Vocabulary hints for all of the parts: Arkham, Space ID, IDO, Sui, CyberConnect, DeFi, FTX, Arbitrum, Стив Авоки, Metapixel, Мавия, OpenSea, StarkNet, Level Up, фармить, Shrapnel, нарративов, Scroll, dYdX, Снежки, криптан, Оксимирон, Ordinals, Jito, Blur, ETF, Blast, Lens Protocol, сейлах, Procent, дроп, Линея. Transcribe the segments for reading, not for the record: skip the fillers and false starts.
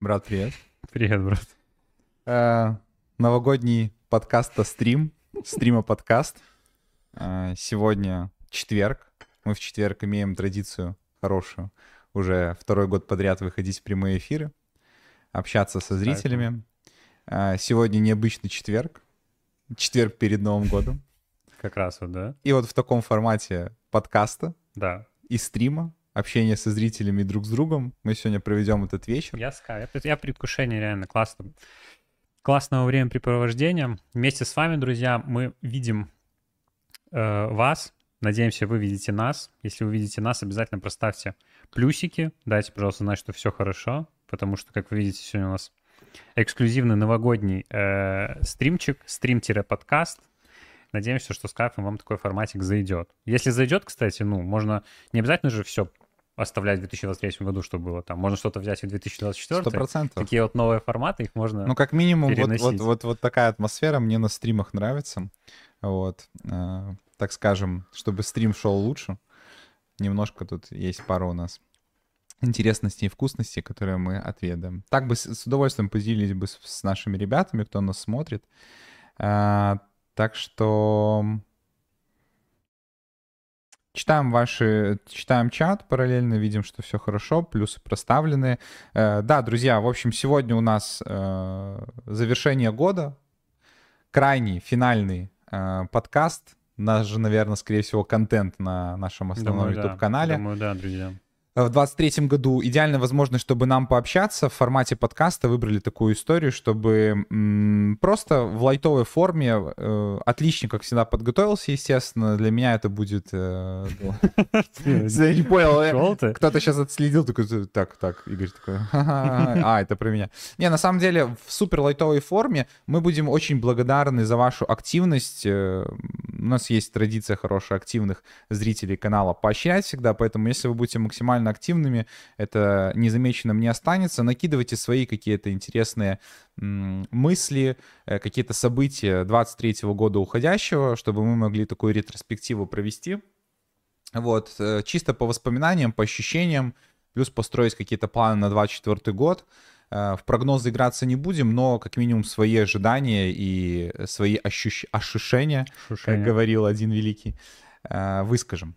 Брат, привет. Привет, брат. Новогодний подкаст-стрим, стрима-подкаст. Сегодня четверг. Мы в четверг имеем традицию хорошую. Уже второй год подряд выходить в прямые эфиры, общаться со зрителями. Сегодня необычный четверг. Четверг перед Новым годом. Как раз вот, да. И вот в таком формате подкаста и стрима, общение со зрителями друг с другом. Мы сегодня проведем этот вечер. Я предвкушение реально классного времяпрепровождения. Вместе с вами, друзья, мы видим вас. Надеемся, вы видите нас. Если вы видите нас, обязательно проставьте плюсики. Дайте, пожалуйста, знать, что все хорошо. Потому что, как вы видите, сегодня у нас эксклюзивный новогодний стримчик, стрим-подкаст. Надеемся, что с кайфом вам такой форматик зайдет. Если зайдет, кстати, можно... Не обязательно же все оставлять в 2023 году, что было там. Можно что-то взять и в 2024. 100%. Такие вот новые форматы, их можно переносить. Ну, как минимум, вот такая атмосфера мне на стримах нравится. Вот. Так скажем, чтобы стрим шел лучше. Немножко тут есть пара у нас интересностей и вкусностей, которые мы отведаем. Так бы с удовольствием поделились бы с нашими ребятами, кто нас смотрит. Так что читаем чат параллельно, видим, что все хорошо, плюсы проставлены. Да, друзья, в общем, сегодня у нас завершение года, крайний, финальный подкаст. Наш же, наверное, скорее всего, контент на нашем основном YouTube-канале. Думаю, да, друзья. В 2023 году идеальная возможность, чтобы нам пообщаться. В формате подкаста выбрали такую историю, чтобы просто в лайтовой форме. Отлично, как всегда, подготовился, естественно. Для меня это будет... Я не понял. Кто-то сейчас отследил, такой, так, Игорь такой, это про меня. Не, на самом деле, в супер лайтовой форме мы будем очень благодарны за вашу активность. У нас есть традиция хорошая активных зрителей канала поощрять всегда, поэтому если вы будете максимально активными, это незамеченным не останется. Накидывайте свои какие-то интересные мысли, какие-то события 23-го года уходящего, чтобы мы могли такую ретроспективу провести. Вот, чисто по воспоминаниям, по ощущениям, плюс построить какие-то планы на 24-й год. В прогнозы играться не будем, но как минимум свои ожидания и свои ощущения, как говорил один великий, выскажем.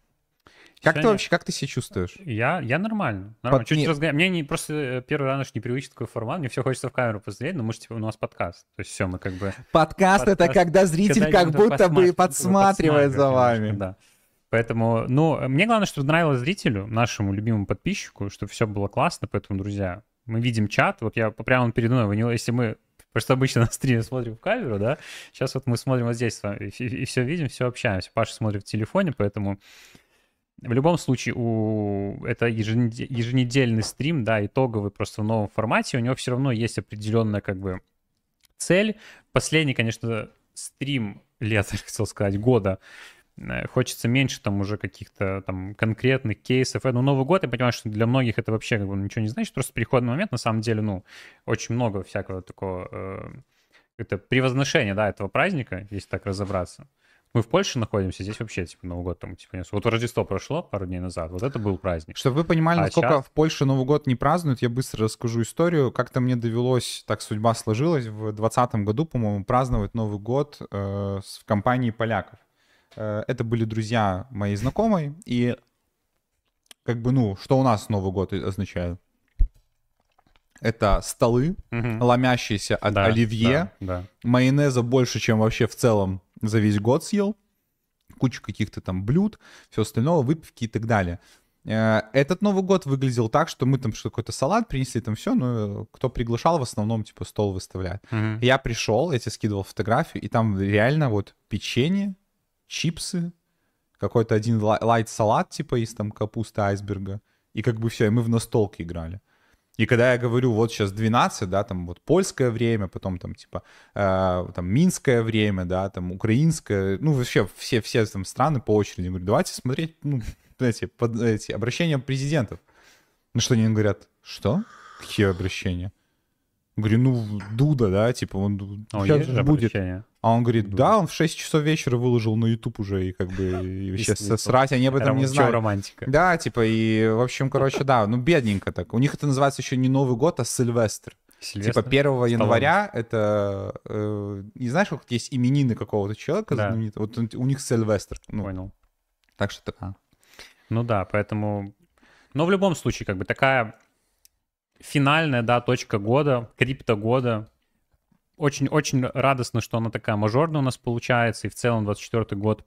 Как ты вообще, как ты себя чувствуешь? Я нормально. Мне просто первый раз непривычный такой формат, мне все хочется в камеру посмотреть, но мы же у нас подкаст. То есть все, мы как бы... Подкаст — это когда зритель как будто бы подсматривает за вами. Да. Поэтому, мне главное, чтобы нравилось зрителю, нашему любимому подписчику, чтобы все было классно, поэтому, друзья, мы видим чат, вот я прямо перед мной, если мы... Потому что обычно на стриме смотрим в камеру, да? Сейчас вот мы смотрим вот здесь с вами, и все видим, все общаемся. Паша смотрит в телефоне, поэтому... В любом случае, это еженедельный стрим, да, итоговый просто в новом формате. У него все равно есть определенная как бы цель. Последний, конечно, стрим лета, хотел сказать, года. Хочется меньше там уже каких-то там конкретных кейсов. Ну, Новый год, я понимаю, что для многих это вообще как бы ничего не значит. Просто переходный момент, на самом деле, очень много всякого такого... это превозношение, да, этого праздника, если так разобраться. Мы в Польше находимся, здесь вообще, Новый год там, нет. Вот Рождество прошло пару дней назад, вот это был праздник. Чтобы вы понимали, насколько сейчас... в Польше Новый год не празднуют, я быстро расскажу историю. Как-то мне довелось, так судьба сложилась, в 2020 году, по-моему, праздновать Новый год в компании поляков. Это были друзья моей знакомой, и как бы, что у нас Новый год означает? Это столы, ломящиеся от оливье, майонеза больше, чем вообще в целом за весь год съел, кучу каких-то там блюд, все остальное, выпивки и так далее. Этот Новый год выглядел так, что мы там какой-то салат принесли, там все, кто приглашал, в основном типа стол выставляет. Я пришел, я тебе скидывал фотографию, и там реально вот печенье, чипсы, какой-то один лайт-салат типа из там капусты, айсберга, и как бы все, и мы в настолки играли. И когда я говорю, вот сейчас 12, да, там вот польское время, потом там типа там минское время, да, там украинское, вообще все там страны по очереди. Я говорю, давайте смотреть, эти обращения президентов. Что они говорят? Что? Какие обращения? Говорю, ну, Дуда, да, типа, он сейчас же будет. А он говорит, да, он в 6 часов вечера выложил на YouTube уже, и как бы сейчас срать, они об этом не знают. Романтика. Да, типа, и, в общем, короче, да, ну, бедненько так. У них это называется еще не Новый год, а Сильвестр. Типа 1 января это, не знаешь, как есть именины какого-то человека знаменитого, вот у них Сильвестр. Понял. Так что да. Ну да, поэтому... Но в любом случае, как бы, такая... финальная, да, точка года, криптогода. Очень-очень радостно, что она такая мажорная у нас получается. И в целом 24-й год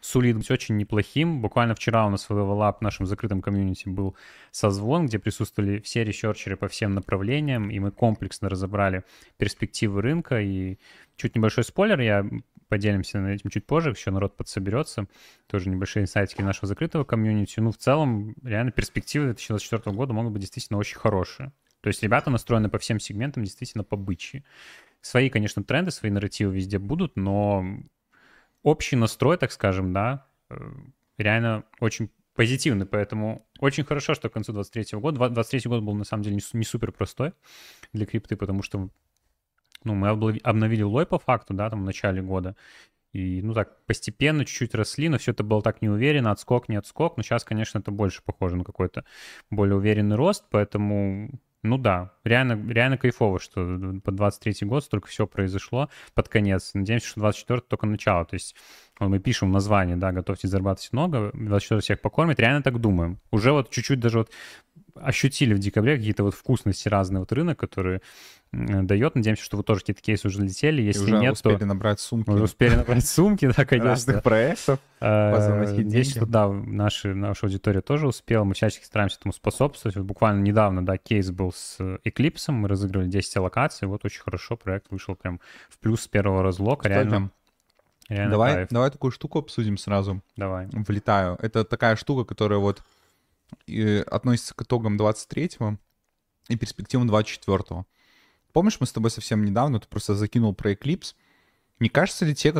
сулит быть очень неплохим. Буквально вчера у нас в Level Up, в нашем закрытом комьюнити, был созвон, где присутствовали все ресерчеры по всем направлениям. И мы комплексно разобрали перспективы рынка. И чуть небольшой спойлер, я поделимся этим чуть позже, еще народ подсоберется. Тоже небольшие инсайтики нашего закрытого комьюнити. Ну, в целом, реально, перспективы 2024 года могут быть действительно очень хорошие. То есть ребята настроены по всем сегментам действительно по бычьи. Свои, конечно, тренды, свои нарративы везде будут, но общий настрой, так скажем, да, реально очень позитивный. Поэтому очень хорошо, что к концу 2023 года... 2023 год был, на самом деле, не супер простой для крипты, потому что... Ну, мы обновили лой по факту, да, там в начале года. И, ну, так, постепенно чуть-чуть росли, но все это было так неуверенно, отскок, не отскок. Но сейчас, конечно, это больше похоже на какой-то более уверенный рост. Поэтому, ну да, реально кайфово, что под 23 год столько всего произошло под конец. Надеемся, что 24 только начало. То есть мы пишем название, да, готовьте зарабатывать много, 24 всех покормит. Реально так думаем. Уже вот чуть-чуть даже вот ощутили в декабре какие-то вот вкусности разные вот рынок, которые... дает. Надеемся, что вы тоже какие-то кейсы уже долетели. Если уже нет, успели то... набрать сумки. Уже успели набрать сумки, да, конечно. Разных проектов. Надеюсь, что, да, наша аудитория тоже успела. Мы всячески стараемся этому способствовать. Вот буквально недавно, да, кейс был с Eclipse. Мы разыгрывали 10 аллокаций. Вот очень хорошо проект вышел прям в плюс с первого разлока. Реально давай такую штуку обсудим сразу. Давай. Влетаю. Это такая штука, которая вот относится к итогам 23-го и перспективам 24-го. Помнишь, мы с тобой совсем недавно, ты просто закинул про Eclipse. Не кажется ли тебе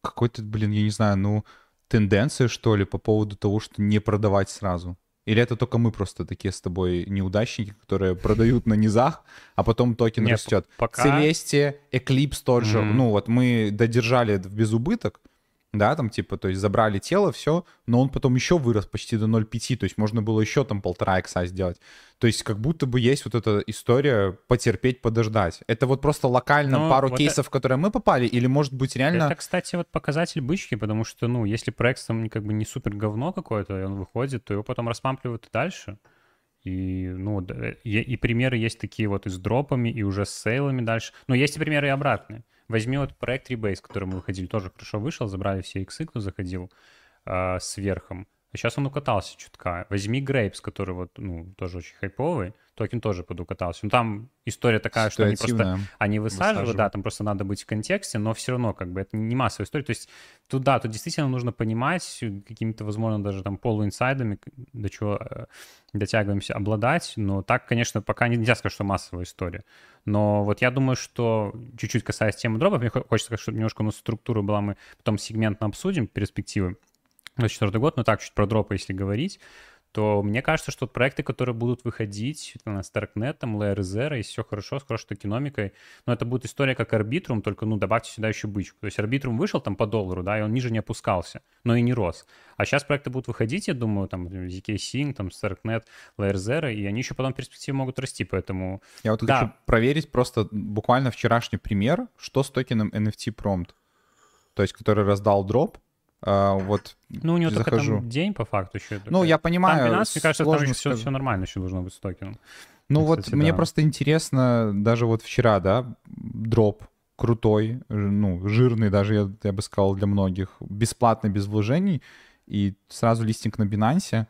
какой-то, блин, я не знаю, ну, тенденция, что ли, по поводу того, что не продавать сразу? Или это только мы просто такие с тобой неудачники, которые продают на низах, а потом токен растет? Целестия, Eclipse тот же. Ну, вот мы додержали это без убыток, да, там типа, то есть забрали тело, все, но он потом еще вырос почти до 0,5, то есть можно было еще там 1,5 икса сделать. То есть как будто бы есть вот эта история потерпеть, подождать. Это вот просто локально, но пару вот кейсов, в которые мы попали, или может быть реально... Это, кстати, вот показатель бычки, потому что, ну, если проект там как бы не супер говно какое-то, и он выходит, то его потом распампливают и дальше. И, ну, и примеры есть такие вот и с дропами, и уже с сейлами дальше. Но есть и примеры и обратные. Возьми вот проект Rebase, который мы выходили, тоже хорошо вышел, забрали все иксы, кто заходил с верхом. А сейчас он укатался чутка. Возьми Grapes, который вот, ну, тоже очень хайповый, токен тоже подукатался. Ну, там история такая, что они просто они высаживают, да, там просто надо быть в контексте, но все равно как бы это не массовая история. То есть тут, да, тут действительно нужно понимать, какими-то, возможно, даже там полуинсайдами, до чего дотягиваемся, обладать. Но так, конечно, пока нельзя сказать, что массовая история. Но вот я думаю, что чуть-чуть касаясь темы дропов, мне хочется сказать, чтобы немножко у нас структура была, мы потом сегментно обсудим перспективы. 2024 год, но так, чуть про дропы, если говорить, то мне кажется, что проекты, которые будут выходить на StarkNet, там, Layer Zero, если все хорошо, с хорошей экономикой, но это будет история как Arbitrum, только, ну, добавьте сюда еще бычку. То есть Arbitrum вышел там по $1, да, и он ниже не опускался, но и не рос. А сейчас проекты будут выходить, я думаю, там, zkSync, там, StarkNet, Layer Zero, и они еще потом в перспективе могут расти, поэтому... Я вот хочу проверить просто буквально вчерашний пример, что с токеном NFT Prompt, то есть который раздал дроп. Вот, ну, у него захожу. Только там день, по факту, еще. Ну, такая. Я понимаю. Там Binance, мне кажется, там все нормально еще должно быть с токеном. Ну, и, вот кстати, мне просто интересно, даже вот вчера, да, дроп крутой, ну, жирный даже, я бы сказал, для многих, бесплатный, без вложений, и сразу листинг на Binance.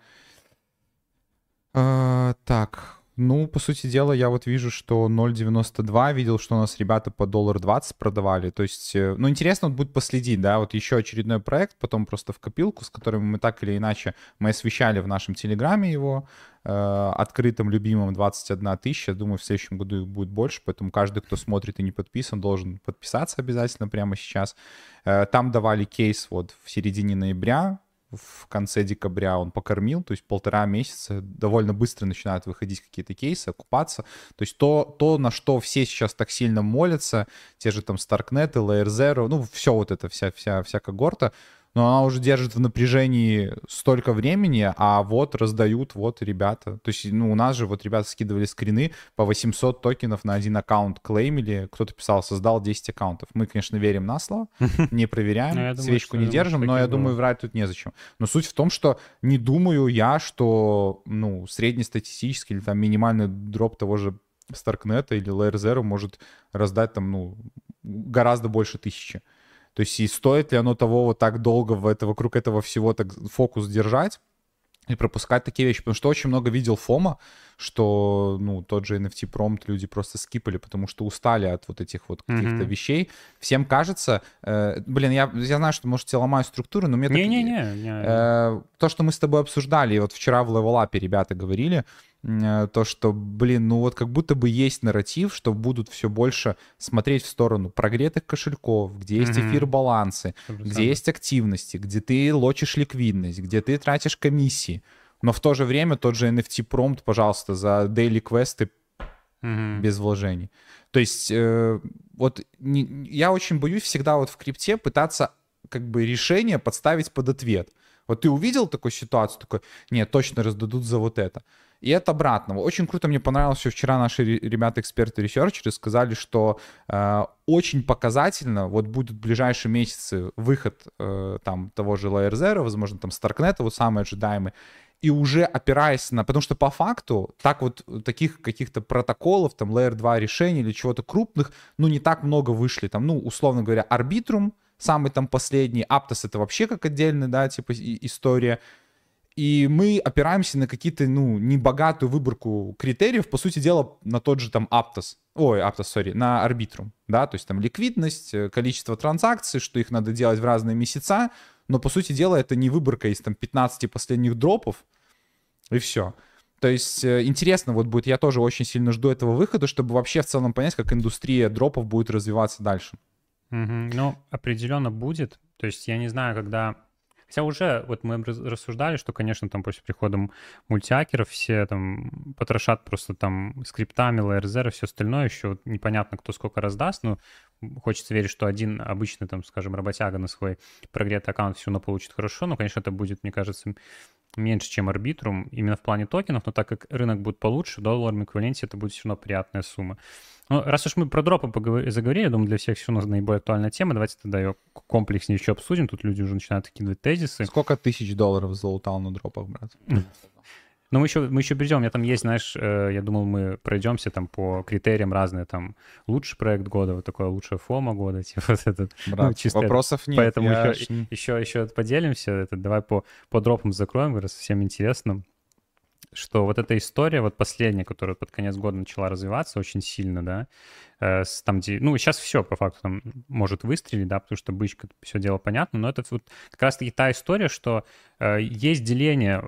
Так, ну, по сути дела, я вот вижу, что 0.92, видел, что у нас ребята по $1.20 продавали, то есть, ну, интересно вот будет последить, да, вот еще очередной проект, потом просто в копилку, с которым мы так или иначе, мы освещали в нашем Телеграме его, открытым, любимым, 21 тысяча, думаю, в следующем году их будет больше, поэтому каждый, кто смотрит и не подписан, должен подписаться обязательно прямо сейчас. Там давали кейс вот в середине ноября, в конце декабря он покормил, то есть полтора месяца довольно быстро начинают выходить какие-то кейсы, окупаться. То есть то, на что все сейчас так сильно молятся, те же там StarkNet, Layer Zero, ну все вот это, вся когорта, но она уже держит в напряжении столько времени, а вот раздают вот ребята. То есть, ну, у нас же вот ребята скидывали скрины, по 800 токенов на один аккаунт клеймили, кто-то писал, создал 10 аккаунтов. Мы, конечно, верим на слово, не проверяем, свечку не держим, но я думаю, врать тут незачем. Но суть в том, что не думаю я, что, ну, среднестатистический или там минимальный дроп того же StarkNet или Layer Zero может раздать там, ну, гораздо больше 1000. То есть и стоит ли оно того вот так долго вокруг этого всего так фокус держать и пропускать такие вещи? Потому что очень много видел фома, что, ну, тот же NFT Prompt люди просто скипали, потому что устали от вот этих вот каких-то вещей. Всем кажется... блин, я знаю, что, может, я ломаю структуру, но мне... Не-не-не. То, что мы с тобой обсуждали, и вот вчера в Level Up ребята говорили, то, что, блин, ну вот как будто бы есть нарратив, что будут все больше смотреть в сторону прогретых кошельков, где есть эфир-балансы, где есть активности, где ты лочишь ликвидность, где ты тратишь комиссии. Но в то же время тот же NFT Prompt, пожалуйста, за daily квесты без вложений. То есть вот я очень боюсь всегда вот в крипте пытаться как бы решение подставить под ответ. Вот ты увидел такую ситуацию, такой, нет, точно раздадут за вот это. И это обратного. Очень круто, мне понравилось, что вчера наши ребята-эксперты-ресерчеры сказали, что очень показательно вот будут в ближайшие месяцы выход там того же Layer Zero, возможно, там StarkNet, вот самый ожидаемый, и уже опираясь на... Потому что по факту так вот таких каких-то протоколов, там Layer 2 решений или чего-то крупных, ну не так много вышли. Там, ну, условно говоря, Arbitrum, самый там последний, Aptos — это вообще как отдельная, да, типа история. И мы опираемся на какие-то, ну, небогатую выборку критериев, по сути дела, на тот же там Aptos, на Arbitrum, да, то есть там ликвидность, количество транзакций, что их надо делать в разные месяца, но, по сути дела, это не выборка из там 15 последних дропов, и все. То есть интересно вот будет, я тоже очень сильно жду этого выхода, чтобы вообще в целом понять, как индустрия дропов будет развиваться дальше. Ну, определенно будет, то есть я не знаю, когда... Хотя уже, вот мы рассуждали, что, конечно, там после прихода мультиакеров все там потрошат просто там скриптами, Layer Zero, все остальное, еще вот непонятно, кто сколько раздаст, но хочется верить, что один обычный там, скажем, работяга на свой прогретый аккаунт все равно получит хорошо, но, конечно, это будет, мне кажется, меньше, чем Arbitrum, именно в плане токенов, но так как рынок будет получше, в долларовом эквиваленте это будет все равно приятная сумма. Ну, раз уж мы про дропы заговорили, я думаю, для всех все у нас наиболее актуальная тема, давайте тогда ее комплекснее еще обсудим, тут люди уже начинают кидывать тезисы. Сколько $1000 залутал на дропах, брат? Ну, мы еще перейдем, у меня там есть, знаешь, я думал, мы пройдемся там по критериям разные, там, лучший проект года, вот такое, лучшая фома года, типа вот этот. Брат, ну, чисто вопросов это. Нет. Поэтому еще поделимся, это, давай по дропам закроем, раз всем интересно, что вот эта история, вот последняя, которая под конец года начала развиваться очень сильно, да, там, где, ну, сейчас все, по факту, там, может выстрелить, да, потому что бычка, все дело понятно, но это вот как раз-таки та история, что есть деление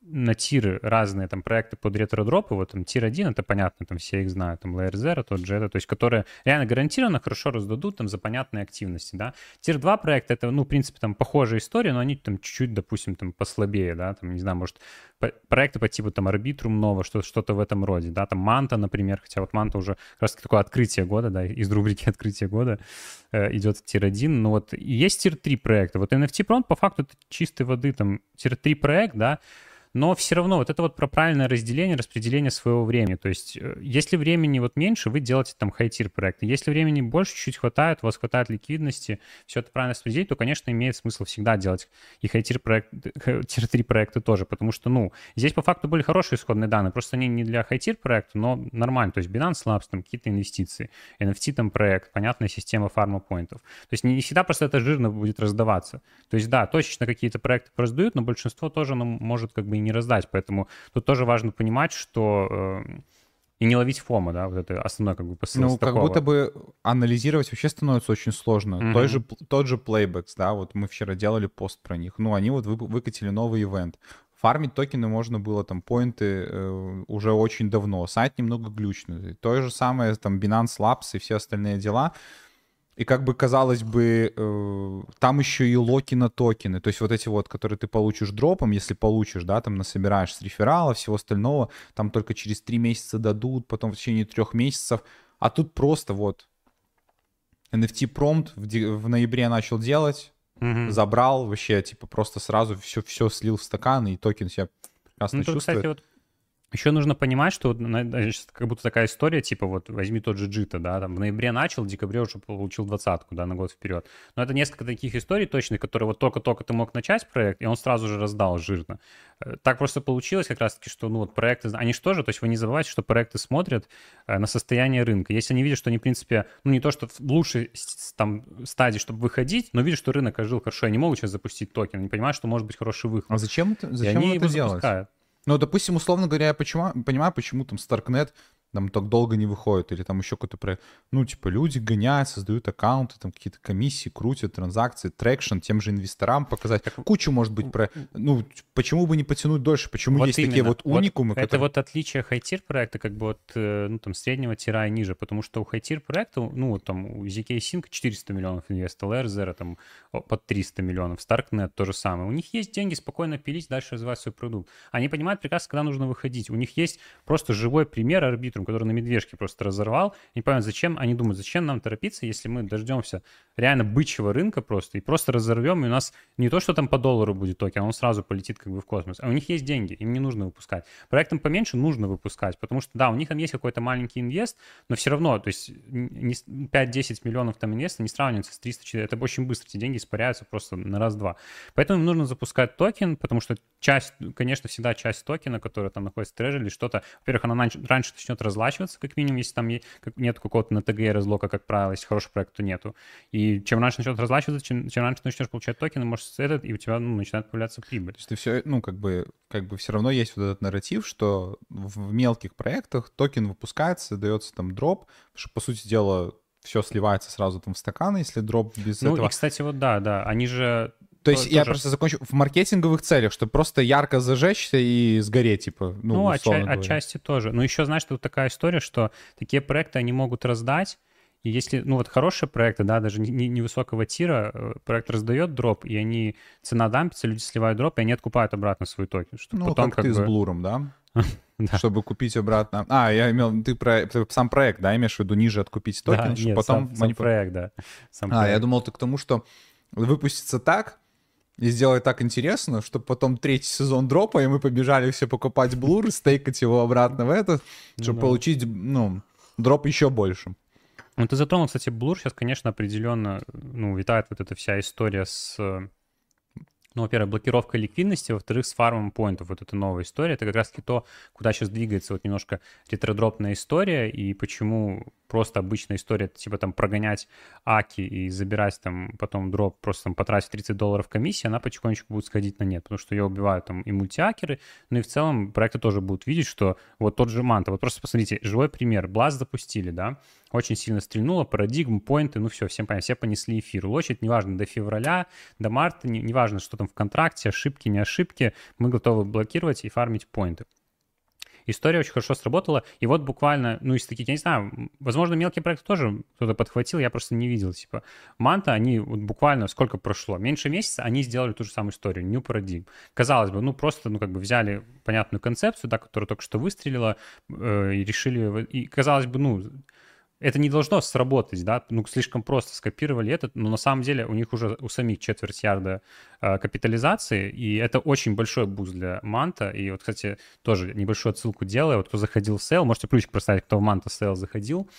на тиры разные, там, проекты под ретро-дропы, вот, там, тир 1, это понятно, там, все их знают, там, Layer Zero, тот же это, то есть, которые реально гарантированно хорошо раздадут, там, за понятные активности, да. Тир 2 проекты, это, ну, в принципе, там, похожая история, но они, там, чуть-чуть, допустим, там, послабее, да, там, не знаю, может, проекты по типу, там, Arbitrum нового, что-то в этом роде, да, там, Манта, например, хотя вот Манта уже как раз-таки такое открытие года, да, из рубрики «Открытие года» идет тир-1, но вот есть тир-3 проекты, вот NFT Prompt по факту это чистой воды там тир-3 проект, да, но все равно вот это вот про правильное разделение, распределение своего времени, то есть если времени вот меньше, вы делаете там хай-тир проекты, если времени больше, чуть хватает, у вас хватает ликвидности, все это правильно распределить, то, конечно, имеет смысл всегда делать и хай-тир проекты, тир-3 проекты тоже, потому что, ну, здесь по факту были хорошие исходные данные, просто они не для хай-тир проекта, но нормально, то есть Binance Labs, там какие-то инвестиции, NFT там проект, понятная система фарма-поинтов, то есть не всегда просто это жирно будет раздаваться, то есть, да, точечно какие-то проекты раздают, но большинство тоже, ну, может как бы и не раздать, поэтому тут тоже важно понимать, что и не ловить фома, да, вот это основной как бы посыл. Ну, как будто бы анализировать вообще становится очень сложно. Тот же Playbacks, да, вот мы вчера делали пост про них, ну, они вот выкатили новый ивент. Фармить токены можно было, там, поинты уже очень давно, сайт немного глючный, то же самое, там, Binance Labs и все остальные дела. И как бы, казалось бы, там еще и локи на токены. То есть вот эти вот, которые ты получишь дропом, если получишь, да, там насобираешь с реферала, всего остального, там только через 3 месяца дадут, потом в течение 3 месяцев. А тут просто вот NFT Prompt в ноябре начал делать, забрал вообще, типа, просто сразу все слил в стакан, и токен себя прекрасно чувствует. Кстати, вот... Еще нужно понимать, что сейчас как будто такая история, типа вот возьми тот же Jito, да, там в ноябре начал, в декабре уже получил 20-ку, да, на год вперед. Но это несколько таких историй точных, которые вот только-только ты мог начать проект, и он сразу же раздал жирно. Так просто получилось как раз-таки, что ну вот проекты, они что же, то есть вы не забывайте, что проекты смотрят на состояние рынка. Если они видят, что они, в принципе, ну не то, что в лучшей там стадии, чтобы выходить, но видят, что рынок ожил хорошо, они могут сейчас запустить токен, они понимают, что может быть хороший выход. А зачем они это делают? Ну, допустим, условно говоря, я понимаю, почему там StarkNet там так долго не выходит, или там еще какой-то проект. Ну, типа, люди гоняют, создают аккаунты, там какие-то комиссии, крутят, транзакции, трекшн тем же инвесторам показать. Кучу, может быть, про... Ну, почему бы не потянуть дольше? Почему вот есть именно такие вот уникумы? Вот которые... Это вот отличие хай-тир проекта как бы от, ну, там, среднего тира и ниже, потому что у хай-тир проекта, ну, там, у zkSync 400 миллионов инвестов, Layer Zero там под 300 миллионов, StarkNet то же самое. У них есть деньги спокойно пилить, дальше развивать свой продукт. Они понимают прекрасно, когда нужно выходить. У них есть просто живой пример арбитрум, который на медвежке просто разорвал. Не понимаю, зачем они думают, зачем нам торопиться, если мы дождемся реально бычьего рынка просто и просто разорвем, и у нас не то, что там по доллару будет токен, он сразу полетит как бы в космос. А у них есть деньги, им не нужно выпускать. Проектам поменьше нужно выпускать, потому что, да, у них там есть какой-то маленький инвест, но все равно, то есть 5-10 миллионов там инвеста не сравнивается с 300-400. Это очень быстро, эти деньги испаряются просто на раз-два. Поэтому им нужно запускать токен, потому что часть, конечно, всегда часть токена, которая там находится в трежере, что-то, во-первых, она раньше начнет разлачиваться, как минимум, если там нет какого-то на ТГ разлока, как правило, если хороший проект, то нету. И чем раньше начнет разлачиваться, чем раньше ты начнешь получать токены, может, этот, и у тебя, ну, начинает появляться прибыль. То есть ты все, ну, как бы все равно есть вот этот нарратив, что в мелких проектах токен выпускается, дается там дроп, потому что, по сути дела, все сливается сразу там в стакан, если дроп без этого. Ну, и, кстати, вот да, они же... То есть тоже... я просто закончу в маркетинговых целях, чтобы просто ярко зажечься и сгореть, типа, ну отчасти тоже. Но еще, знаешь, тут такая история, что такие проекты, они могут раздать, и если, ну вот хорошие проекты, да, даже невысокого тира, проект раздает дроп, и они, цена дампится, люди сливают дроп, и они откупают обратно свой токен. Ну, потом, как ты бы... с Блуром, да? Чтобы купить обратно. А, я имел, ты сам проект, да, имеешь в виду ниже откупить токен, чтобы потом... сам проект, да. А, я думал, ты к тому, что выпустится так, и сделать так интересно, чтобы потом третий сезон дропа, и мы побежали все покупать Blur, стейкать его обратно в этот, чтобы получить, ну, дроп еще больше. Ну, ты затронул, кстати, Blur. Сейчас, конечно, определенно, ну, витает вот эта вся история с, ну, во-первых, блокировкой ликвидности, во-вторых, с фармом поинтов. Вот это новая история. Это как раз-таки то, куда сейчас двигается вот немножко ретродропная история, и почему... Просто обычная история, типа там прогонять аки и забирать там потом дроп, просто там потратить $30 комиссии, она потихонечку будет сходить на нет, потому что ее убивают там и мультиакеры, ну и в целом проекты тоже будут видеть, что вот тот же Манта, вот просто посмотрите, живой пример, Blast запустили, да, очень сильно стрельнуло, парадигм, поинты, ну все, всем понятно, все понесли эфир, лочит, неважно, до февраля, до марта, неважно, что там в контракте, ошибки, не ошибки, мы готовы блокировать и фармить поинты. История очень хорошо сработала, и вот буквально, ну, из таких, я не знаю, возможно, мелкие проекты тоже кто-то подхватил, я просто не видел, типа, Манта, они вот буквально, сколько прошло, меньше месяца, они сделали ту же самую историю, New Paradigm. Казалось бы, ну, просто, ну, как бы взяли понятную концепцию, да, которая только что выстрелила, и решили, и, казалось бы, ну... Это не должно сработать, да, ну, слишком просто скопировали этот, но на самом деле у них уже у самих четверть ярда капитализации, и это очень большой буст для Манта, и вот, кстати, тоже небольшую отсылку делаю, вот кто заходил в сейл, можете плюсик проставить, кто в Манта сейл заходил,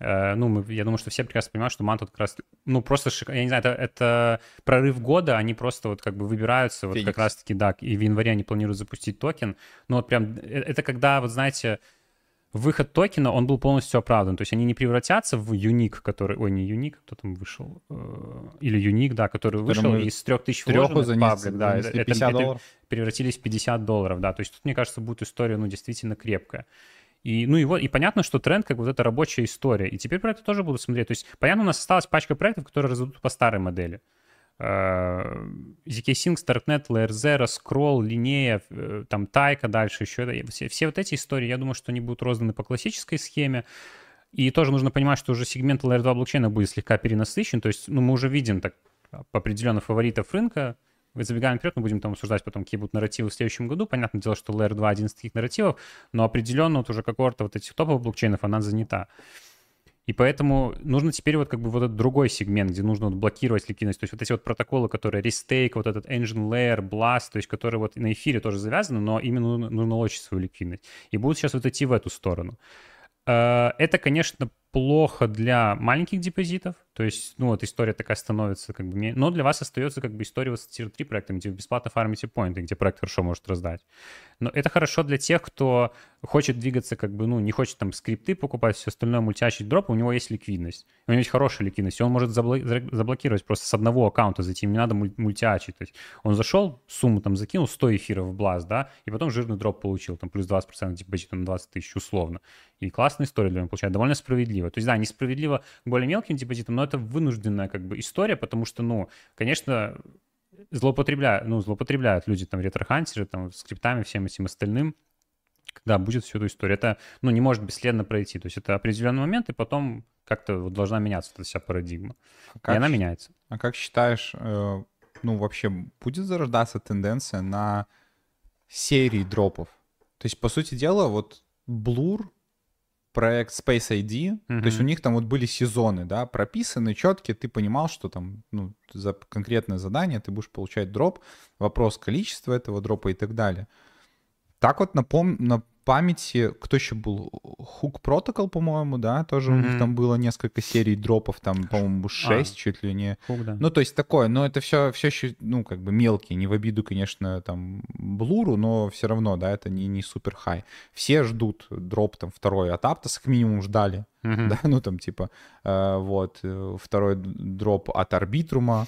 ну, я думаю, что все прекрасно понимают, что Манта как раз, ну, просто, я не знаю, это прорыв года, они просто вот как бы выбираются, вот как раз-таки, да, и в январе они планируют запустить токен, ну, вот прям, это когда, вот знаете... Выход токена, он был полностью оправдан. То есть они не превратятся в юник, который... Ой, не юник, кто там вышел? Или юник, да, который вышел из 3000 вложенных в паблик. Да, $50. Это превратились в $50, да. То есть тут, мне кажется, будет история, ну, действительно крепкая. И, ну, и, вот, и понятно, что тренд, как вот эта рабочая история. И теперь проекты тоже будут смотреть. То есть, понятно, у нас осталась пачка проектов, которые раздадут по старой модели. zkSync, StarkNet, Layer Zero, Scroll, Линея, там Тайка, дальше еще все вот эти истории, я думаю, что они будут розданы по классической схеме. И тоже нужно понимать, что уже сегмент Layer 2 блокчейна будет слегка перенасыщен. То есть, ну, мы уже видим так определенных фаворитов рынка. Забегаем вперед, мы будем там обсуждать потом, какие будут нарративы в следующем году. Понятное дело, что Layer 2 один из таких нарративов, но определенно вот уже когорта вот этих топовых блокчейнов, она занята. И поэтому нужно теперь вот как бы вот этот другой сегмент, где нужно вот блокировать ликвидность. То есть вот эти вот протоколы, которые Restake, вот этот Engine Layer, Blast, то есть которые вот на эфире тоже завязаны, но именно нужно лочить свою ликвидность. И будут сейчас вот идти в эту сторону. Это, конечно, плохо для маленьких депозитов, то есть, ну, вот история такая становится, как бы, но для вас остается, как бы, история вот с Tier 3 проектом, где вы бесплатно фармите поинты, где проект хорошо может раздать. Но это хорошо для тех, кто хочет двигаться, как бы, ну, не хочет там скрипты покупать, все остальное, мультящий дроп, у него есть ликвидность, у него есть хорошая ликвидность, и он может заблокировать просто с одного аккаунта, зайти, не надо мультячить, то есть он зашел, сумму там закинул, 100 эфиров в Blast, да, и потом жирный дроп получил, там, плюс 20% депозита на 20 тысяч, условно. И классная история для него получается, довольно справедливо. То есть, да, несправедливо более мелким депозитам, но это вынужденная как бы история, потому что, ну, конечно, злоупотребляют люди, там, ретрохантеры, там, с криптами, всем этим остальным, когда будет всю эту историю. Это, ну, не может бесследно пройти. То есть это определенный момент, и потом как-то вот должна меняться эта вся парадигма. И она меняется. А как считаешь, ну, вообще будет зарождаться тенденция на серии дропов? То есть, по сути дела, вот Blur, проект Space ID, то есть у них там вот были сезоны, да, прописаны четкие, ты понимал, что там, ну, за конкретное задание ты будешь получать дроп, вопрос количества этого дропа и так далее. Так вот на памяти, кто еще был? Hook Protocol, по-моему, да, тоже у них там было несколько серий дропов, там, по-моему, 6 чуть ли не. Hook, да. Ну, то есть такое, но это все еще, ну, как бы мелкие, не в обиду, конечно, там, Blur, но все равно, да, это не супер хай. Все ждут дроп, там, второй от Aptos, к минимуму ждали, да, ну, там, типа, вот, второй дроп от Арбитрума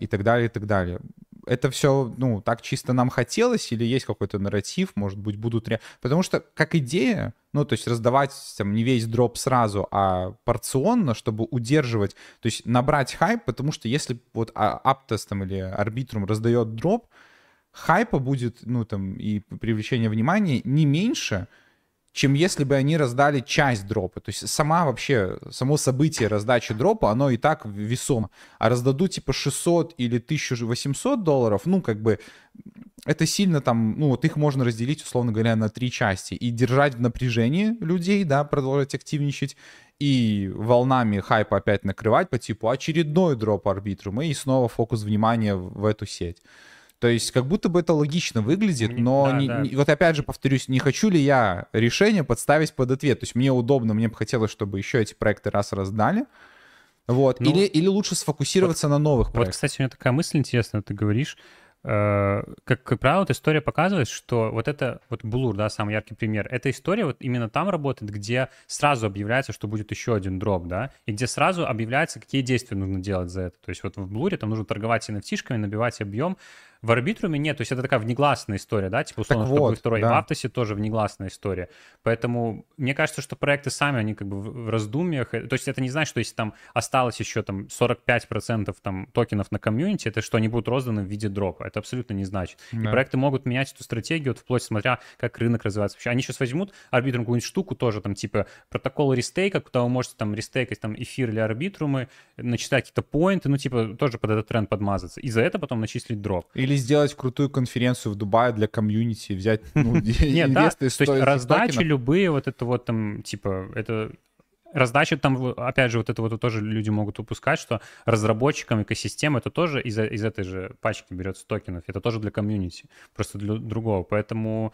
и так далее, и так далее. Это все, ну, так чисто нам хотелось, или есть какой-то нарратив, может быть, будут... Потому что, как идея, ну, то есть раздавать там не весь дроп сразу, а порционно, чтобы удерживать, то есть набрать хайп, потому что если вот Aptos там или Arbitrum раздает дроп, хайпа будет, ну, там, и привлечение внимания не меньше, чем если бы они раздали часть дропа. То есть само событие раздачи дропа, оно и так весомо. А раздадут типа 600 или 1800 долларов, ну, как бы, это сильно там, ну, вот их можно разделить, условно говоря, на 3 части. И держать в напряжении людей, да, продолжать активничать, и волнами хайпа опять накрывать по типу очередной дроп Arbitrum, и снова фокус внимания в эту сеть. То есть как будто бы это логично выглядит, но вот опять же повторюсь, не хочу ли я решение подставить под ответ. То есть мне удобно, мне бы хотелось, чтобы еще эти проекты раз раздали. Вот. Ну, или лучше сфокусироваться на новых проектах. Вот, кстати, у меня такая мысль интересная, ты говоришь. Как правило, вот история показывает, что вот это, вот Blur, да, самый яркий пример, эта история вот именно там работает, где сразу объявляется, что будет еще один дроп, да, и где сразу объявляется, какие действия нужно делать за это. То есть вот в Blur там нужно торговать NFT-шками, набивать объем. В Arbitrum нет, то есть это такая внегласная история, да, типа условно, что будет второй. Да. И в Aptos тоже внегласная история. Поэтому мне кажется, что проекты сами, они как бы в раздумьях. То есть это не значит, что если там осталось еще там 45% там токенов на комьюнити, это что они будут розданы в виде дропа. Это абсолютно не значит. Да. И проекты могут менять эту стратегию, вот вплоть смотря, как рынок развивается. Вообще, они сейчас возьмут Arbitrum какую-нибудь штуку тоже, там типа протокол рестейка, куда вы можете там рестейкать там эфир или арбитрумы, начитать какие-то поинты, ну типа тоже под этот тренд подмазаться. И за это потом начислить дроп. Или сделать крутую конференцию в Дубае для комьюнити, взять, ну, инвесты из токенов. Раздачи любые, вот это вот там, типа, это... Раздача там, опять же, вот это вот тоже люди могут упускать, что разработчикам экосистемы это тоже из этой же пачки берется токенов. Это тоже для комьюнити, просто для другого. Поэтому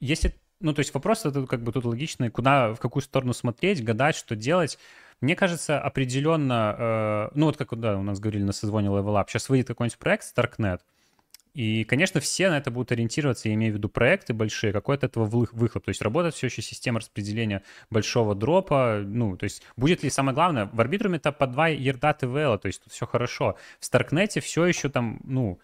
если... Ну, то есть вопрос это как бы тут логичный, куда, в какую сторону смотреть, гадать, что делать. Мне кажется, определенно, ну вот как да, у нас говорили на созвоне Level Up, сейчас выйдет какой-нибудь проект StarkNet, и, конечно, все на это будут ориентироваться, я имею в виду проекты большие, какой-то этого выхлоп. То есть работает все еще система распределения большого дропа. Ну, то есть будет ли самое главное, в Arbitrum это по 2 ярда ТВЛ, то есть тут все хорошо. В StarkNet все еще там, ну...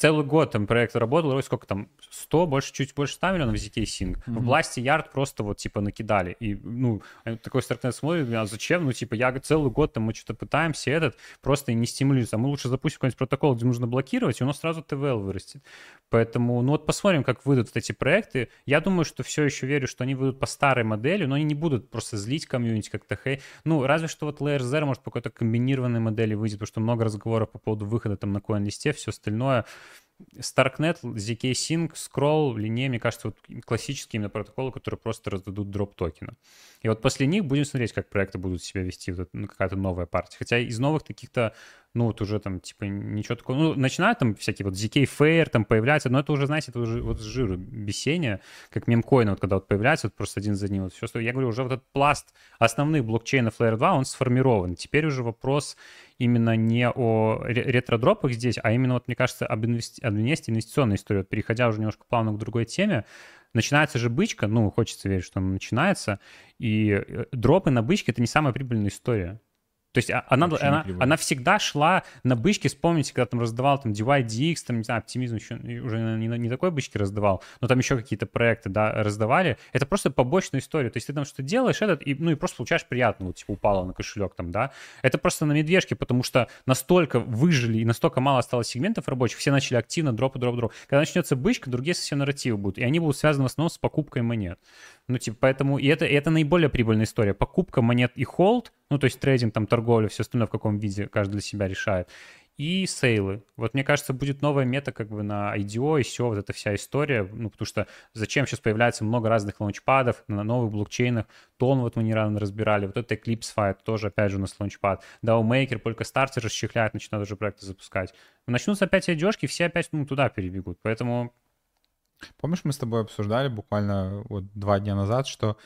целый год там проект работал, вроде сколько там, 100, больше, чуть больше 100 миллионов zkSync. Mm-hmm. В Blast ярд просто вот типа накидали. И, ну, такой StarkNet смотрит, а зачем? Ну, типа, я целый год там мы что-то пытаемся, просто не стимулируется. Мы лучше запустим какой-нибудь протокол, где нужно блокировать, и у нас сразу ТВЛ вырастет. Поэтому, ну вот посмотрим, как выйдут вот эти проекты. Я думаю, что все еще верю, что они выйдут по старой модели, но они не будут просто злить комьюнити как-то. Ну, разве что вот Layer Zero, может, по какой-то комбинированной модели выйдет, потому что много разговоров по поводу выхода там на CoinList, все остальное. StarkNet, zkSync, Scroll, линей, мне кажется, вот классические именно протоколы, которые просто раздадут дроп токена. И вот после них будем смотреть, как проекты будут себя вести, вот, ну, какая-то новая партия. Хотя из новых таких-то, ну, вот уже там, типа, ничего такого. Ну, начинают там всякие вот zkFair там появляются, но это уже, знаете, это уже вот с жиру бесение, как мемкоины, вот когда вот появляются, вот просто один за одним, вот все, что я говорю, уже вот этот пласт основных блокчейнов Layer 2, он сформирован. Теперь уже вопрос именно не о ретродропах здесь, а именно, вот, мне кажется, об инвестиционной истории. Вот, переходя уже немножко плавно к другой теме, начинается же бычка, ну, хочется верить, что она начинается, и дропы на бычке — это не самая прибыльная история. То есть она всегда шла на бычке, вспомните, когда там раздавал там DYDX, там, не знаю, оптимизм еще уже не такой бычки раздавал, но там еще какие-то проекты, да, раздавали. Это просто побочная история. То есть ты там что-то делаешь, и просто получаешь приятно, вот типа упало на кошелек там, да. Это просто на медвежке, потому что настолько выжили и настолько мало осталось сегментов рабочих, все начали активно дроп. Когда начнется бычка, другие совсем нарративы будут, и они будут связаны в основном с покупкой монет. Ну, типа, поэтому, и это наиболее прибыльная история. Покупка монет и холд, ну, то есть трейдинг, там, торговля, все остальное в каком виде каждый для себя решает. И сейлы. Вот, мне кажется, будет новая мета как бы на IDO и все, вот эта вся история. Ну, потому что зачем сейчас появляется много разных лаунчпадов на новых блокчейнах. Тон вот мы не рано разбирали. Вот это Eclipse Fight тоже, опять же, у нас лаунчпад. DAO-мейкер, Polkastarter расчехляет, начинают уже проекты запускать. Начнутся опять IDO-шки, все опять, ну, туда перебегут. Поэтому... Помнишь, мы с тобой обсуждали буквально вот 2 дня назад, что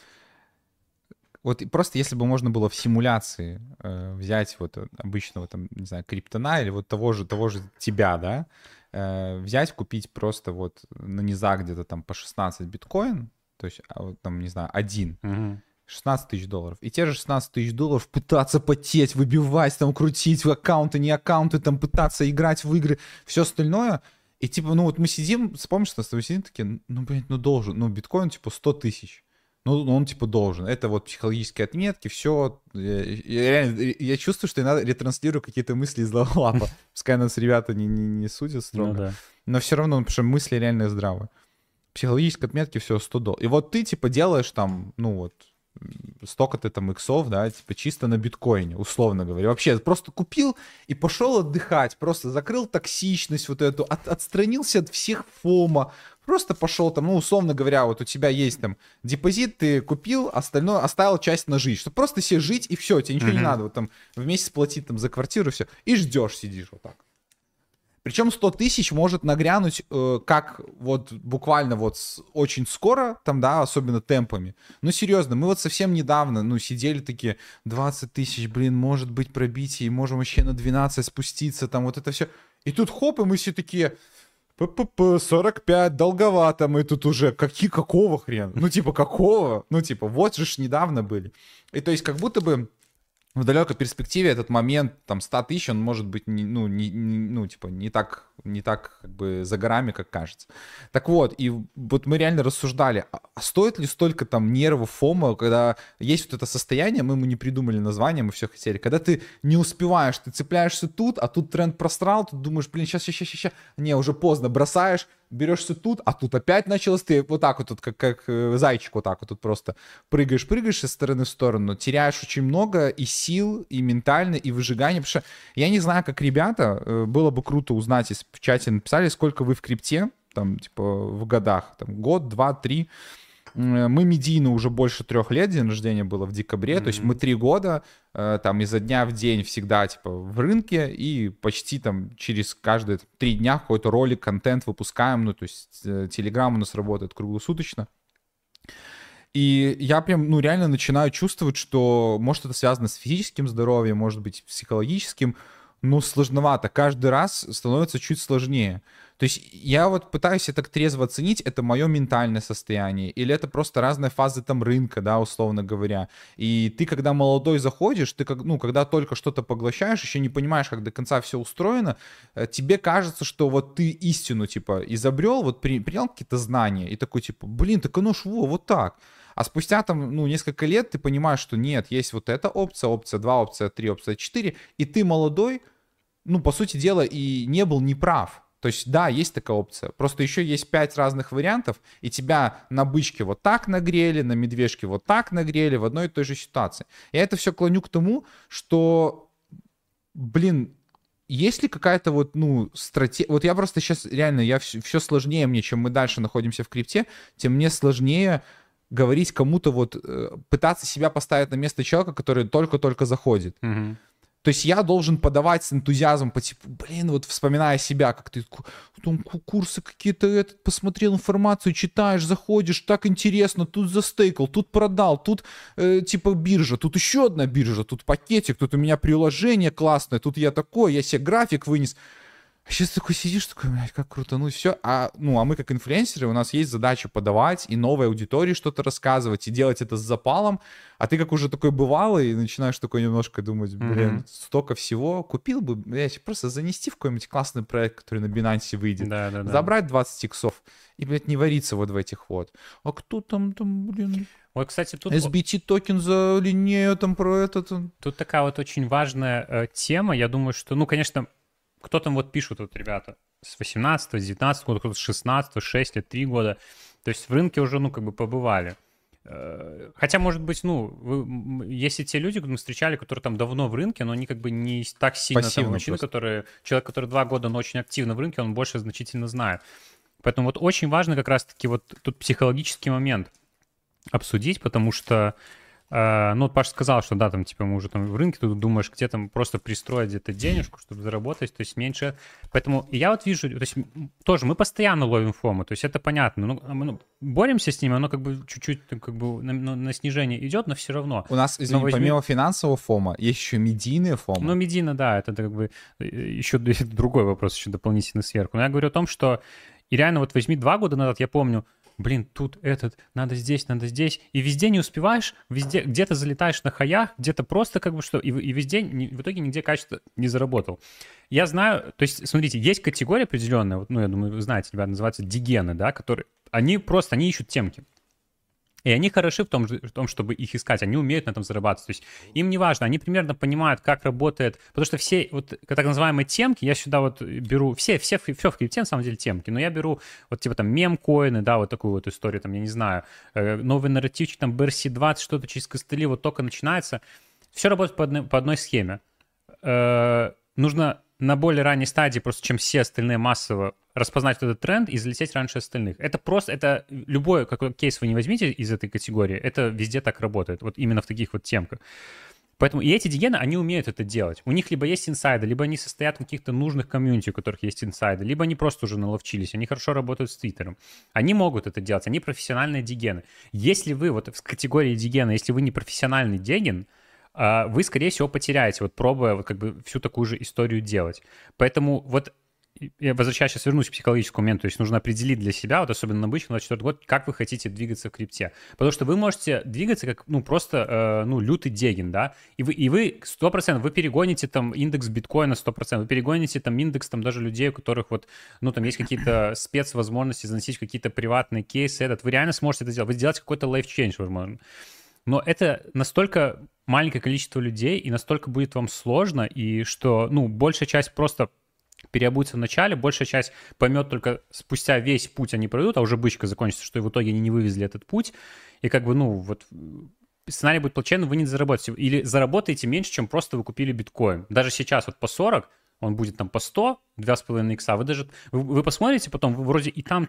вот просто если бы можно было в симуляции взять вот обычного там, не знаю, криптона или вот того же тебя, да, взять, купить просто вот на низах где-то там по 16 биткоин, то есть там, не знаю, один, 16 тысяч долларов. И те же 16 тысяч долларов пытаться потеть, выбивать, там крутить аккаунты, не аккаунты, там пытаться играть в игры, все остальное. И типа, ну вот мы сидим, вспомнишь, что мы сидим такие, ну, блин, ну должен, ну биткоин типа 100 тысяч, ну он типа должен. Это вот психологические отметки, все. Я чувствую, что я ретранслирую какие-то мысли из лапа. Пускай нас ребята не судят строго, ну, да. Но все равно, потому что мысли реально здравые. Психологические отметки, все, 100 долларов. И вот ты типа делаешь там, ну вот, столько-то там иксов, да, типа чисто на биткоине, условно говоря. Вообще просто купил и пошел отдыхать, просто закрыл токсичность вот эту, отстранился от всех фома, просто пошел там, ну, условно говоря, вот у тебя есть там депозит, ты купил, остальное оставил часть на жизнь, чтобы просто себе жить и все, тебе ничего не надо, вот там в месяц платить там за квартиру, все, и ждешь, сидишь вот так. Причем 100 тысяч может нагрянуть как вот буквально вот очень скоро, там, да, особенно темпами. Ну, серьезно, мы вот совсем недавно, ну, сидели такие 20 тысяч, блин, может быть пробитие, можем вообще на 12 спуститься, там вот это все. И тут хоп, и мы все такие... ППП, 45, долговато, мы тут уже, какого хрена? Ну, типа, какого? Ну, типа, вот же ж недавно были. И то есть как будто бы... В далекой перспективе этот момент, там, 100 тысяч, он может быть, не так как бы за горами, как кажется. Так вот, и вот мы реально рассуждали, а стоит ли столько там нервов, фома, когда есть вот это состояние, мы ему не придумали название, мы все хотели, когда ты не успеваешь, ты цепляешься тут, а тут тренд прострал, тут думаешь, блин, сейчас, не, уже поздно, бросаешь, берешься тут, а тут опять началось, ты вот так вот, как зайчик, вот так вот тут просто прыгаешь из стороны в сторону, теряешь очень много и сил, и ментально, и выжигания, потому что я не знаю, как ребята, было бы круто узнать, если в чате написали, сколько вы в крипте, там, типа, в годах, там, год, два, три. Мы медийно уже больше 3 лет, день рождения было в декабре, то есть мы 3 года, там, изо дня в день всегда, типа, в рынке, и почти, там, через каждые 3 дня какой-то ролик, контент выпускаем, ну, то есть Telegram у нас работает круглосуточно. И я прям, ну, реально начинаю чувствовать, что, может, это связано с физическим здоровьем, может быть, психологическим, ну, сложновато. Каждый раз становится чуть сложнее. То есть я вот пытаюсь это трезво оценить, это мое ментальное состояние, или это просто разные фазы там рынка, да, условно говоря. И ты, когда молодой заходишь, ты, как, ну, когда только что-то поглощаешь, еще не понимаешь, как до конца все устроено, тебе кажется, что вот ты истину, типа, изобрел, вот принял какие-то знания, и такой, типа, блин, так оно ж вот так. А спустя там, ну, несколько лет ты понимаешь, что нет, есть вот эта опция, опция 2, опция 3, опция 4, и ты молодой, ну, по сути дела, и не был неправ. То есть, да, есть такая опция, просто еще есть 5 разных вариантов, и тебя на бычке вот так нагрели, на медвежке вот так нагрели, в одной и той же ситуации. Я это все клоню к тому, что, блин, есть ли какая-то вот, ну, стратегия... Вот я просто сейчас, реально, все сложнее мне, чем мы дальше находимся в крипте, тем мне сложнее говорить кому-то вот, пытаться себя поставить на место человека, который только-только заходит. Mm-hmm. То есть я должен подавать с энтузиазмом по типу, блин, вот вспоминая себя, как ты курсы какие-то, посмотрел информацию, читаешь, заходишь, так интересно, тут застейкал, тут продал, тут типа биржа, тут еще одна биржа, тут пакетик, тут у меня приложение классное, тут я такой, я себе график вынес. А сейчас такой сидишь, такой, блядь, как круто, ну и все. А мы как инфлюенсеры, у нас есть задача подавать и новой аудитории что-то рассказывать, и делать это с запалом. А ты как уже такой бывалый, начинаешь такой немножко думать, блин, столько всего. Купил бы, блядь, просто занести в какой-нибудь классный проект, который на Binance выйдет. Да-да-да. Забрать 20 иксов и, блядь, не вариться вот в этих вот. А кто там, блин... Вот, кстати, тут... SBT токен за линею, там про этот... Тут такая вот очень важная тема. Я думаю, что, ну, конечно... Кто там вот пишут, вот ребята, с 18-го, с 19-го года, кто-то с 16-го, 6 лет, 3 года. То есть в рынке уже, ну, как бы побывали. Хотя, может быть, ну, есть и те люди, которые мы встречали, которые там давно в рынке, но они как бы не так сильно там мужчины, которые... Человек, который 2 года, но очень активно в рынке, он больше значительно знает. Поэтому вот очень важно как раз-таки вот тут психологический момент обсудить, потому что... Ну, Паша сказал, что да, там, типа, мы уже там в рынке, ты думаешь, где там просто пристроить где-то денежку, чтобы заработать, то есть меньше. Поэтому я вот вижу, то есть тоже мы постоянно ловим фому, то есть это понятно. Ну, мы боремся с ними, оно как бы чуть-чуть как бы на снижение идет, но все равно. У нас, извини, помимо финансового фома, есть еще медийные фомы. Ну, медийно, да, это как бы еще другой вопрос, еще дополнительно сверху. Но я говорю о том, что и реально вот возьми 2 года назад, я помню, блин, тут этот, надо здесь, и везде не успеваешь, везде где-то залетаешь на хаях, где-то просто как бы что, и везде, в итоге нигде качество не заработал. Я знаю, то есть, смотрите, есть категория определенная, вот, ну, я думаю, вы знаете, ребята, называются дигены, да, которые, они ищут темки. И они хороши в том, чтобы их искать, они умеют на этом зарабатывать. То есть им не важно, они примерно понимают, как работает, потому что все вот так называемые темки, я сюда вот беру, все в крипте на самом деле темки, но я беру вот типа там мемкоины, да, вот такую вот историю, там, я не знаю, новый нарративчик, там, BRC-20, что-то через костыли, вот только начинается. Все работает по одной схеме. Нужно на более ранней стадии, просто чем все остальные массово, распознать этот тренд и залететь раньше остальных. Это просто, это любой какой кейс вы не возьмите из этой категории, это везде так работает, вот именно в таких вот темках. Поэтому и эти дигены, они умеют это делать. У них либо есть инсайды, либо они состоят в каких-то нужных комьюнити, у которых есть инсайды, либо они просто уже наловчились, они хорошо работают с Твиттером. Они могут это делать, они профессиональные дигены. Если вы вот в категории дигена, если вы не профессиональный диген, вы, скорее всего, потеряете, вот пробуя вот как бы всю такую же историю делать. Поэтому вот я возвращаюсь, сейчас вернусь к психологическому моменту, то есть нужно определить для себя, вот особенно на обычный 24 год, как вы хотите двигаться в крипте. Потому что вы можете двигаться как, ну, просто, ну, лютый дегин, да, и вы 100%, вы перегоните там индекс биткоина 100%, вы перегоните там индекс там даже людей, у которых вот, ну, там есть какие-то спецвозможности заносить какие-то приватные кейсы, вы реально сможете это сделать, вы сделаете какой-то лайф-чейндж, возможно. Но это настолько маленькое количество людей, и настолько будет вам сложно, и что, ну, большая часть просто переобуется в начале, большая часть поймет только спустя весь путь они пройдут, а уже бычка закончится, что и в итоге они не вывезли этот путь, и как бы, ну, вот сценарий будет плачевный, вы не заработаете, или заработаете меньше, чем просто вы купили биткоин. Даже сейчас вот по 40, он будет там по 100, 2,5 икса, вы даже, вы посмотрите потом, вы вроде и там,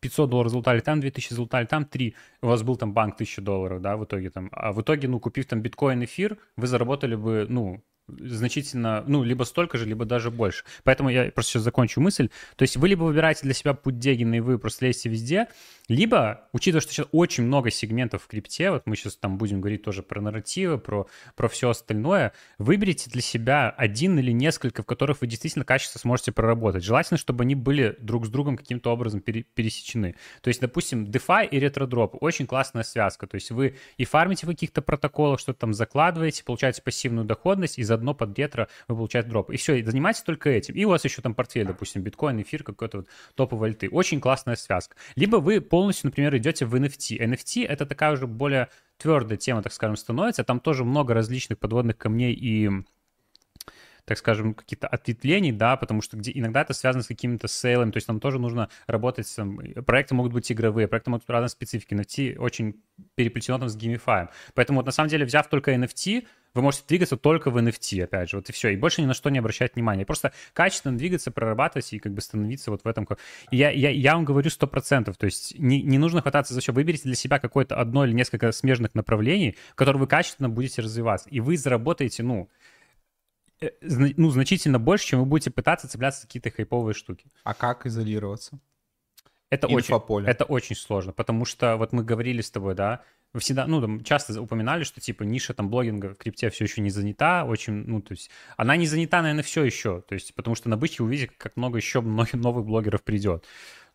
$500 залутали, там 2000 залутали, там 3. У вас был там банк $1000, да, в итоге там. А в итоге, ну, купив там биткоин, эфир, вы заработали бы, ну, значительно, ну, либо столько же, либо даже больше. Поэтому я просто сейчас закончу мысль. То есть вы либо выбираете для себя путь Дегина, и вы просто лезете везде, либо, учитывая, что сейчас очень много сегментов в крипте, вот мы сейчас там будем говорить тоже про нарративы, про все остальное, выберите для себя один или несколько, в которых вы действительно качественно сможете проработать. Желательно, чтобы они были друг с другом каким-то образом пересечены. То есть, допустим, DeFi и ретродроп. Очень классная связка. То есть вы и фармите в каких-то протоколах, что-то там закладываете, получаете пассивную доходность, и заодно под ретро вы получаете дроп. И все, и занимайтесь только этим. И у вас еще там портфель, допустим, биткоин, эфир, какой-то вот топовые альты. Очень классная связка. Либо вы полностью, например, идете в NFT. NFT — это такая уже более твердая тема, так скажем, становится. Там тоже много различных подводных камней и, так скажем, какие-то ответвлений, да, потому что где иногда это связано с какими-то сейлами, то есть там тоже нужно работать, там, проекты могут быть игровые, проекты могут быть разной специфики, NFT очень переплетено там с геймифаем. Поэтому вот на самом деле, взяв только NFT, вы можете двигаться только в NFT, опять же, вот и все, и больше ни на что не обращать внимания, просто качественно двигаться, прорабатывать и как бы становиться вот в этом. Я вам говорю 100%, то есть не нужно хвататься за все, выберите для себя какое-то одно или несколько смежных направлений, в которых вы качественно будете развиваться, и вы заработаете, ну, значительно больше, чем вы будете пытаться цепляться за какие-то хайповые штуки. А как изолироваться? Это очень сложно, потому что вот мы говорили с тобой, да, вы всегда, ну, там, часто упоминали, что, типа, ниша, там, блогинга в крипте все еще не занята, очень, ну, то есть, она не занята, наверное, все еще, то есть, потому что на бычке увидите, как много еще новых блогеров придет,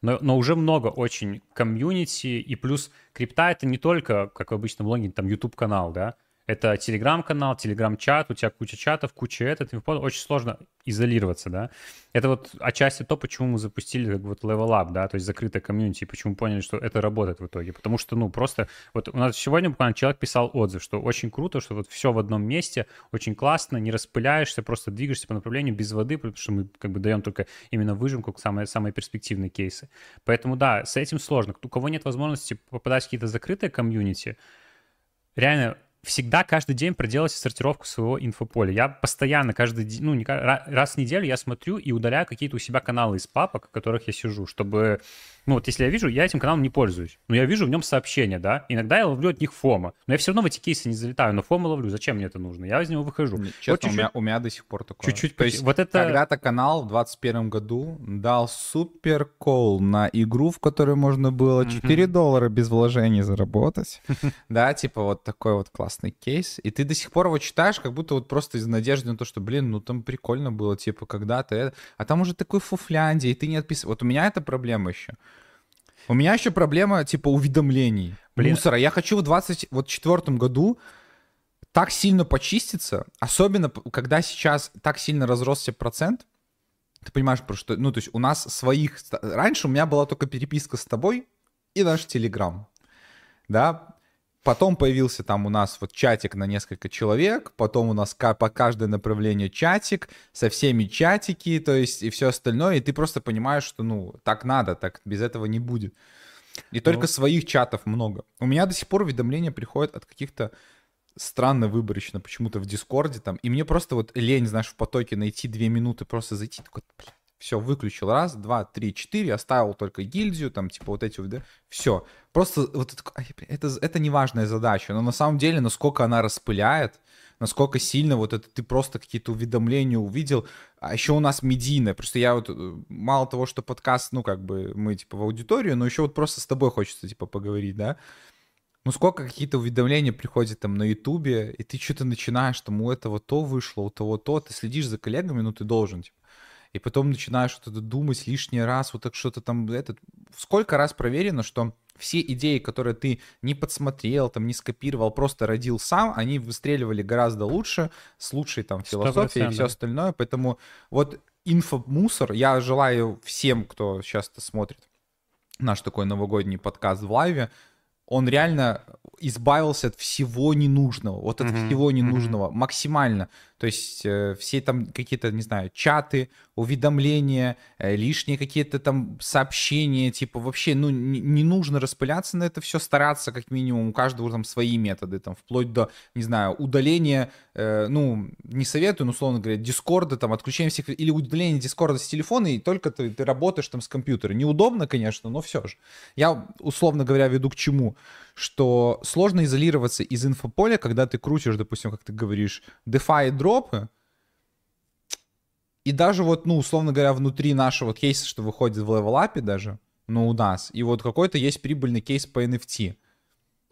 но уже много очень комьюнити, и плюс крипта — это не только, как в обычном блогинге, там, YouTube-канал, да, это телеграм-канал, телеграм-чат, у тебя куча чатов, куча очень сложно изолироваться, да. Это вот отчасти то, почему мы запустили как бы вот Level Up, да, то есть закрытая комьюнити, и почему поняли, что это работает в итоге, потому что, ну, просто, вот у нас сегодня буквально человек писал отзыв, что очень круто, что вот все в одном месте, очень классно, не распыляешься, просто двигаешься по направлению без воды, потому что мы как бы даем только именно выжимку, самые перспективные кейсы. Поэтому, да, с этим сложно. У кого нет возможности попадать в какие-то закрытые комьюнити, реально... Всегда каждый день проделайте сортировку своего инфополя. Я постоянно каждый день, ну, раз в неделю я смотрю и удаляю какие-то у себя каналы из папок, в которых я сижу, чтобы... Ну, вот если я вижу, я этим каналом не пользуюсь, но я вижу в нем сообщения, да. Иногда я ловлю от них фома, но я все равно в эти кейсы не залетаю, но фома ловлю. Зачем мне это нужно? Я из него выхожу. Честно, вот чуть-чуть... у меня до сих пор такое. Чуть-чуть. То есть вот это... Когда-то канал в 2021 году дал суперкол на игру, в которой можно было $4 без вложений заработать. Да, типа вот такой вот классный кейс. И ты до сих пор его читаешь, как будто вот просто из надежды на то, что, блин, ну там прикольно было, типа когда-то. А там уже такой фуфляндия, и ты не отписываешь. Вот у меня это проблема еще. У меня еще проблема, типа, уведомлений. Блин. Мусора. Я хочу в 2024 году так сильно почиститься, особенно когда сейчас так сильно разросся процент. Ты понимаешь, про что... Ну, то есть у нас своих... Раньше у меня была только переписка с тобой и наш Телеграм. Да? Потом появился там у нас вот чатик на несколько человек, потом у нас по каждое направление чатик, со всеми чатики, то есть и все остальное, и ты просто понимаешь, что, ну, так надо, так без этого не будет. И только своих чатов много. У меня до сих пор уведомления приходят от каких-то странно выборочно, почему-то в Дискорде там, и мне просто вот лень, знаешь, в потоке найти 2 минуты, просто зайти, такой, блядь. Все, выключил. 1, 2, 3, 4. Оставил только гильдию, там, типа, вот эти, да. Все. Просто вот это неважная задача. Но на самом деле, насколько она распыляет, насколько сильно вот это ты просто какие-то уведомления увидел. А еще у нас медийное. Просто я вот, мало того, что подкаст, ну, как бы, мы, типа, в аудиторию, но еще вот просто с тобой хочется, типа, поговорить, да. Ну, сколько какие-то уведомления приходят там на Ютубе, и ты что-то начинаешь, там, у этого то вышло, у того то. Ты следишь за коллегами, но ты должен, типа. И потом начинаешь вот это думать лишний раз, вот так что-то там... Сколько раз проверено, что все идеи, которые ты не подсмотрел, там, не скопировал, просто родил сам, они выстреливали гораздо лучше, с лучшей там философией и все остальное. Поэтому вот инфомусор, я желаю всем, кто сейчас смотрит наш такой новогодний подкаст в лайве, он реально избавился от всего ненужного, вот от всего ненужного максимально. То есть все там какие-то, не знаю, чаты, уведомления, лишние какие-то там сообщения, типа вообще, ну, не нужно распыляться на это все, стараться как минимум, у каждого там свои методы, там, вплоть до, не знаю, удаления, ну, не советую, но, условно говоря, Дискорда, там, отключение всех, или удаление Дискорда с телефона, и только ты работаешь там с компьютера. Неудобно, конечно, но все же. Я, условно говоря, веду к чему? Что сложно изолироваться из инфополя, когда ты крутишь, допустим, как ты говоришь, DeFi дропы, И даже вот, ну, условно говоря, внутри нашего кейса, что выходит в Level Up даже, ну, у нас, и вот какой-то есть прибыльный кейс по NFT.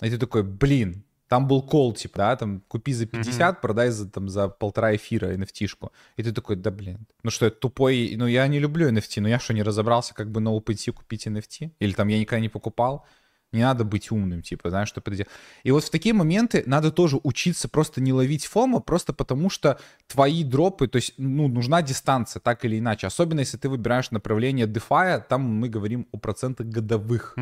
И ты такой, блин, там был колл, типа, да, там, купи за 50, продай за, там, за 1,5 эфира NFT-шку. И ты такой, да, блин, ну что, это тупой, ну, я не люблю NFT, ну, я что, не разобрался, как бы на OpenSea купить NFT? Или там я никогда не покупал? Не надо быть умным, типа, знаешь, что придет. И вот в такие моменты надо тоже учиться просто не ловить фома, просто потому что твои дропы, то есть, ну, нужна дистанция, так или иначе. Особенно, если ты выбираешь направление DeFi, там мы говорим о процентах годовых.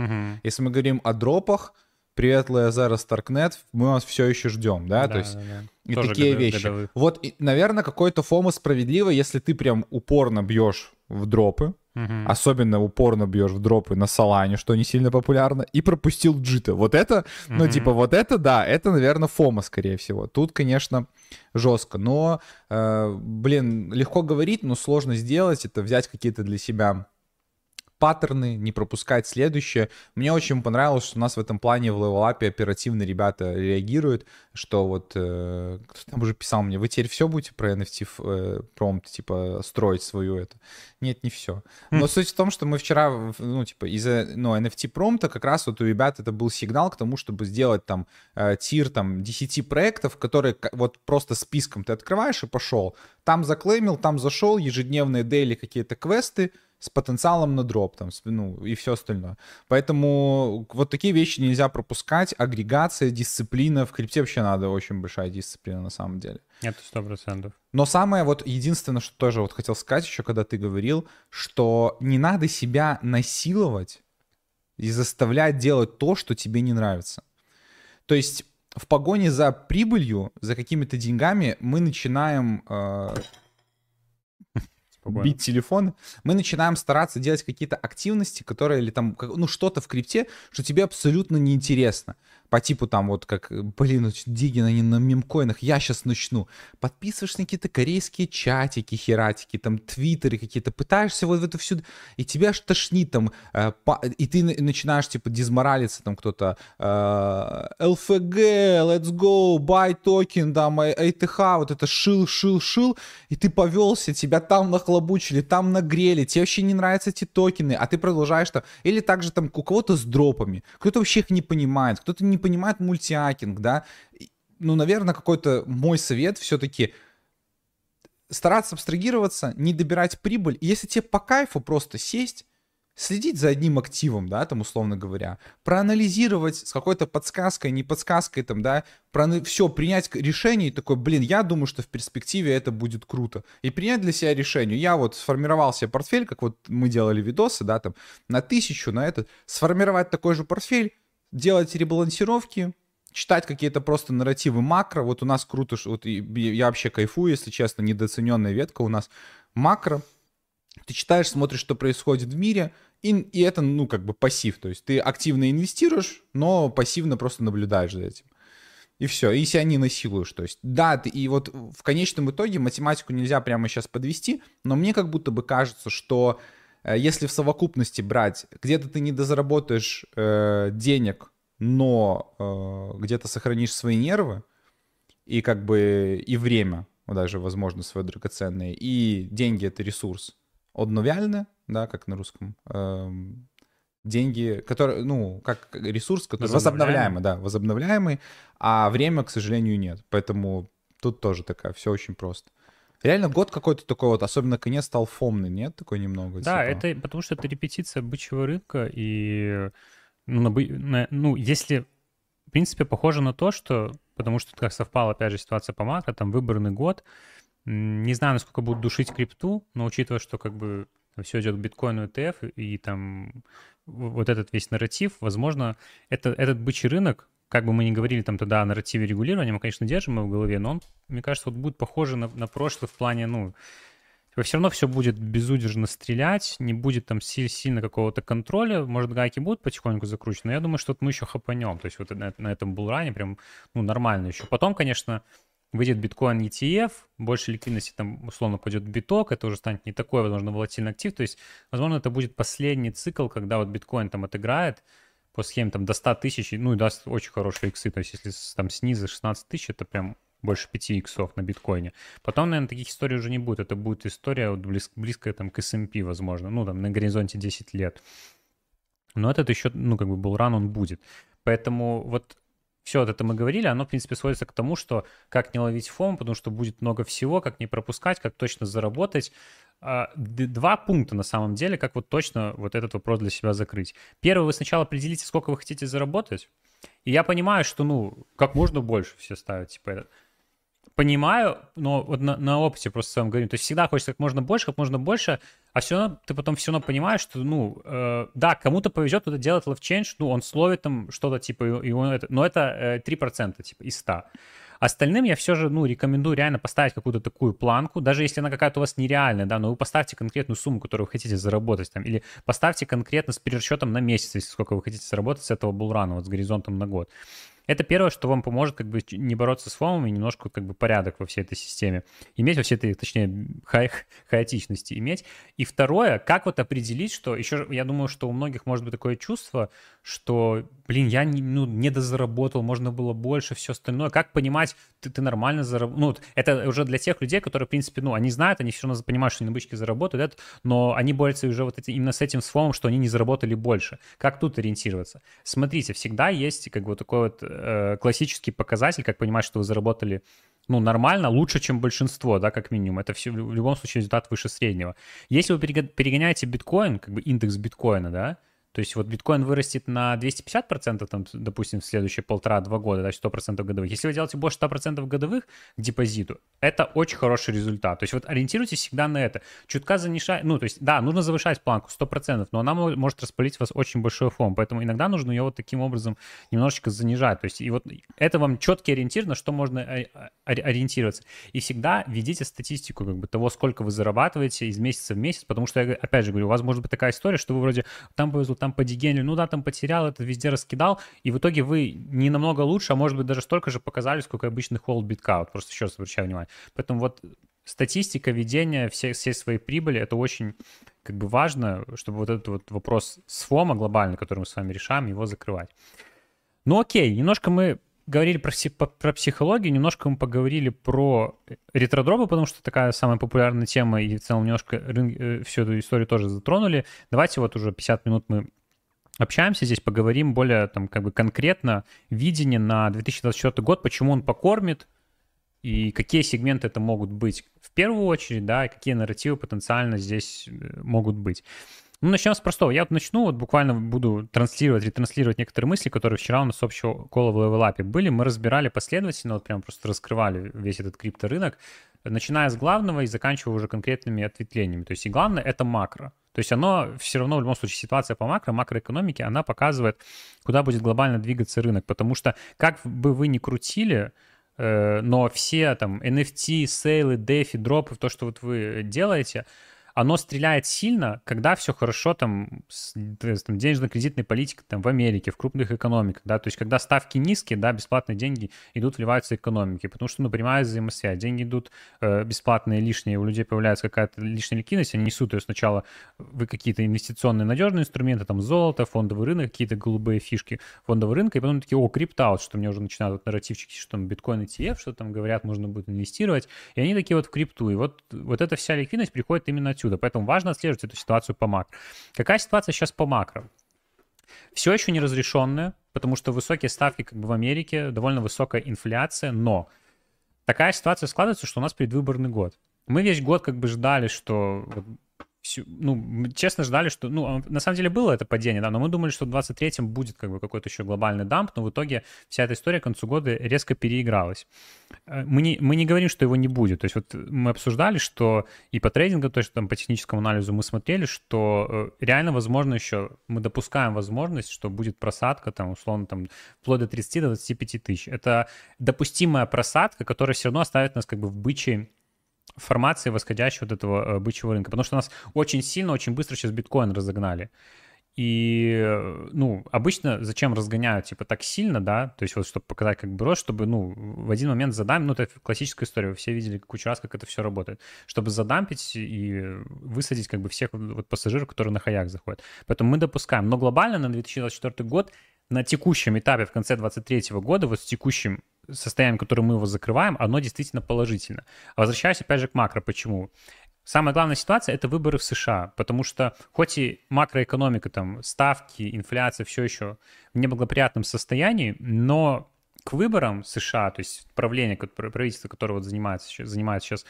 Если мы говорим о дропах, привет, Layer Zero, StarkNet, мы вас все еще ждем, да? Да, то есть, да, да. И тоже такие вещи. Годовых. Вот, и, наверное, какое-то фома справедливо, если ты прям упорно бьешь в дропы, особенно упорно бьешь в дропы на Солане, что не сильно популярно, и пропустил Джито. Вот это, ну, типа, вот это, да, это, наверное, фома, скорее всего. Тут, конечно, жестко. Но, блин, легко говорить, но сложно сделать. Это взять какие-то для себя паттерны, не пропускать следующее. Мне очень понравилось, что у нас в этом плане в Level Up оперативно ребята реагируют, что вот кто-то там уже писал мне, вы теперь все будете про NFT Prompt, типа, строить свою это? Нет, не все. Но суть в том, что мы вчера, ну, типа, из-за NFT Prompt как раз вот у ребят это был сигнал к тому, чтобы сделать там тир там 10 проектов, которые вот просто списком ты открываешь и пошел. Там заклеймил, там зашел, ежедневные дейли какие-то квесты, с потенциалом на дроп, там, ну, и все остальное. Поэтому вот такие вещи нельзя пропускать. Агрегация, дисциплина. В крипте вообще надо очень большая дисциплина на самом деле. Это 100%. Но самое вот единственное, что тоже вот хотел сказать еще, когда ты говорил, что не надо себя насиловать и заставлять делать то, что тебе не нравится. То есть в погоне за прибылью, за какими-то деньгами мы начинаем... бить телефон, мы начинаем стараться делать какие-то активности, которые, или там, ну, что-то в крипте, что тебе абсолютно неинтересно. По типу там вот как, блин, диги на мемкоинах, я сейчас начну. Подписываешься на какие-то корейские чатики, хератики, там, твиттеры какие-то, пытаешься вот в это всю, и тебя аж тошнит там, и ты начинаешь, типа, дизморалиться, там, кто-то, LFG, let's go, buy token, там, ATH, вот это шил, и ты повелся, тебя там нахлобучили, там нагрели, тебе вообще не нравятся эти токены, а ты продолжаешь там, или также там у кого-то с дропами, кто-то вообще их не понимает, кто-то не понимает мультиакинг, да, ну, наверное, какой-то мой совет все-таки стараться абстрагироваться, не добирать прибыль, если тебе по кайфу просто сесть, следить за одним активом, да, там, условно говоря, проанализировать с какой-то подсказкой, не подсказкой, там, да, все, принять решение и такой, блин, я думаю, что в перспективе это будет круто. И принять для себя решение. Я вот сформировал себе портфель, как вот мы делали видосы, да, там, на 1000, на этот, сформировать такой же портфель, делать ребалансировки, читать какие-то просто нарративы макро. Вот у нас круто, вот я вообще кайфую, если честно, недооцененная ветка у нас макро. Ты читаешь, смотришь, что происходит в мире, и это, ну, как бы пассив. То есть ты активно инвестируешь, но пассивно просто наблюдаешь за этим. И все, и себя не насилуешь. То есть, да, ты, и вот в конечном итоге математику нельзя прямо сейчас подвести, но мне как будто бы кажется, что если в совокупности брать, где-то ты недозаработаешь денег, но где-то сохранишь свои нервы и как бы и время, даже, возможно, свое драгоценное, и деньги — это ресурс. Одновяльно, да, как на русском, деньги, которые, ну, как ресурс, который возобновляемый, да, возобновляемый, а время, к сожалению, нет. Поэтому тут тоже такая, все очень просто. Реально год какой-то такой вот, особенно конец стал фомный, нет? Такой немного. Да, типа... это потому что это репетиция бычьего рынка, и, ну, если, в принципе, похоже на то, что, потому что как совпала, опять же, ситуация по макро, там выборный год, не знаю, насколько будут душить крипту, но учитывая, что как бы все идет к биткоину, ETF, и там вот этот весь нарратив, возможно, этот бычий рынок, как бы мы ни говорили там тогда о нарративе регулирования, мы, конечно, держим его в голове, но он, мне кажется, вот будет похоже на прошлое в плане, ну, типа, все равно все будет безудержно стрелять, не будет там сильно какого-то контроля, может, гайки будут потихоньку закручены, но я думаю, что вот мы еще хапанем, то есть вот на этом булране прям, ну, нормально еще. Потом, конечно, выйдет биткоин ETF, больше ликвидности там условно пойдет биток, это уже станет не такой, возможно, волатильный актив, то есть, возможно, это будет последний цикл, когда вот биткоин там отыграет, по схеме там до 100 тысяч, ну и даст очень хорошие иксы, то есть если там снизу 16 тысяч, это прям больше 5 иксов на биткоине. Потом, наверное, таких историй уже не будет. Это будет история вот близкая там, к S&P, возможно, ну, там, на горизонте 10 лет. Но этот еще, ну, как бы был ран, он будет. Поэтому вот все вот это мы говорили, оно, в принципе, сводится к тому, что как не ловить фом, потому что будет много всего, как не пропускать, как точно заработать. Два пункта, на самом деле, как вот точно вот этот вопрос для себя закрыть. Первый, вы сначала определите, сколько вы хотите заработать. И я понимаю, что, ну, как можно больше все ставят, типа, этот. Понимаю, но вот на опыте просто сам говорю, то есть всегда хочется как можно больше, а все равно ты потом все равно понимаешь, что, ну, да, кому-то повезет, кто-то делает left change, ну, он словит там что-то, типа, и он это, но это 3%, типа, из 100. Остальным я все же, ну, рекомендую реально поставить какую-то такую планку, даже если она какая-то у вас нереальная, да, но вы поставьте конкретную сумму, которую вы хотите заработать, там, или поставьте конкретно с перерасчетом на месяц, если сколько вы хотите заработать с этого булрана, вот с горизонтом на год. Это первое, что вам поможет как бы не бороться с фомом и немножко как бы порядок во всей этой системе иметь, во всей этой, точнее, хаотичности иметь. И второе, как вот определить, что еще, я думаю, что у многих может быть такое чувство, что, блин, я недозаработал, можно было больше, все остальное. Как понимать, ты нормально заработал? Ну, это уже для тех людей, которые, в принципе, ну, они знают, они все равно понимают, что они на бычке заработают, да? Но они борются уже вот эти, именно с этим с фомом, что они не заработали больше. Как тут ориентироваться? Смотрите, всегда есть как бы такой вот классический показатель, как понимать, что вы заработали, ну, нормально, лучше, чем большинство, да, как минимум. Это все, в любом случае результат выше среднего. Если вы перегоняете биткоин, как бы индекс биткоина, да, то есть вот биткоин вырастет на 250%, там, допустим, в следующие 1,5-2 года, да, 100% годовых. Если вы делаете больше 100% годовых к депозиту, это очень хороший результат. То есть вот ориентируйтесь всегда на это. Чутка занижать, ну, то есть, да, нужно завышать планку 100%, но она может распылить у вас очень большой фон, поэтому иногда нужно ее вот таким образом немножечко занижать. То есть и вот это вам четкий ориентир, на что можно ориентироваться. И всегда ведите статистику как бы того, сколько вы зарабатываете из месяца в месяц, потому что, я, опять же говорю, у вас может быть такая история, что вы вроде там повезло, там подегенили, ну да, там потерял, это везде раскидал, и в итоге вы не намного лучше, а может быть даже столько же показали, сколько обычных холд битка, вот просто еще раз обращаю внимание. Поэтому вот статистика ведения всей своей прибыли, это очень как бы важно, чтобы вот этот вот вопрос с фома глобальный, который мы с вами решаем, его закрывать. Ну окей, немножко мы говорили про психологию, немножко мы поговорили про ретродропы, потому что такая самая популярная тема, и в целом немножко всю эту историю тоже затронули. Давайте вот уже 50 минут мы общаемся здесь, поговорим более там как бы конкретно видение на 2024 год, почему он покормит и какие сегменты это могут быть в первую очередь, да, и какие нарративы потенциально здесь могут быть. Ну, начнем с простого. Я вот начну, вот буквально буду транслировать, ретранслировать некоторые мысли, которые вчера у нас с общего кола в Level Up были. Мы разбирали последовательно, вот прям просто раскрывали весь этот крипторынок, начиная с главного и заканчивая уже конкретными ответвлениями. То есть и главное — это макро. То есть оно все равно, в любом случае, ситуация по макроэкономике, она показывает, куда будет глобально двигаться рынок. Потому что как бы вы ни крутили, но все там NFT, сейлы, DeFi, дропы, то, что вот вы делаете, оно стреляет сильно, когда все хорошо там с денежно-кредитной политикой там в Америке, в крупных экономиках, да, то есть когда ставки низкие, да, бесплатные деньги идут, вливаются в экономики, потому что, ну, прямая взаимосвязь, деньги идут бесплатные, лишние, у людей появляется какая-то лишняя ликвидность, они несут ее сначала в какие-то инвестиционные надежные инструменты, там золото, фондовый рынок, какие-то голубые фишки фондового рынка, и потом такие, о, криптаут, что мне уже начинают вот нарративчики, что там биткоин ETF, что там говорят, можно будет инвестировать, и они такие вот в крипту, и вот эта вся ликвидность приходит именно отсюда. Поэтому важно отслеживать эту ситуацию по макро. Какая ситуация сейчас по макро? Все еще неразрешенная, потому что высокие ставки как бы в Америке, довольно высокая инфляция, но такая ситуация складывается, что у нас предвыборный год. Мы весь год как бы ждали, что... Ну, честно ждали, что... Ну, на самом деле было это падение, да, но мы думали, что в 23-м будет как бы какой-то еще глобальный дамп, но в итоге вся эта история к концу года резко переигралась. Мы не говорим, что его не будет. То есть вот мы обсуждали, что и по трейдингу, то есть там по техническому анализу мы смотрели, что реально возможно еще... Мы допускаем возможность, что будет просадка, там, условно, там, вплоть до 30-25 тысяч. Это допустимая просадка, которая все равно оставит нас как бы в бычьей формации восходящего вот этого бычьего рынка, потому что нас очень сильно, очень быстро сейчас биткоин разогнали. И, ну, обычно зачем разгоняют, типа, так сильно, да, то есть вот чтобы показать как бы рост, чтобы, ну, в один момент задампить, ну, это классическая история, вы все видели кучу раз, как это все работает, чтобы задампить и высадить как бы всех вот пассажиров, которые на хаяк заходят. Поэтому мы допускаем, но глобально на 2024 год, на текущем этапе в конце 2023 года, вот с текущим состояние, в котором мы его закрываем, оно действительно положительно. Возвращаюсь опять же к макро. Почему? Самая главная ситуация — это выборы в США, потому что хоть и макроэкономика, там, ставки, инфляция, все еще в неблагоприятном состоянии, но к выборам США, то есть правление, правительство, которое вот занимает сейчас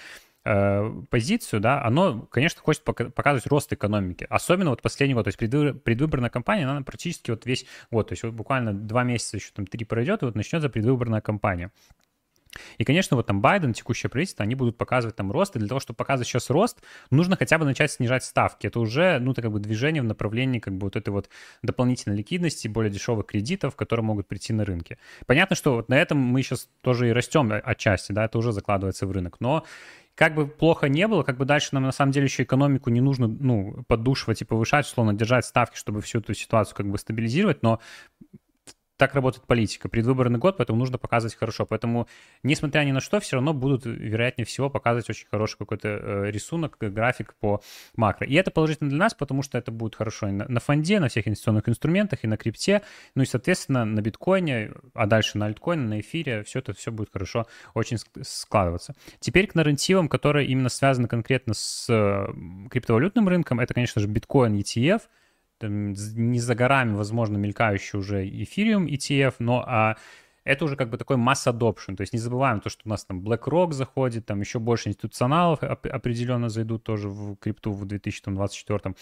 позицию, да, оно, конечно, хочет показывать рост экономики. Особенно вот последнего, то есть предвыборная кампания, она практически вот весь год, то есть вот буквально 2 месяца, еще там 3 пройдет, и вот начнется предвыборная кампания. И, конечно, вот там Байден, текущее правительство, они будут показывать там рост, и для того, чтобы показывать сейчас рост, нужно хотя бы начать снижать ставки. Это уже, ну, это как бы движение в направлении как бы вот этой вот дополнительной ликвидности, более дешевых кредитов, которые могут прийти на рынке. Понятно, что вот на этом мы сейчас тоже и растем отчасти, да, это уже закладывается в рынок, но как бы плохо не было, как бы дальше нам на самом деле еще экономику не нужно, ну, поддушивать и повышать, условно, держать ставки, чтобы всю эту ситуацию как бы стабилизировать, но так работает политика. Предвыборный год, поэтому нужно показывать хорошо. Поэтому, несмотря ни на что, все равно будут, вероятнее всего, показывать очень хороший какой-то рисунок, график по макро. И это положительно для нас, потому что это будет хорошо и на фонде, на всех инвестиционных инструментах, и на крипте, ну и, соответственно, на биткоине, а дальше на альткоине, на эфире. Все это все будет хорошо очень складываться. Теперь к нарративам, которые именно связаны конкретно с криптовалютным рынком. Это, конечно же, биткоин, ETF. Не за горами, возможно, мелькающий уже эфириум ETF, но это уже как бы такой масс-адопшн. То есть не забываем то, что у нас там BlackRock заходит, там еще больше институционалов определенно зайдут тоже в крипту в 2024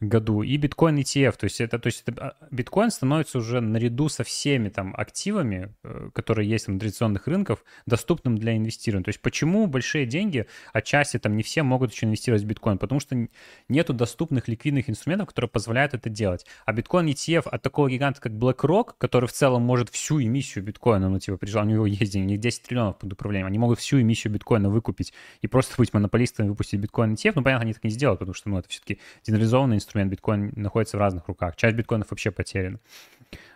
году. И биткоин ETF, то есть это биткоин становится уже наряду со всеми там активами, которые есть там традиционных рынков, доступным для инвестирования. То есть почему большие деньги отчасти там не все могут еще инвестировать в биткоин? Потому что нету доступных ликвидных инструментов, которые позволяют это делать. А биткоин ETF от такого гиганта, как BlackRock, который в целом может всю эмиссию биткоина, ну типа прижал, у него есть деньги, у них 10 триллионов под управлением, они могут всю эмиссию биткоина выкупить и просто быть монополистами, выпустить биткоин ETF. Ну понятно, они так не сделают, потому что, ну, это все-таки централизованный инструмент. Биткоин находится в разных руках. Часть биткоинов вообще потеряна.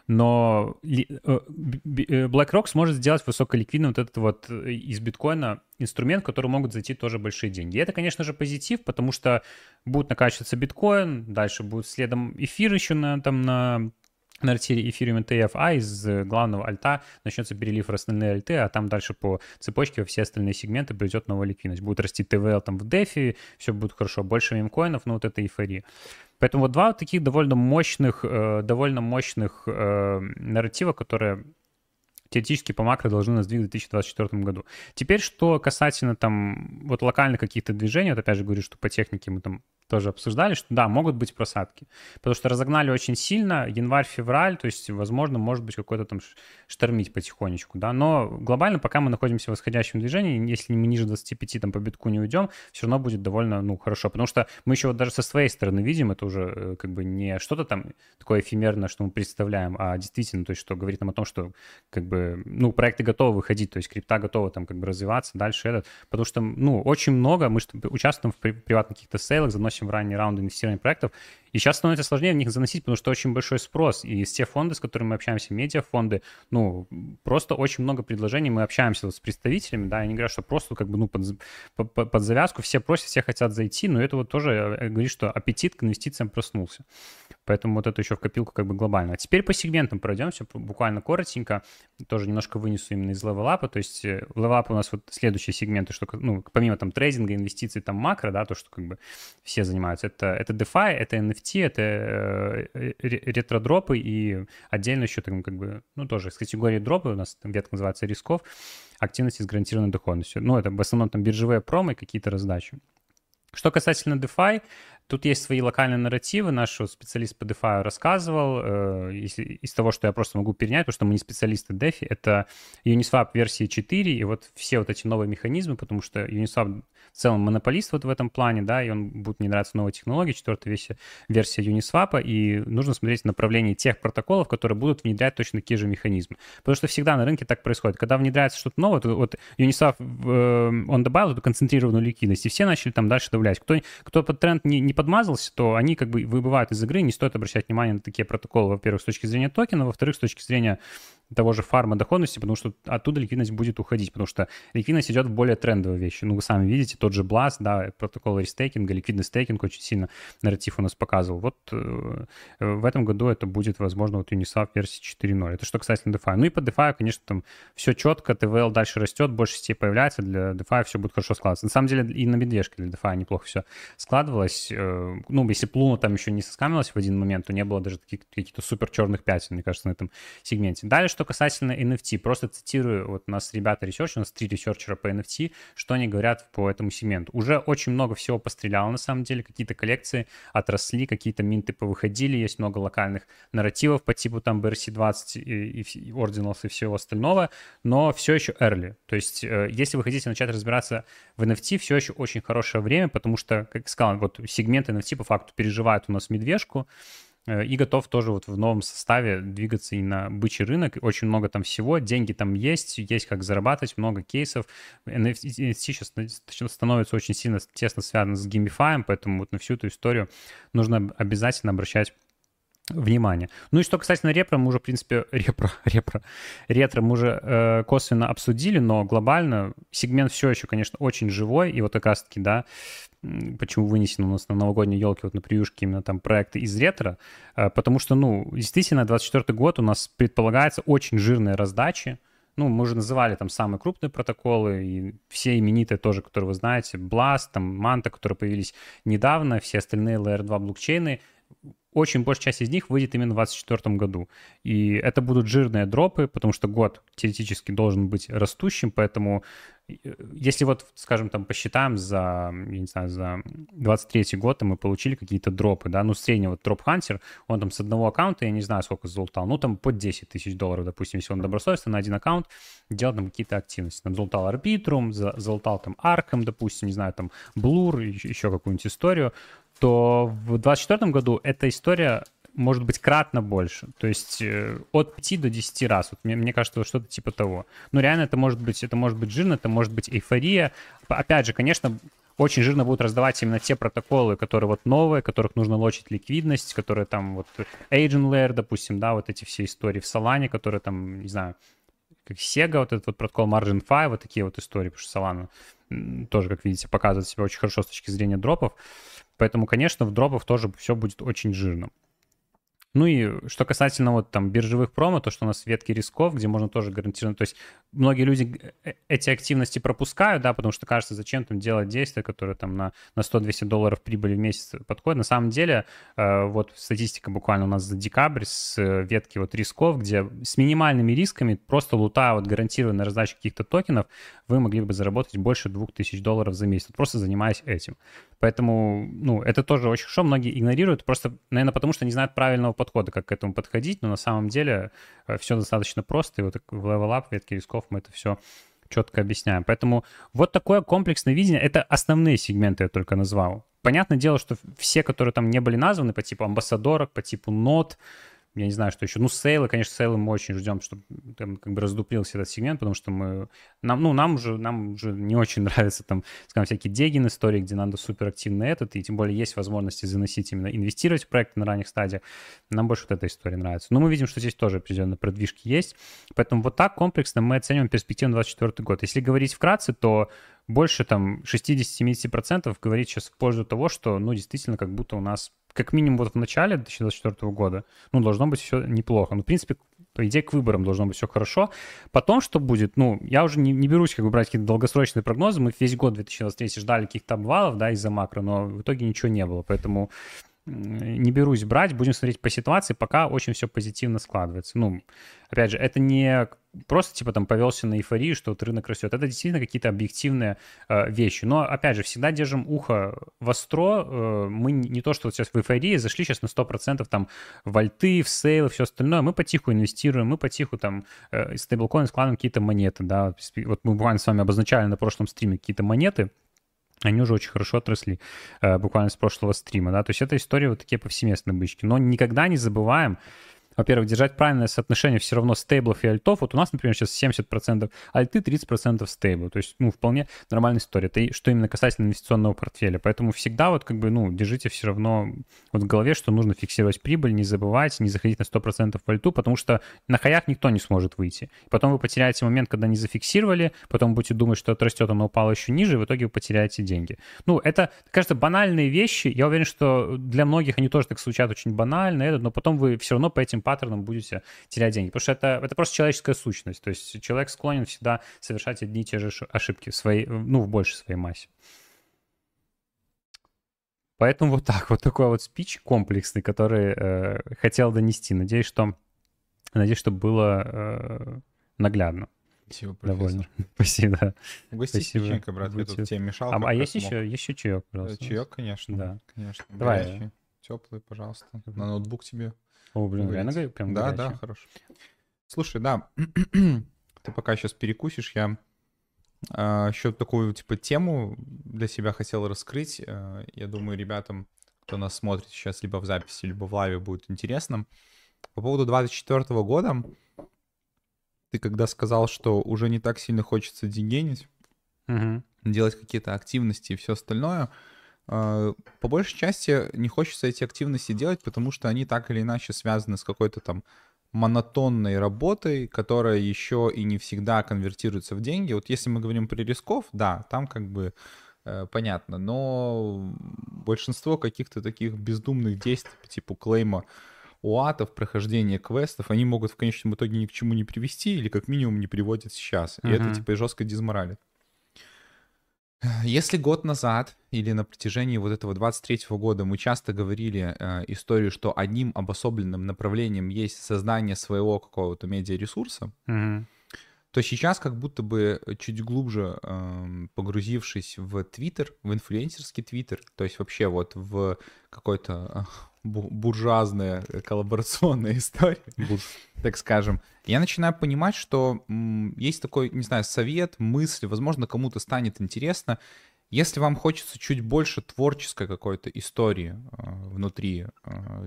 Но BlackRock сможет сделать высоколиквидным вот этот вот из биткоина инструмент, в который могут зайти тоже большие деньги. И это, конечно же, позитив, потому что будет накачиваться биткоин, дальше будет следом эфир еще на альте эфириум ETF, а из главного альта начнется перелив в остальные альты, а там дальше по цепочке во все остальные сегменты придет новая ликвидность. Будет расти ТВЛ там в дефи, все будет хорошо, больше мемкоинов, но вот это эйфория. Поэтому вот два вот таких довольно мощных нарратива, которые теоретически по макро должны нас двигать в 2024 году. Теперь, что касательно там вот локальных каких-то движений, вот опять же говорю, что по технике мы там тоже обсуждали, что да, могут быть просадки, потому что разогнали очень сильно январь-февраль, то есть, возможно, может быть какой-то там штормить потихонечку, да, но глобально пока мы находимся в восходящем движении, если мы ниже 25 там по битку не уйдем, все равно будет довольно, ну, хорошо, потому что мы еще вот даже со своей стороны видим, это уже как бы не что-то там такое эфемерное, что мы представляем, а действительно, то есть, что говорит нам о том, что как бы, ну, проекты готовы выходить, то есть крипта готова там как бы развиваться, дальше этот, потому что, ну, очень много, мы участвуем в приватных каких-то сейлах, заносим в ранние раунды инвестирования проектов, и сейчас становится сложнее в них заносить, потому что очень большой спрос, и из тех фондов, с которыми мы общаемся, медиафонды, ну, просто очень много предложений, мы общаемся вот с представителями, да, и они говорят, что просто как бы, ну, под завязку все просят, все хотят зайти, но это вот тоже говорит, что аппетит к инвестициям проснулся, поэтому вот это еще в копилку как бы глобально. А теперь по сегментам пройдемся, буквально коротенько, тоже немножко вынесу именно из Level Up, то есть Level Up у нас вот следующие сегменты, что, ну, помимо там трейдинга, инвестиций, там макро, да, то, что как бы все занимаются. Это DeFi, это NFT, это ретродропы и отдельно еще там как бы, ну, тоже из категории дропы у нас там ветка называется рисков, активности с гарантированной доходностью. Ну, это в основном там биржевые промы и какие-то раздачи. Что касательно DeFi, тут есть свои локальные нарративы. Наш специалист по DeFi рассказывал, из того, что я просто могу перенять, потому что мы не специалисты DeFi, это Uniswap версии 4 и вот все вот эти новые механизмы, потому что Uniswap в целом монополист вот в этом плане, да, и он будет не нравиться новой технологии, 4-я версия Uniswap, и нужно смотреть направление тех протоколов, которые будут внедрять точно такие же механизмы. Потому что всегда на рынке так происходит. Когда внедряется что-то новое, то вот Uniswap, он добавил эту концентрированную ликвидность, и все начали там дальше добавлять. Кто под тренд не подмазался, то они как бы выбывают из игры, не стоит обращать внимание на такие протоколы, во-первых, с точки зрения токена, во-вторых, с точки зрения того же фарма доходности, потому что оттуда ликвидность будет уходить, потому что ликвидность идет в более трендовые вещи. Ну, вы сами видите, тот же Blast, да, протокол рестейкинга, ликвидный стейкинг очень сильно нарратив у нас показывал. Вот в этом году это будет, возможно, вот Uniswap версии 4.0. Это что касательно DeFi. Ну и по DeFi, конечно, там все четко, TVL дальше растет, больше сетей появляется, для DeFi все будет хорошо складываться. На самом деле и на медвежке для DeFi неплохо все складывалось. Ну, если Плуна там еще не соскамилась в один момент, то не было даже таких каких-то супер черных пятен, мне кажется, на этом сегменте. Далее, что касательно NFT, просто цитирую, вот у нас ребята ресерчи, у нас 3 ресерчера по NFT, что они говорят по этому сегменту. Уже очень много всего постреляло, на самом деле, какие-то коллекции отросли, какие-то минты повыходили, есть много локальных нарративов по типу там BRC-20 и Ordinals и всего остального, но все еще early. То есть, если вы хотите начать разбираться в NFT, все еще очень хорошее время, потому что, как сказал, вот сегмент NFT по факту переживает у нас медвежку, и готов тоже вот в новом составе двигаться и на бычий рынок. Очень много там всего, деньги там есть, есть как зарабатывать, много кейсов. NFT сейчас становится очень сильно тесно связано с геймифаем, поэтому вот на всю эту историю нужно обязательно обращать внимание. Ну и что касательно репро, мы уже, в принципе, ретро мы уже косвенно обсудили, но глобально сегмент все еще, конечно, очень живой, и вот как раз-таки, да, почему вынесены у нас на новогодние елки вот на приюшке именно там проекты из ретро, потому что, ну, действительно, 24-й год у нас предполагается очень жирные раздачи. Ну, мы уже называли там самые крупные протоколы, и все именитые тоже, которые вы знаете, Blast, там, Manta, которые появились недавно, все остальные Layer 2 блокчейны. Очень большая часть из них выйдет именно в 2024 году. И это будут жирные дропы, потому что год теоретически должен быть растущим, поэтому если вот, скажем, там посчитаем за, я не знаю, за 23 год мы получили какие-то дропы, да, ну, средний вот дроп-хантер, он там с одного аккаунта, я не знаю, сколько золотал, ну, там под 10 тысяч долларов, допустим, если он добросовестно на один аккаунт делал там какие-то активности, там золотал Арбитрум, золотал там Arkham, допустим, не знаю, там Blur, еще какую-нибудь историю, то в 2024 году эта история может быть кратно больше, то есть от 5 до 10 раз, вот мне кажется, вот что-то типа того. Но реально это может быть жирно, это может быть эйфория. Опять же, конечно, очень жирно будут раздавать именно те протоколы, которые вот новые, которых нужно лочить ликвидность, которые там вот Agent Layer, допустим, да, вот эти все истории в Solana, которые там, не знаю, как Sega, вот этот вот протокол Margin Fi, вот такие вот истории, потому что Solana тоже, как видите, показывает себя очень хорошо с точки зрения дропов. Поэтому, конечно, в дропах тоже все будет очень жирно. Ну и что касательно вот там биржевых промо, то, что у нас ветки рисков, где можно тоже гарантированно, то есть многие люди эти активности пропускают, да, потому что кажется, зачем там делать действия, которые там на 100-200 долларов прибыли в месяц подходят. На самом деле, вот статистика буквально у нас за декабрь с ветки вот рисков, где с минимальными рисками, просто лутая вот гарантированно раздачу каких-то токенов, вы могли бы заработать больше 2000 долларов за месяц, просто занимаясь этим. Поэтому, ну, это тоже очень хорошо, многие игнорируют, просто, наверное, потому что не знают правильного подхода, как к этому подходить, но на самом деле все достаточно просто, и вот в Level Up, ветки рисков мы это все четко объясняем. Поэтому вот такое комплексное видение, это основные сегменты я только назвал. Понятное дело, что все, которые там не были названы, по типу амбассадорок, по типу нот, я не знаю, что еще. Ну, сейлы, конечно, сейлы мы очень ждем, чтобы там как бы раздуплился этот сегмент, потому что нам уже не очень нравятся там, скажем, всякие дегин истории, где надо суперактивно этот, и тем более есть возможности заносить именно, инвестировать в проекты на ранних стадиях. Нам больше вот эта история нравится. Но мы видим, что здесь тоже определенные продвижки есть, поэтому вот так комплексно мы оцениваем перспективу на 2024 год. Если говорить вкратце, то больше там 60-70% говорит сейчас в пользу того, что, ну, действительно, как будто у нас как минимум вот в начале 2024 года, ну, должно быть все неплохо. Ну, в принципе, по идее, к выборам должно быть все хорошо. Потом что будет? Ну, я уже не берусь как бы брать какие-то долгосрочные прогнозы. Мы весь год 2023 ждали каких-то обвалов, да, из-за макро, но в итоге ничего не было. Поэтому не берусь брать, будем смотреть по ситуации, пока очень все позитивно складывается. Ну, опять же, это не просто типа там повелся на эйфорию, что вот рынок растет. Это действительно какие-то объективные вещи. Но, опять же, всегда держим ухо востро. Мы не то, что вот сейчас в эйфории, зашли сейчас на 100% там в альты, в сейлы, все остальное. Мы потиху инвестируем, мы потиху там стейблкоины складываем какие-то монеты, да. Вот мы буквально с вами обозначали на прошлом стриме какие-то монеты. Они уже очень хорошо отросли буквально с прошлого стрима, да, то есть это история вот такие повсеместные бычки, но никогда не забываем, во-первых, держать правильное соотношение все равно стейблов и альтов. Вот у нас, например, сейчас 70% альты, 30% стейбла. То есть, ну, вполне нормальная история. Это что именно касательно инвестиционного портфеля. Поэтому всегда вот как бы, ну, держите все равно вот в голове, что нужно фиксировать прибыль, не забывать, не заходить на 100% в альту, потому что на хаях никто не сможет выйти. Потом вы потеряете момент, когда не зафиксировали, потом будете думать, что отрастет, оно упало еще ниже, и в итоге вы потеряете деньги. Ну, это, кажется, банальные вещи. Я уверен, что для многих они тоже так звучат очень банально, но потом вы все равно по этим паттернам будете терять деньги. Потому что это просто человеческая сущность. То есть человек склонен всегда совершать одни и те же ошибки в своей, ну, в большей своей массе. Поэтому вот так, вот такой вот спич комплексный, который хотел донести. Надеюсь, что было наглядно. Спасибо, профессор. Довольно. Спасибо. Угости чайника, брат, я тут тебе мешал. А есть еще чаек, пожалуйста. Чаек, конечно. Да, конечно. Давай. Горячий, теплый, пожалуйста. На ноутбук тебе. О, блин, реально прям горячий. Да, хорошо. Слушай, да, ты пока сейчас перекусишь, я еще такую, типа, тему для себя хотел раскрыть. Я думаю, ребятам, кто нас смотрит сейчас либо в записи, либо в лайве, будет интересно. По поводу 2024 года, ты когда сказал, что уже не так сильно хочется деньгенить, делать какие-то активности и все остальное, по большей части не хочется эти активности делать, потому что они так или иначе связаны с какой-то там монотонной работой, которая еще и не всегда конвертируется в деньги. Вот если мы говорим про рисков, да, там как бы понятно, но большинство каких-то таких бездумных действий по типу клейма уатов, прохождение квестов, они могут в конечном итоге ни к чему не привести или как минимум не приводят сейчас. И это типа жестко дизморалит. Если год назад или на протяжении вот этого 23-го года мы часто говорили историю, что одним обособленным направлением есть создание своего какого-то медиаресурса, то сейчас как будто бы чуть глубже погрузившись в Twitter, в инфлюенсерский Twitter, то есть вообще вот в какой-то буржуазная коллаборационная история, так скажем, я начинаю понимать, что есть такой, не знаю, совет, мысль, возможно, кому-то станет интересно. Если вам хочется чуть больше творческой какой-то истории внутри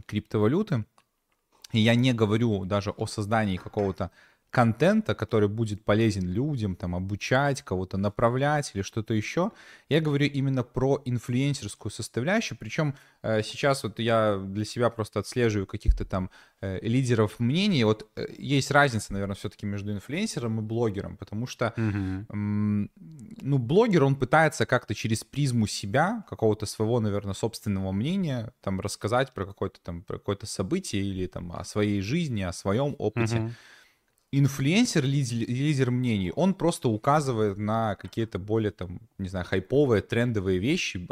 криптовалюты, и я не говорю даже о создании какого-то контента, который будет полезен людям, там, обучать, кого-то направлять или что-то еще. Я говорю именно про инфлюенсерскую составляющую, причем сейчас вот я для себя просто отслеживаю каких-то там лидеров мнений. Вот есть разница, наверное, все-таки между инфлюенсером и блогером, потому что, ну, блогер, он пытается как-то через призму себя, какого-то своего, наверное, собственного мнения, там, рассказать про какое-то там, про какое-то событие или там о своей жизни, о своем опыте. Инфлюенсер, лидер мнений, он просто указывает на какие-то более там, не знаю, хайповые, трендовые вещи,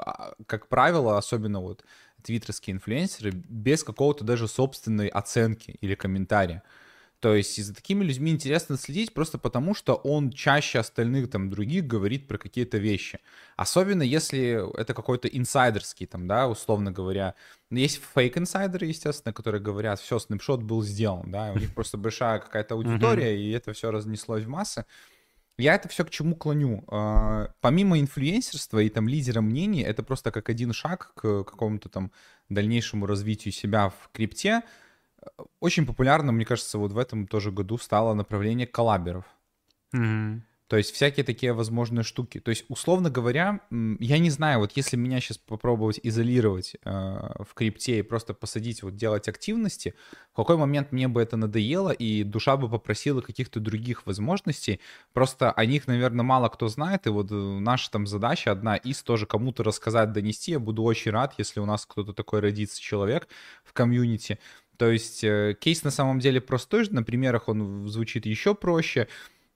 как правило, особенно вот твиттерские инфлюенсеры, без какого-то даже собственной оценки или комментария. То есть за такими людьми интересно следить просто потому, что он чаще остальных там других говорит про какие-то вещи. Особенно если это какой-то инсайдерский там, да, условно говоря. Есть фейк-инсайдеры, естественно, которые говорят, все, снапшот был сделан, да, у них просто большая какая-то аудитория, и это все разнеслось в массы. Я это все к чему клоню. Помимо инфлюенсерства и там лидера мнений, это просто как один шаг к какому-то там дальнейшему развитию себя в крипте. Очень популярно, мне кажется, вот в этом тоже году стало направление коллаберов. То есть всякие такие возможные штуки. То есть, условно говоря, я не знаю, вот если меня сейчас попробовать изолировать в крипте и просто посадить, вот делать активности, в какой момент мне бы это надоело, и душа бы попросила каких-то других возможностей. Просто о них, наверное, мало кто знает, и вот наша там задача одна из тоже кому-то рассказать, донести. Я буду очень рад, если у нас кто-то такой родится человек в комьюнити. То есть кейс на самом деле простой, на примерах он звучит еще проще.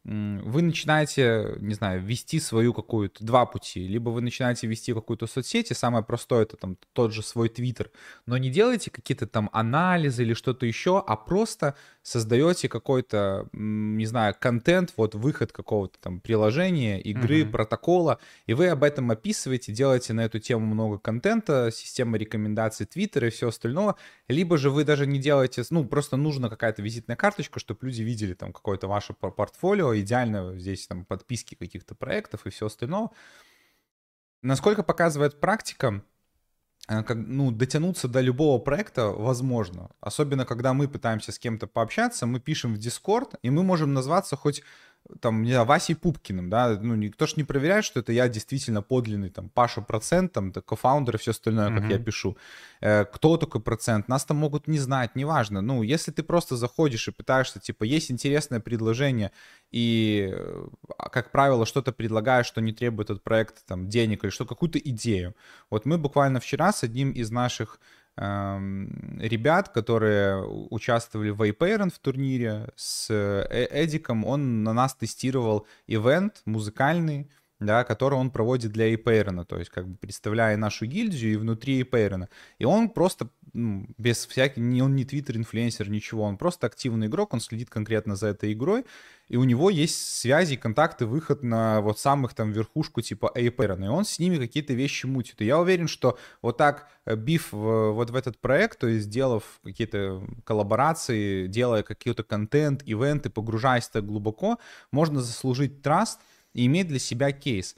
Вы начинаете, не знаю, вести свою какую-то, два пути. Либо вы начинаете вести какую-то соцсеть, и самое простое — это там тот же свой Twitter. Но не делайте какие-то там анализы или что-то еще, а просто создаете какой-то, не знаю, контент, вот выход какого-то там приложения, игры, протокола, и вы об этом описываете, делаете на эту тему много контента, система рекомендаций Twitter и все остальное. Либо же вы даже не делаете, ну, просто нужна какая-то визитная карточка, чтобы люди видели там какое-то ваше портфолио, идеально здесь там подписки каких-то проектов и все остальное. Насколько показывает практика, ну, дотянуться до любого проекта возможно. Особенно, когда мы пытаемся с кем-то пообщаться, мы пишем в Discord, и мы можем назваться хоть там, не знаю, Васей Пупкиным, да, ну, никто ж не проверяет, что это я действительно подлинный, там, Паша Процент, там, кофаундер и все остальное, как я пишу. Кто такой Процент? Нас там могут не знать, неважно. Ну, если ты просто заходишь и пытаешься, типа, есть интересное предложение, и, как правило, что-то предлагаешь, что не требует от проекта, там, денег, или что, какую-то идею. Вот мы буквально вчера с одним из наших ребят, которые участвовали в Apeiron в турнире с Эдиком, он на нас тестировал ивент музыкальный, да, который он проводит для Apeiron, то есть как бы представляя нашу гильдию и внутри Apeiron. И он просто, ну, без всяких, он не твиттер-инфлюенсер, ничего, он просто активный игрок, он следит конкретно за этой игрой, и у него есть связи, контакты, выход на вот самых там верхушку типа Apeiron, и он с ними какие-то вещи мутит. И я уверен, что вот так, бив вот в этот проект, то есть сделав какие-то коллаборации, делая какие-то контент, ивенты, погружаясь так глубоко, можно заслужить траст и иметь для себя кейс.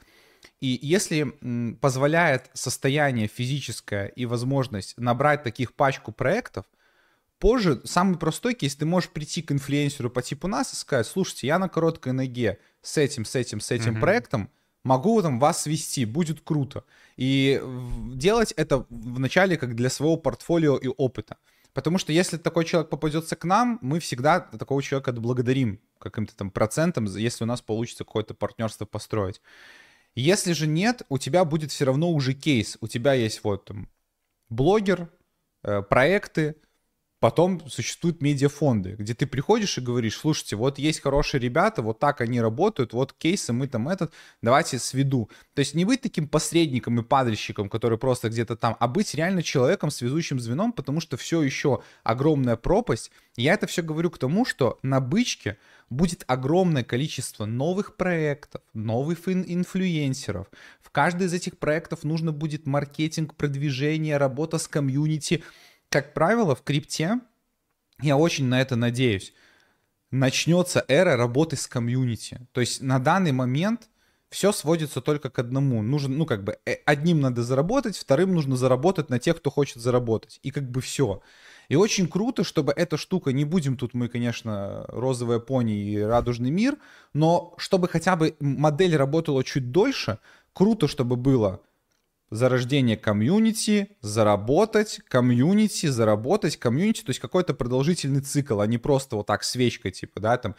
И если позволяет состояние физическое и возможность набрать таких пачку проектов, позже самый простой кейс, ты можешь прийти к инфлюенсеру по типу нас и сказать: слушайте, я на короткой ноге с этим проектом, могу там вас свести, будет круто. И делать это вначале как для своего портфолио и опыта. Потому что если такой человек попадется к нам, мы всегда такого человека отблагодарим каким-то там процентом, если у нас получится какое-то партнерство построить. Если же нет, у тебя будет все равно уже кейс. У тебя есть вот там блогер, проекты, потом существуют медиафонды, где ты приходишь и говоришь: слушайте, вот есть хорошие ребята, вот так они работают, вот кейсы, мы там этот, давайте сведу. То есть не быть таким посредником и падальщиком, который просто где-то там, а быть реально человеком, связующим звеном, потому что все еще огромная пропасть. Я это все говорю к тому, что на бычке будет огромное количество новых проектов, новых инфлюенсеров. В каждый из этих проектов нужно будет маркетинг, продвижение, работа с комьюнити. Как правило, в крипте, я очень на это надеюсь, начнется эра работы с комьюнити. То есть на данный момент все сводится только к одному. Нужно, ну, как бы, одним надо заработать, вторым нужно заработать на тех, кто хочет заработать. И как бы все. И очень круто, чтобы эта штука, не будем тут мы, конечно, розовые пони и радужный мир, но чтобы хотя бы модель работала чуть дольше, круто, чтобы было зарождение комьюнити, заработать, комьюнити, заработать, комьюнити, то есть какой-то продолжительный цикл, а не просто вот так свечкой, типа, да, там,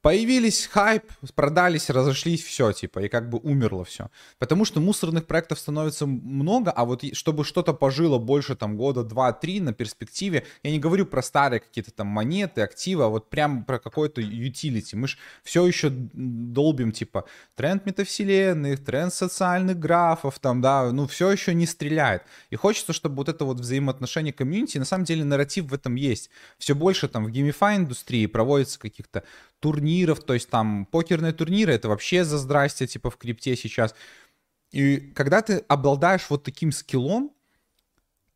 появились, хайп, продались, разошлись, все, типа, и как бы умерло все. Потому что мусорных проектов становится много, а вот чтобы что-то пожило больше, там, года 2-3 на перспективе, я не говорю про старые какие-то там монеты, активы, а вот прям про какой-то utility. Мы же все еще долбим, типа, тренд метавселенных, тренд социальных графов, там, да, ну, все еще не стреляет. И хочется, чтобы вот это вот взаимоотношение комьюнити, на самом деле, нарратив в этом есть. Все больше там в геймифай-индустрии проводится каких-то турниров, то есть там покерные турниры, это вообще за здрасте, типа в крипте сейчас. И когда ты обладаешь вот таким скиллом,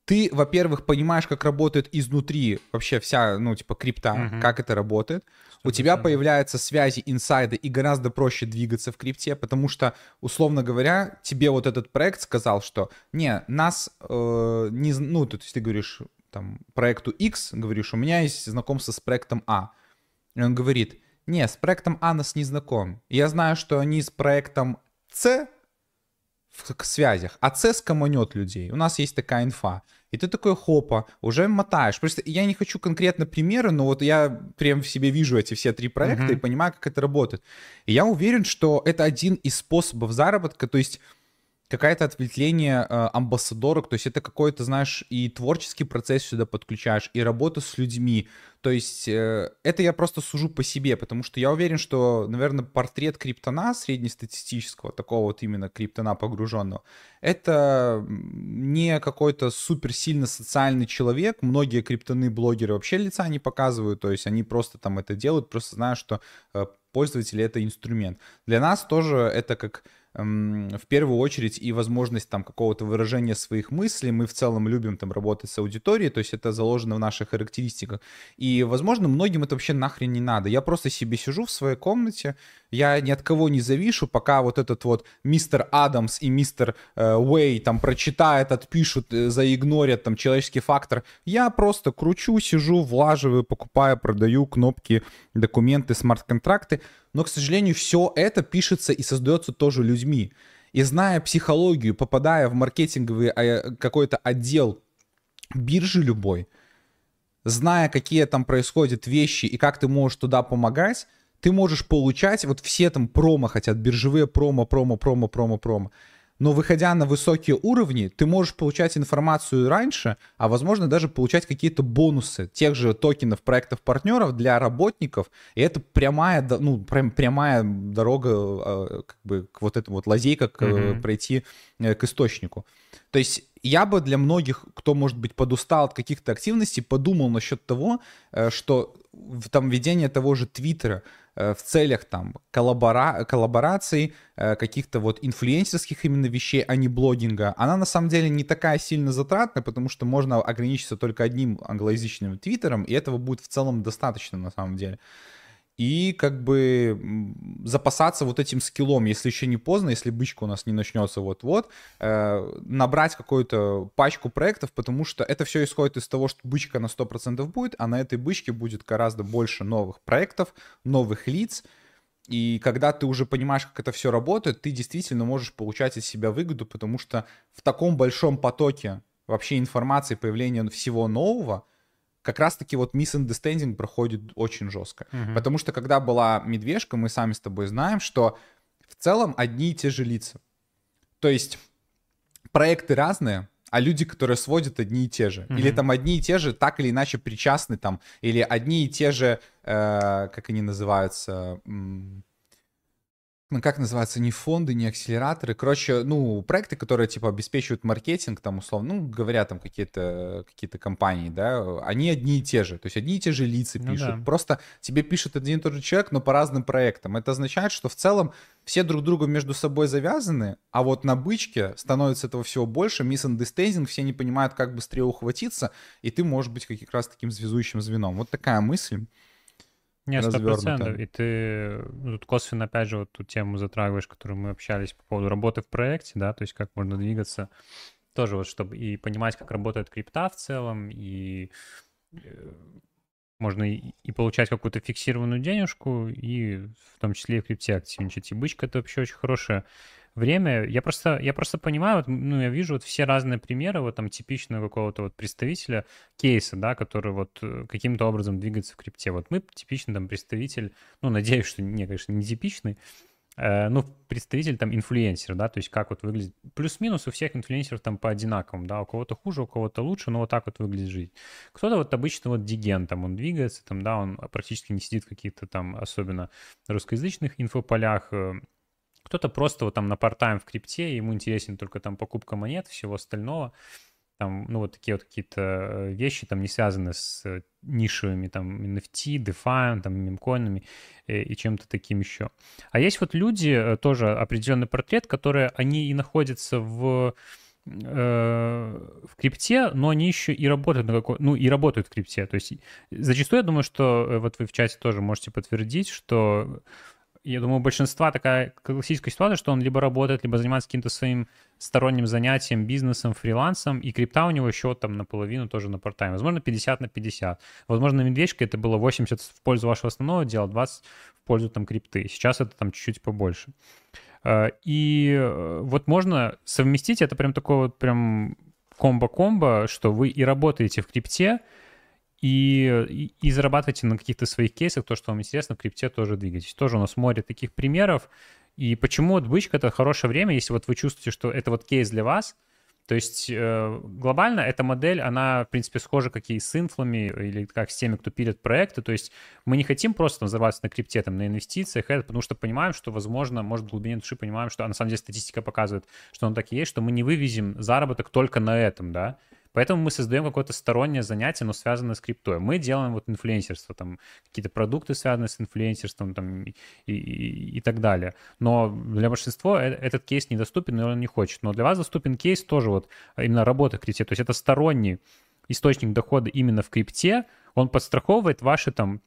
ты, во-первых, понимаешь, как работает изнутри вообще вся, ну, типа крипта, как это работает. 100%. У тебя появляются связи, инсайды, и гораздо проще двигаться в крипте, потому что, условно говоря, тебе вот этот проект сказал, что не, нас, ну, то есть ты говоришь там проекту X, говоришь, у меня есть знакомство с проектом А. И он говорит: не, с проектом А нас не знаком. Я знаю, что они с проектом С в связях, а С скоманет людей. У нас есть такая инфа. И ты такой, хопа, уже мотаешь. Просто я не хочу конкретно примеры, но вот я прям в себе вижу эти все три проекта и понимаю, как это работает. И я уверен, что это один из способов заработка, то есть какое-то ответвление амбассадорок, то есть это какой-то, знаешь, и творческий процесс сюда подключаешь, и работу с людьми. То есть это я просто сужу по себе, потому что я уверен, что, наверное, портрет криптона среднестатистического, такого вот именно криптона погруженного, это не какой-то супер сильно социальный человек. Многие криптоны-блогеры вообще лица не показывают, то есть они просто там это делают, просто зная, что пользователи — это инструмент. Для нас тоже это как в первую очередь и возможность там какого-то выражения своих мыслей. Мы в целом любим там работать с аудиторией, то есть это заложено в наших характеристиках. И, возможно, многим это вообще нахрен не надо. Я просто себе сижу в своей комнате, я ни от кого не завишу, пока вот этот вот мистер Адамс и мистер Уэй там прочитают, отпишут, заигнорят там человеческий фактор. Я просто кручу, сижу, влаживаю, покупаю, продаю кнопки, документы, смарт-контракты. Но, к сожалению, все это пишется и создается тоже людьми. И зная психологию, попадая в маркетинговый какой-то отдел биржи любой, зная, какие там происходят вещи и как ты можешь туда помогать, ты можешь получать, вот все там промо хотят, биржевые промо. Но выходя на высокие уровни, ты можешь получать информацию раньше, а возможно даже получать какие-то бонусы тех же токенов, проектов, партнеров для работников. И это прямая, ну, прямая дорога, как бы, к вот этому вот лазейка, пройти к источнику. То есть я бы для многих, кто, может быть, подустал от каких-то активностей, подумал насчет того, что там введение того же Твиттера в целях там коллабораций, каких-то вот инфлюенсерских именно вещей, а не блогинга, она на самом деле не такая сильно затратная, потому что можно ограничиться только одним англоязычным Твиттером, и этого будет в целом достаточно на самом деле. И как бы запасаться вот этим скиллом, если еще не поздно, если бычка у нас не начнется вот-вот, набрать какую-то пачку проектов, потому что это все исходит из того, что бычка на 100% будет, а на этой бычке будет гораздо больше новых проектов, новых лиц. И когда ты уже понимаешь, как это все работает, ты действительно можешь получать от себя выгоду, потому что в таком большом потоке вообще информации, появления всего нового, как раз-таки вот misunderstanding проходит очень жестко. Потому что когда была медвежка, мы сами с тобой знаем, что в целом одни и те же лица. То есть проекты разные, а люди, которые сводят, одни и те же. Или там одни и те же, так или иначе причастны там. Или одни и те же, как они называются... Ну, как называются, не фонды, не акселераторы. Короче, ну, проекты, которые, типа, обеспечивают маркетинг, там, условно, ну, говорят, там, какие-то компании, да, они одни и те же. То есть одни и те же лица пишут. Ну, да. Просто тебе пишет один и тот же человек, но по разным проектам. Это означает, что в целом все друг другу между собой завязаны, а вот на бычке становится этого всего больше, misunderstanding, все не понимают, как быстрее ухватиться, и ты можешь быть как раз таким связующим звеном. Вот такая мысль. Нет, 100%. И ты тут косвенно, опять же, вот ту тему затрагиваешь, которую мы общались по поводу работы в проекте, да, то есть как можно двигаться тоже, вот чтобы и понимать, как работает крипта в целом, и можно и получать какую-то фиксированную денежку, и в том числе и в крипте активничать. И бычка — это вообще очень хорошее время. Я просто понимаю, вот, ну, я вижу вот все разные примеры вот там типичного какого-то вот представителя кейса, да, который вот каким-то образом двигается в крипте. Вот мы типичный там представитель, ну, надеюсь, что, не, конечно, не типичный, ну, представитель там инфлюенсер, да, то есть как вот выглядит. Плюс-минус у всех инфлюенсеров там по одинаковым, да, у кого-то хуже, у кого-то лучше, но вот так вот выглядит жизнь. Кто-то вот обычно вот диген, там он двигается, там, да, он практически не сидит в каких-то там особенно русскоязычных инфополях. Кто-то просто вот там на парт-тайм в крипте, ему интересен только там покупка монет, всего остального. Там, ну, вот такие вот какие-то вещи, там, не связаны с нишевыми, там, NFT, DeFi, там, мемкоинами и чем-то таким еще. А есть вот люди, тоже определенный портрет, которые, они и находятся в крипте, но они еще и работают на какой, ну, и работают в крипте. То есть зачастую, я думаю, что вот вы в чате тоже можете подтвердить, что... Я думаю, у большинства такая классическая ситуация, что он либо работает, либо занимается каким-то своим сторонним занятием, бизнесом, фрилансом, и крипта у него еще там наполовину тоже на парт-тайм. Возможно, 50 на 50. Возможно, на медвежке это было 80 в пользу вашего основного дела, 20 в пользу там крипты. Сейчас это там чуть-чуть побольше. И вот можно совместить, это прям такое вот прям комбо-комбо, что вы и работаете в крипте, и зарабатывайте на каких-то своих кейсах, то, что вам интересно, в крипте тоже двигайтесь. Тоже у нас море таких примеров. И почему вот бычка — это хорошее время, если вот вы чувствуете, что это вот кейс для вас. То есть глобально эта модель, она, в принципе, схожа, как и с инфлами, или как с теми, кто пилит проекты. То есть мы не хотим просто там взорваться на крипте, там, на инвестициях, это потому что понимаем, что, возможно, может, в глубине души понимаем, что, а на самом деле статистика показывает, что он так и есть, что мы не вывезем заработок только на этом, да. Поэтому мы создаем какое-то стороннее занятие, но связанное с криптой. Мы делаем вот инфлюенсерство, там какие-то продукты, связанные с инфлюенсерством, там и так далее. Но для большинства этот кейс недоступен, и он не хочет. Но для вас доступен кейс тоже вот именно работы в крипте. То есть это сторонний источник дохода именно в крипте. Он подстраховывает ваши там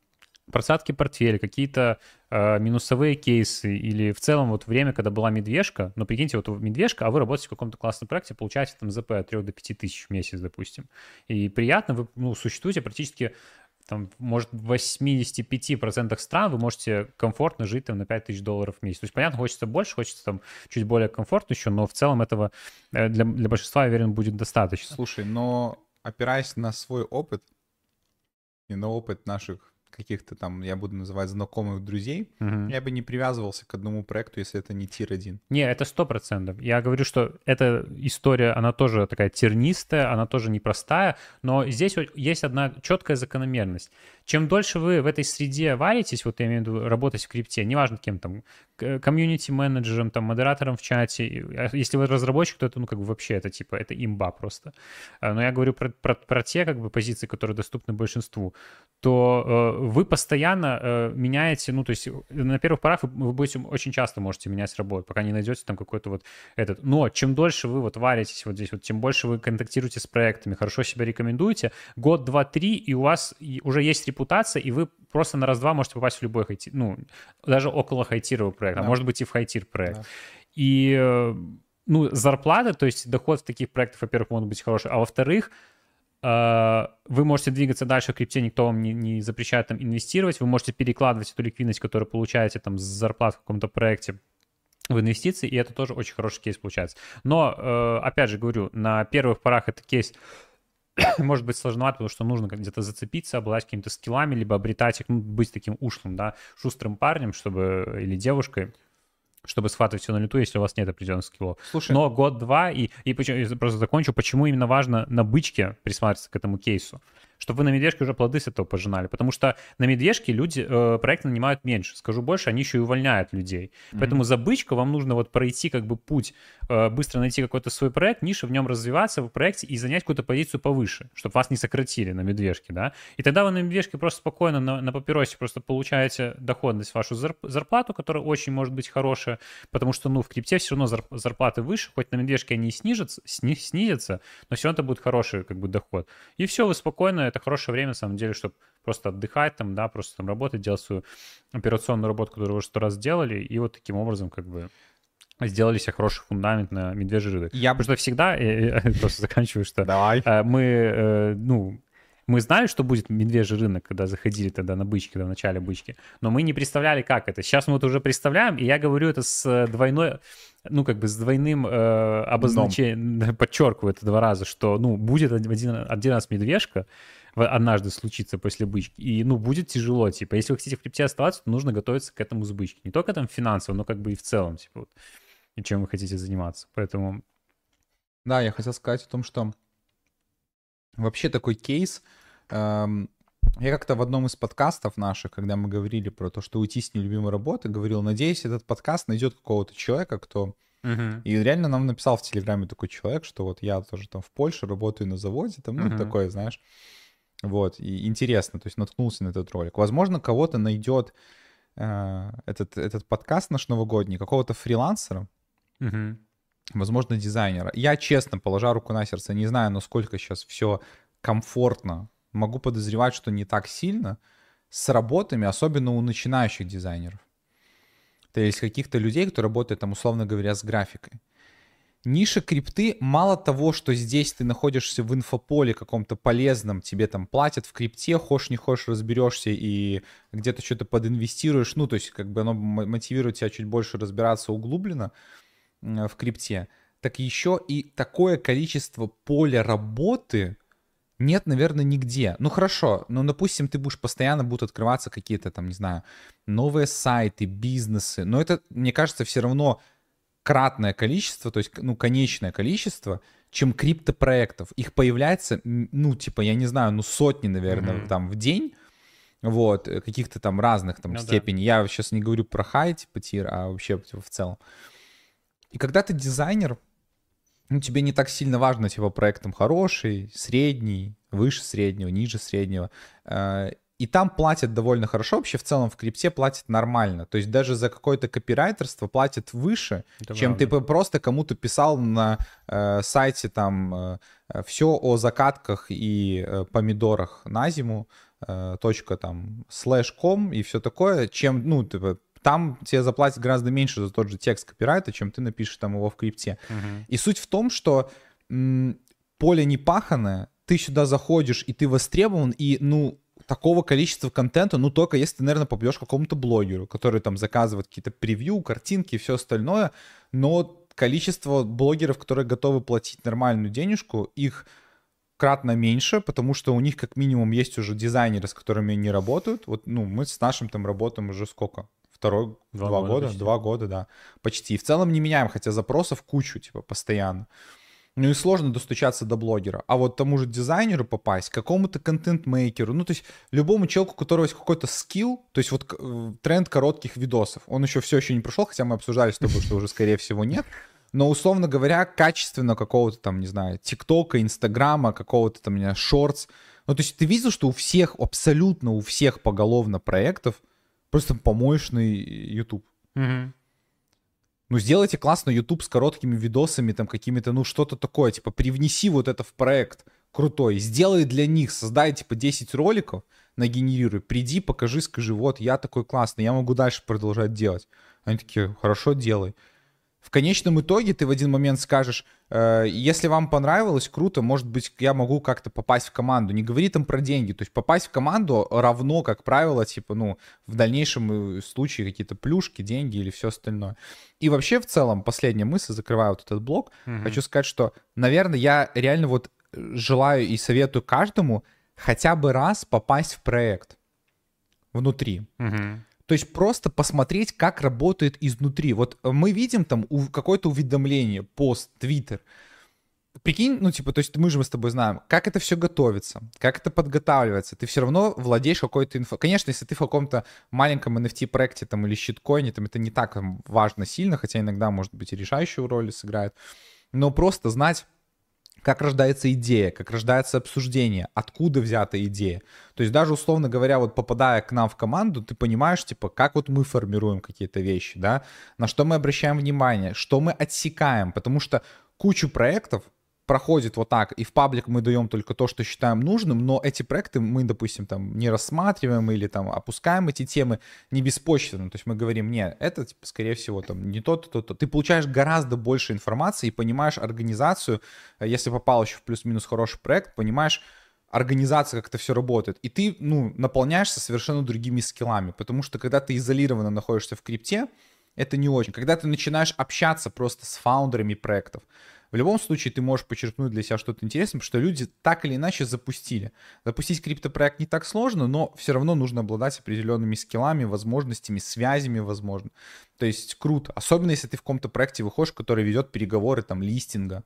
просадки портфеля, какие-то минусовые кейсы или в целом вот время, когда была медвежка, но прикиньте, вот медвежка, а вы работаете в каком-то классном проекте, получаете там ЗП от 3 до 5 тысяч в месяц, допустим. И приятно, вы существуете практически, там, может, в 85% стран вы можете комфортно жить там на 5 тысяч долларов в месяц. То есть, понятно, хочется больше, хочется там чуть более комфортно еще, но в целом этого для большинства, я уверен, будет достаточно. Слушай, но опираясь на свой опыт и на опыт наших каких-то там, я буду называть, знакомых друзей, я бы не привязывался к одному проекту, если это не тир-1. Не, это 100%. Я говорю, что эта история, она тоже такая тернистая, она тоже непростая, но здесь вот есть одна четкая закономерность. Чем дольше вы в этой среде варитесь, вот я имею в виду работать в крипте, неважно кем там, комьюнити-менеджером, там, модератором в чате, если вы разработчик, то это, ну, как бы вообще это типа, это имба просто. Но я говорю про те, как бы, позиции, которые доступны большинству, то вы постоянно меняете, ну, то есть на первых порах вы будете, очень часто можете менять работу, пока не найдете там какой-то вот этот. Но чем дольше вы вот варитесь вот здесь, вот тем больше вы контактируете с проектами, хорошо себя рекомендуете, год, два, три, и у вас уже есть репутация, и вы просто на раз-два можете попасть в любой хайтир, ну, даже около хайтирового проекта, да. А может быть и в хайтир проект. Да. И, ну, зарплата, то есть доход в таких проектах, во-первых, может быть хороший, а во-вторых, вы можете двигаться дальше в крипте, никто вам не запрещает там инвестировать, вы можете перекладывать эту ликвидность, которую получаете там с зарплат в каком-то проекте, в инвестиции, и это тоже очень хороший кейс получается. Но, опять же говорю, на первых порах этот кейс может быть сложновато, потому что нужно где-то зацепиться, обладать какими-то скиллами, либо обретать их, ну, быть таким ушлым, да, шустрым парнем, чтобы, или девушкой, чтобы схватывать все на лету, если у вас нет определенных скиллов. Слушай, но год-два, и просто закончу, почему именно важно на бычке присматриваться к этому кейсу, чтобы вы на медвежке уже плоды с этого пожинали, потому что на медвежке люди, проект нанимают меньше, скажу больше, они еще и увольняют людей, поэтому за бычку вам нужно вот пройти как бы путь, быстро найти какой-то свой проект, нишу, в нем развиваться в проекте и занять какую-то позицию повыше, чтобы вас не сократили на медвежке, да, и тогда вы на медвежке просто спокойно на папиросе просто получаете доходность, вашу зарплату, которая очень может быть хорошая, потому что, ну, в крипте все равно зарплаты выше, хоть на медвежке они и снизятся, но все равно это будет хороший как бы доход, и все, вы спокойно. Это хорошее время, на самом деле, чтобы просто отдыхать там, да, просто там работать, делать свою операционную работу, которую вы 100 раз делали, и вот таким образом как бы сделали себе хороший фундамент на медвежьи рынок. Потому что всегда, просто заканчиваю, что мы, ну, мы знали, что будет медвежий рынок, когда заходили тогда на бычки, когда в начале бычки, но мы не представляли, как это. Сейчас мы это уже представляем, и я говорю это с двойной, ну, как бы с двойным обозначением, подчеркиваю это два раза, что, ну, будет один раз медвежка, однажды случится после бычки, и, ну, будет тяжело, типа, если вы хотите в крипте оставаться, то нужно готовиться к этому с бычки. Не только там финансово, но как бы и в целом, типа, вот, и чем вы хотите заниматься, поэтому... Да, я хотел сказать о том, что вообще такой кейс, я как-то в одном из подкастов наших, когда мы говорили про то, что уйти с нелюбимой работы, говорил, надеюсь, этот подкаст найдет какого-то человека, кто... И реально нам написал в Телеграме такой человек, что вот я тоже там в Польше работаю на заводе, там, ну, такое, знаешь, вот, и интересно, то есть наткнулся на этот ролик. Возможно, кого-то найдет этот подкаст наш новогодний, какого-то фрилансера, возможно, дизайнера. Я, честно, положа руку на сердце, не знаю, насколько сейчас все комфортно. Могу подозревать, что не так сильно с работами, особенно у начинающих дизайнеров. То есть каких-то людей, кто работает, там, условно говоря, с графикой. Ниша крипты, мало того, что здесь ты находишься в инфополе каком-то полезном, тебе там платят в крипте, хочешь не хочешь, разберешься и где-то что-то подинвестируешь. Ну, то есть как бы оно мотивирует тебя чуть больше разбираться углубленно в крипте. Так еще и такое количество поля работы нет, наверное, нигде. Ну, хорошо, но, допустим, ты будешь постоянно будут открываться какие-то там, не знаю, новые сайты, бизнесы. Но это, мне кажется, все равно кратное количество, то есть, ну, конечное количество, чем криптопроектов. Их появляется, ну, типа, я не знаю, ну, сотни, наверное, там в день, вот, каких-то там разных там степеней. Да. Я сейчас не говорю про хай, типа, тир, а вообще типа, в целом. И когда ты дизайнер, ну, тебе не так сильно важно, типа, проект там хороший, средний, выше среднего, ниже среднего. И там платят довольно хорошо, вообще в целом в крипте платят нормально. То есть даже за какое-то копирайтерство платят выше, это чем правда. Ты просто кому-то писал на сайте там все о закатках и помидорах на зиму, .com и все такое, чем, ну, типа, там тебе заплатят гораздо меньше за тот же текст копирайта, чем ты напишешь там его в крипте. Угу. И суть в том, что поле не паханое, ты сюда заходишь и ты востребован, и, ну, такого количества контента, ну, только если ты, наверное, попадешь к какому-то блогеру, который там заказывает какие-то превью, картинки и все остальное, но количество блогеров, которые готовы платить нормальную денежку, их кратно меньше, потому что у них как минимум есть уже дизайнеры, с которыми они работают. Вот, ну, мы с нашим там работаем уже сколько? Два года, да, почти. И в целом не меняем, хотя запросов кучу, типа, постоянно. Ну и сложно достучаться до блогера. А вот тому же дизайнеру попасть, какому-то контент-мейкеру, ну то есть любому человеку, у которого есть какой-то скилл, то есть вот тренд коротких видосов, он еще все еще не пришел, хотя мы обсуждали с тобой, что уже скорее всего нет, но условно говоря, качественно какого-то там, не знаю, ТикТока, Инстаграма, какого-то там, не знаю, шортс. Ну то есть ты видел, что у всех, абсолютно у всех поголовно проектов просто помоечный YouTube. Mm-hmm. Ну, сделайте классно YouTube с короткими видосами, там, какими-то, ну, что-то такое, типа, привнеси вот это в проект крутой, сделай для них, создай, типа, 10 роликов, нагенерируй, приди, покажи, скажи, вот, я такой классный, я могу дальше продолжать делать. Они такие, хорошо, делай. В конечном итоге ты в один момент скажешь, если вам понравилось, круто, может быть, я могу как-то попасть в команду. Не говори там про деньги, то есть попасть в команду равно, как правило, типа, ну, в дальнейшем случае какие-то плюшки, деньги или все остальное. И вообще в целом, последняя мысль, закрываю вот этот блок, хочу сказать, что, наверное, я реально вот желаю и советую каждому хотя бы раз попасть в проект внутри. То есть просто посмотреть, как работает изнутри. Вот мы видим там какое-то уведомление, пост, твиттер. Прикинь, ну типа, то есть мы же с тобой знаем, как это все готовится, как это подготавливается. Ты все равно владеешь какой-то инфой. Конечно, если ты в каком-то маленьком NFT-проекте там, или щиткоине, там, это не так важно сильно, хотя иногда, может быть, и решающую роль сыграет. Но просто знать, как рождается идея, как рождается обсуждение, откуда взята идея. То есть даже, условно говоря, вот попадая к нам в команду, ты понимаешь, типа, как вот мы формируем какие-то вещи, да, на что мы обращаем внимание, что мы отсекаем, потому что кучу проектов проходит вот так, и в паблик мы даем только то, что считаем нужным, но эти проекты мы, допустим, там не рассматриваем или там опускаем эти темы не беспочвенно, то есть мы говорим, нет, это, типа, скорее всего, там не то-то, то-то. Ты получаешь гораздо больше информации и понимаешь организацию, если попал еще в плюс-минус хороший проект, понимаешь организация, как это все работает, и ты, ну, наполняешься совершенно другими скиллами, потому что когда ты изолированно находишься в крипте, это не очень. Когда ты начинаешь общаться просто с фаундерами проектов, в любом случае ты можешь подчеркнуть для себя что-то интересное, потому что люди так или иначе запустили. Запустить криптопроект не так сложно, но все равно нужно обладать определенными скиллами, возможностями, связями, возможно. То есть круто. Особенно, если ты в каком-то проекте выходишь, который ведет переговоры там листинга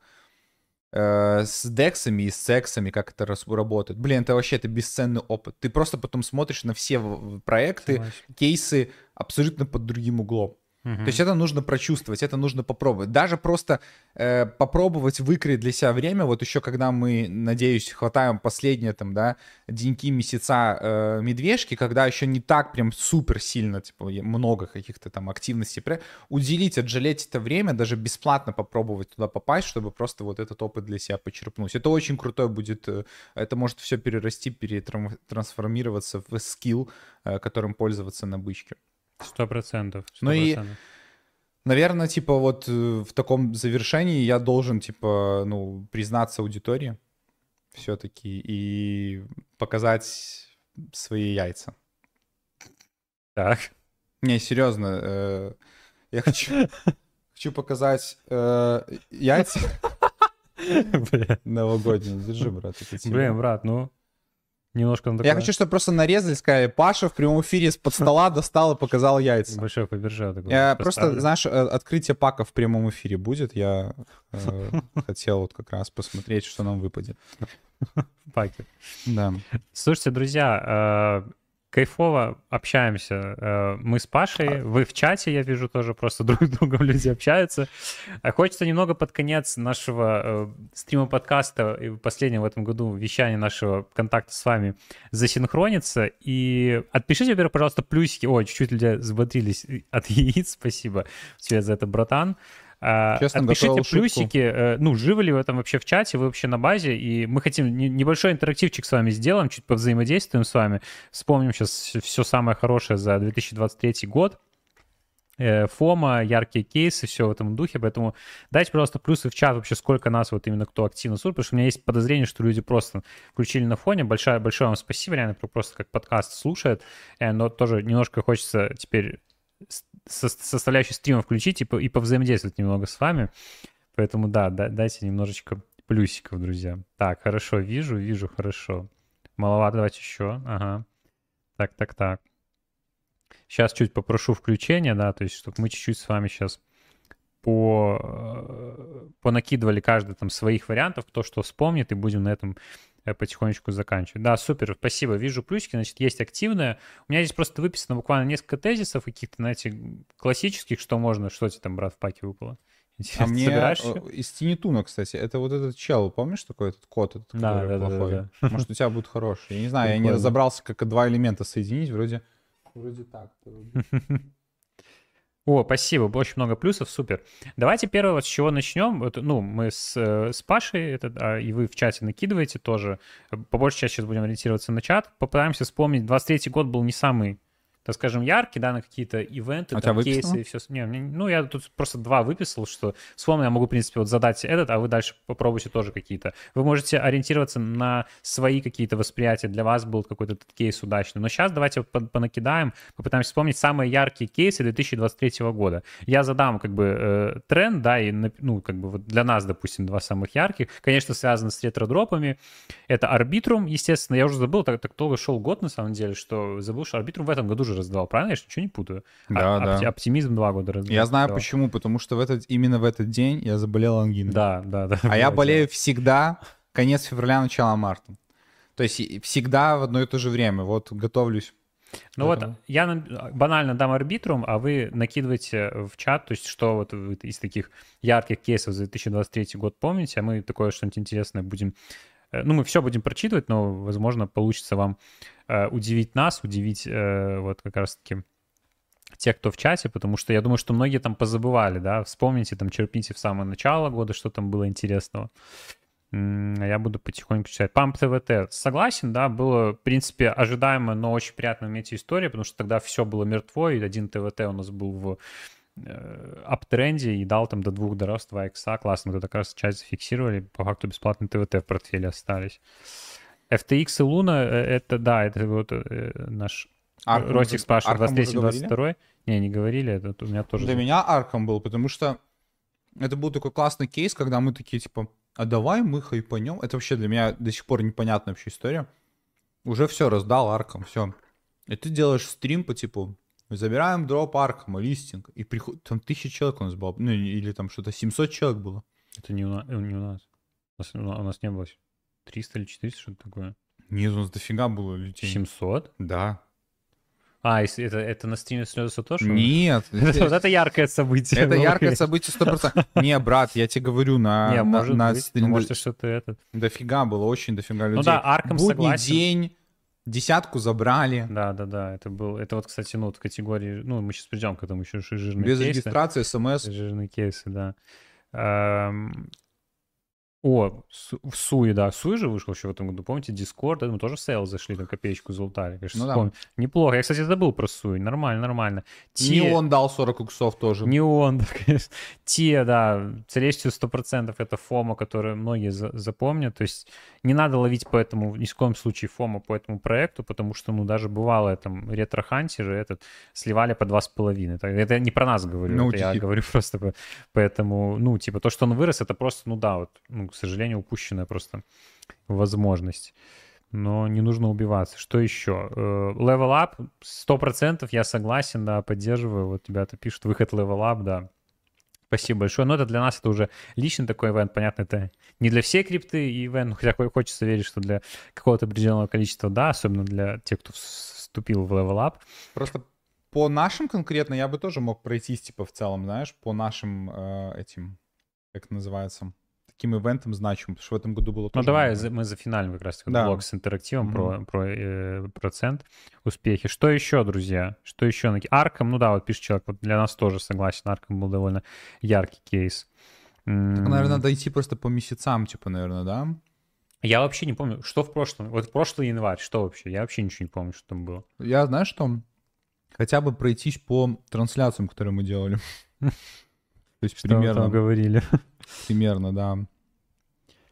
с дексами и с сексами, как это работает. Блин, это вообще это бесценный опыт. Ты просто потом смотришь на все проекты, кейсы абсолютно под другим углом. То есть это нужно прочувствовать, это нужно попробовать. Даже просто попробовать выкроить для себя время. Вот еще когда мы, надеюсь, хватаем последние там, да, деньки, месяца медвежки, когда еще не так прям супер сильно, типа, много каких-то там активностей, уделить, отжалеть это время, даже бесплатно попробовать туда попасть, чтобы просто вот этот опыт для себя почерпнуть. Это очень крутой будет, это может все перерасти, перетрансформироваться в скилл, которым пользоваться на бычке. 100%. Ну и, наверное, типа вот в таком завершении я должен, типа, ну, признаться аудитории все-таки и показать свои яйца. Так. Не, серьезно, я хочу показать яйца. Новогодние, держи, брат. Блин, брат, ну... Немножко на такое... Я хочу, чтобы просто нарезали, сказали, Паша в прямом эфире из-под стола достал и показал яйца. Большой побежал. Просто, знаешь, открытие пака в прямом эфире будет. Я хотел вот как раз посмотреть, что нам выпадет. Паки. Да. Слушайте, друзья, Кайфово общаемся. Мы с Пашей, вы в чате, я вижу, тоже просто друг с другом люди общаются. Хочется немного под конец нашего стрима-подкаста и последнего в этом году вещания нашего контакта с вами засинхрониться. И отпишите, во-первых, пожалуйста, плюсики. Ой, чуть-чуть люди взбодрились от яиц, спасибо тебе за это, братан. Честно, отпишите плюсики, ну, живы ли вы там вообще в чате, вы вообще на базе, и мы хотим небольшой интерактивчик с вами сделаем, чуть повзаимодействуем с вами, вспомним сейчас все самое хорошее за 2023 год, ФОМа, яркие кейсы, все в этом духе, поэтому дайте, пожалуйста, плюсы в чат вообще, сколько нас вот именно кто активно слушает, потому что у меня есть подозрение, что люди просто включили на фоне. Большое вам спасибо, реально, просто как подкаст слушает, но тоже немножко хочется теперь составляющую стрима включить и повзаимодействовать немного с вами. Поэтому да, дайте немножечко плюсиков, друзья. Так, хорошо, вижу, хорошо. Маловато, давайте еще. Ага. Так. Сейчас чуть попрошу включения, да, то есть, чтобы мы чуть-чуть с вами сейчас понакидывали каждый там своих вариантов, кто что вспомнит, и будем на этом потихонечку заканчиваю. Да, супер, спасибо. Вижу плюсики, значит, есть активное. У меня здесь просто выписано буквально несколько тезисов каких-то, знаете, классических, что можно. Что тебе там, брат, в паке выпало? Интересно, а мне из Тинитуна, кстати, это вот этот чел, помнишь такой этот кот? Этот, да. Может, у тебя будет хороший. Я не знаю, я не разобрался, как два элемента соединить, вроде так. О, спасибо, очень много плюсов, супер. Давайте первое, вот с чего начнем. Ну, мы с Пашей, и вы в чате накидываете тоже. По большей части сейчас будем ориентироваться на чат. Попытаемся вспомнить. 23-й год был не самый, так скажем, яркий, да, на какие-то ивенты, там, кейсы и все. Не, ну, я тут просто два выписал, что вспомнил, я могу, в принципе, вот задать этот, а вы дальше попробуйте тоже какие-то. Вы можете ориентироваться на свои какие-то восприятия. Для вас был какой-то этот кейс удачный. Но сейчас давайте понакидаем, попытаемся вспомнить самые яркие кейсы 2023 года. Я задам как бы тренд, да, и, ну, как бы вот для нас, допустим, два самых ярких. Конечно, связано с ретродропами. Это Арбитрум, естественно. Я уже забыл, так долго шел год, на самом деле, что забыл, что Арбитрум в этом году уже раздавал, правильно? Я же ничего не путаю. Да, да. Оптимизм 2 года раздавал. Я знаю почему, потому что именно в этот день я заболел ангиной. Да. А я болею всегда конец февраля, начало марта. То есть всегда в одно и то же время. Вот готовлюсь. Ну вот, я банально дам Арбитрум, а вы накидываете в чат, то есть что вот из таких ярких кейсов за 2023 год помните, а мы такое что-нибудь интересное будем... Ну, мы все будем прочитывать, но, возможно, получится вам удивить нас, удивить вот как раз-таки тех, кто в чате, потому что я думаю, что многие там позабывали, да, вспомните, там, черпните в самое начало года, что там было интересного. Я буду потихоньку читать. Памп ТВТ. Согласен, да, было, в принципе, ожидаемо, но очень приятно иметь историю, потому что тогда все было мертво, и один ТВТ у нас был в аптренде и дал там до 2 дорос 2 икса. Классно, вот это как раз часть зафиксировали. По факту бесплатные ТВТ в портфеле остались. FTX и Луна, это, да, это вот наш Ростик спрашивает, 23-22. Не говорили, это у меня тоже. Для меня Arkham был, потому что это был такой классный кейс, когда мы такие, типа, а давай мы хайпанем. Это вообще для меня до сих пор непонятная вообще история. Уже все, раздал Arkham, все. И ты делаешь стрим по типу забираем дроп Аркама, листинг, и приходит, там 1000 человек у нас было, ну или там что-то 700 человек было. Это не у нас. У нас не было 300 или 400, что-то такое. Нет, у нас дофига было людей. 700? Да. А, это на стриме слезы Сатоши? Нет. Вот это яркое событие. Это яркое событие 100%. Не, брат, я тебе говорю, на стриме. Может, что-то это. Дофига было, очень дофига людей. Ну да, Аркам согласен. День. Десятку забрали. Да, это был. Это вот, кстати, ну, вот в категории. Ну, мы сейчас придем к этому еще жирные без кейсы. Без регистрации, смс. Жирные кейсы, да. О, в Суи, да. Суи же вышел еще в этом году. Помните, Discord, мы тоже в сейл зашли, там копеечку залутали. Конечно, ну, да. Неплохо. Я, кстати, забыл про Суи. Нормально. Не он дал 40 уксов тоже. Не он, да, конечно. Целестию 100% это фома, которую многие запомнят. То есть не надо ловить поэтому, ни в коем случае, фома по этому проекту, потому что, ну, даже бывало, там, ретро-хантеры сливали по 2,5. Это не про нас говорю, no, я говорю просто поэтому, ну, типа, то, что он вырос, это просто, ну, да, вот, ну, к сожалению, упущенная просто возможность. Но не нужно убиваться. Что еще? Level Up 100%, я согласен, да, поддерживаю. Вот ребята пишут, выход Level Up, да. Спасибо большое. Но это для нас это уже личный такой ивент. Понятно, это не для всей крипты ивент, хотя хочется верить, что для какого-то определенного количества, да, особенно для тех, кто вступил в Level Up. Просто по нашим конкретно я бы тоже мог пройтись, типа, в целом, знаешь, по нашим этим, как называется, таким ивентом значимым, потому что в этом году было... Ну, давай мы зафиналим как раз блок с интерактивом про процент, успехи. Что еще, друзья? Что еще? Arkham, ну да, вот пишет человек, вот для нас тоже согласен, Arkham был довольно яркий кейс. Так, наверное, надо идти просто по месяцам, типа, наверное, да? Я вообще не помню, что в прошлом... Вот в прошлый январь, что вообще? Я вообще ничего не помню, что там было. Я, знаешь, что... Хотя бы пройтись по трансляциям, которые мы делали. То есть примерно... говорили. Примерно, да.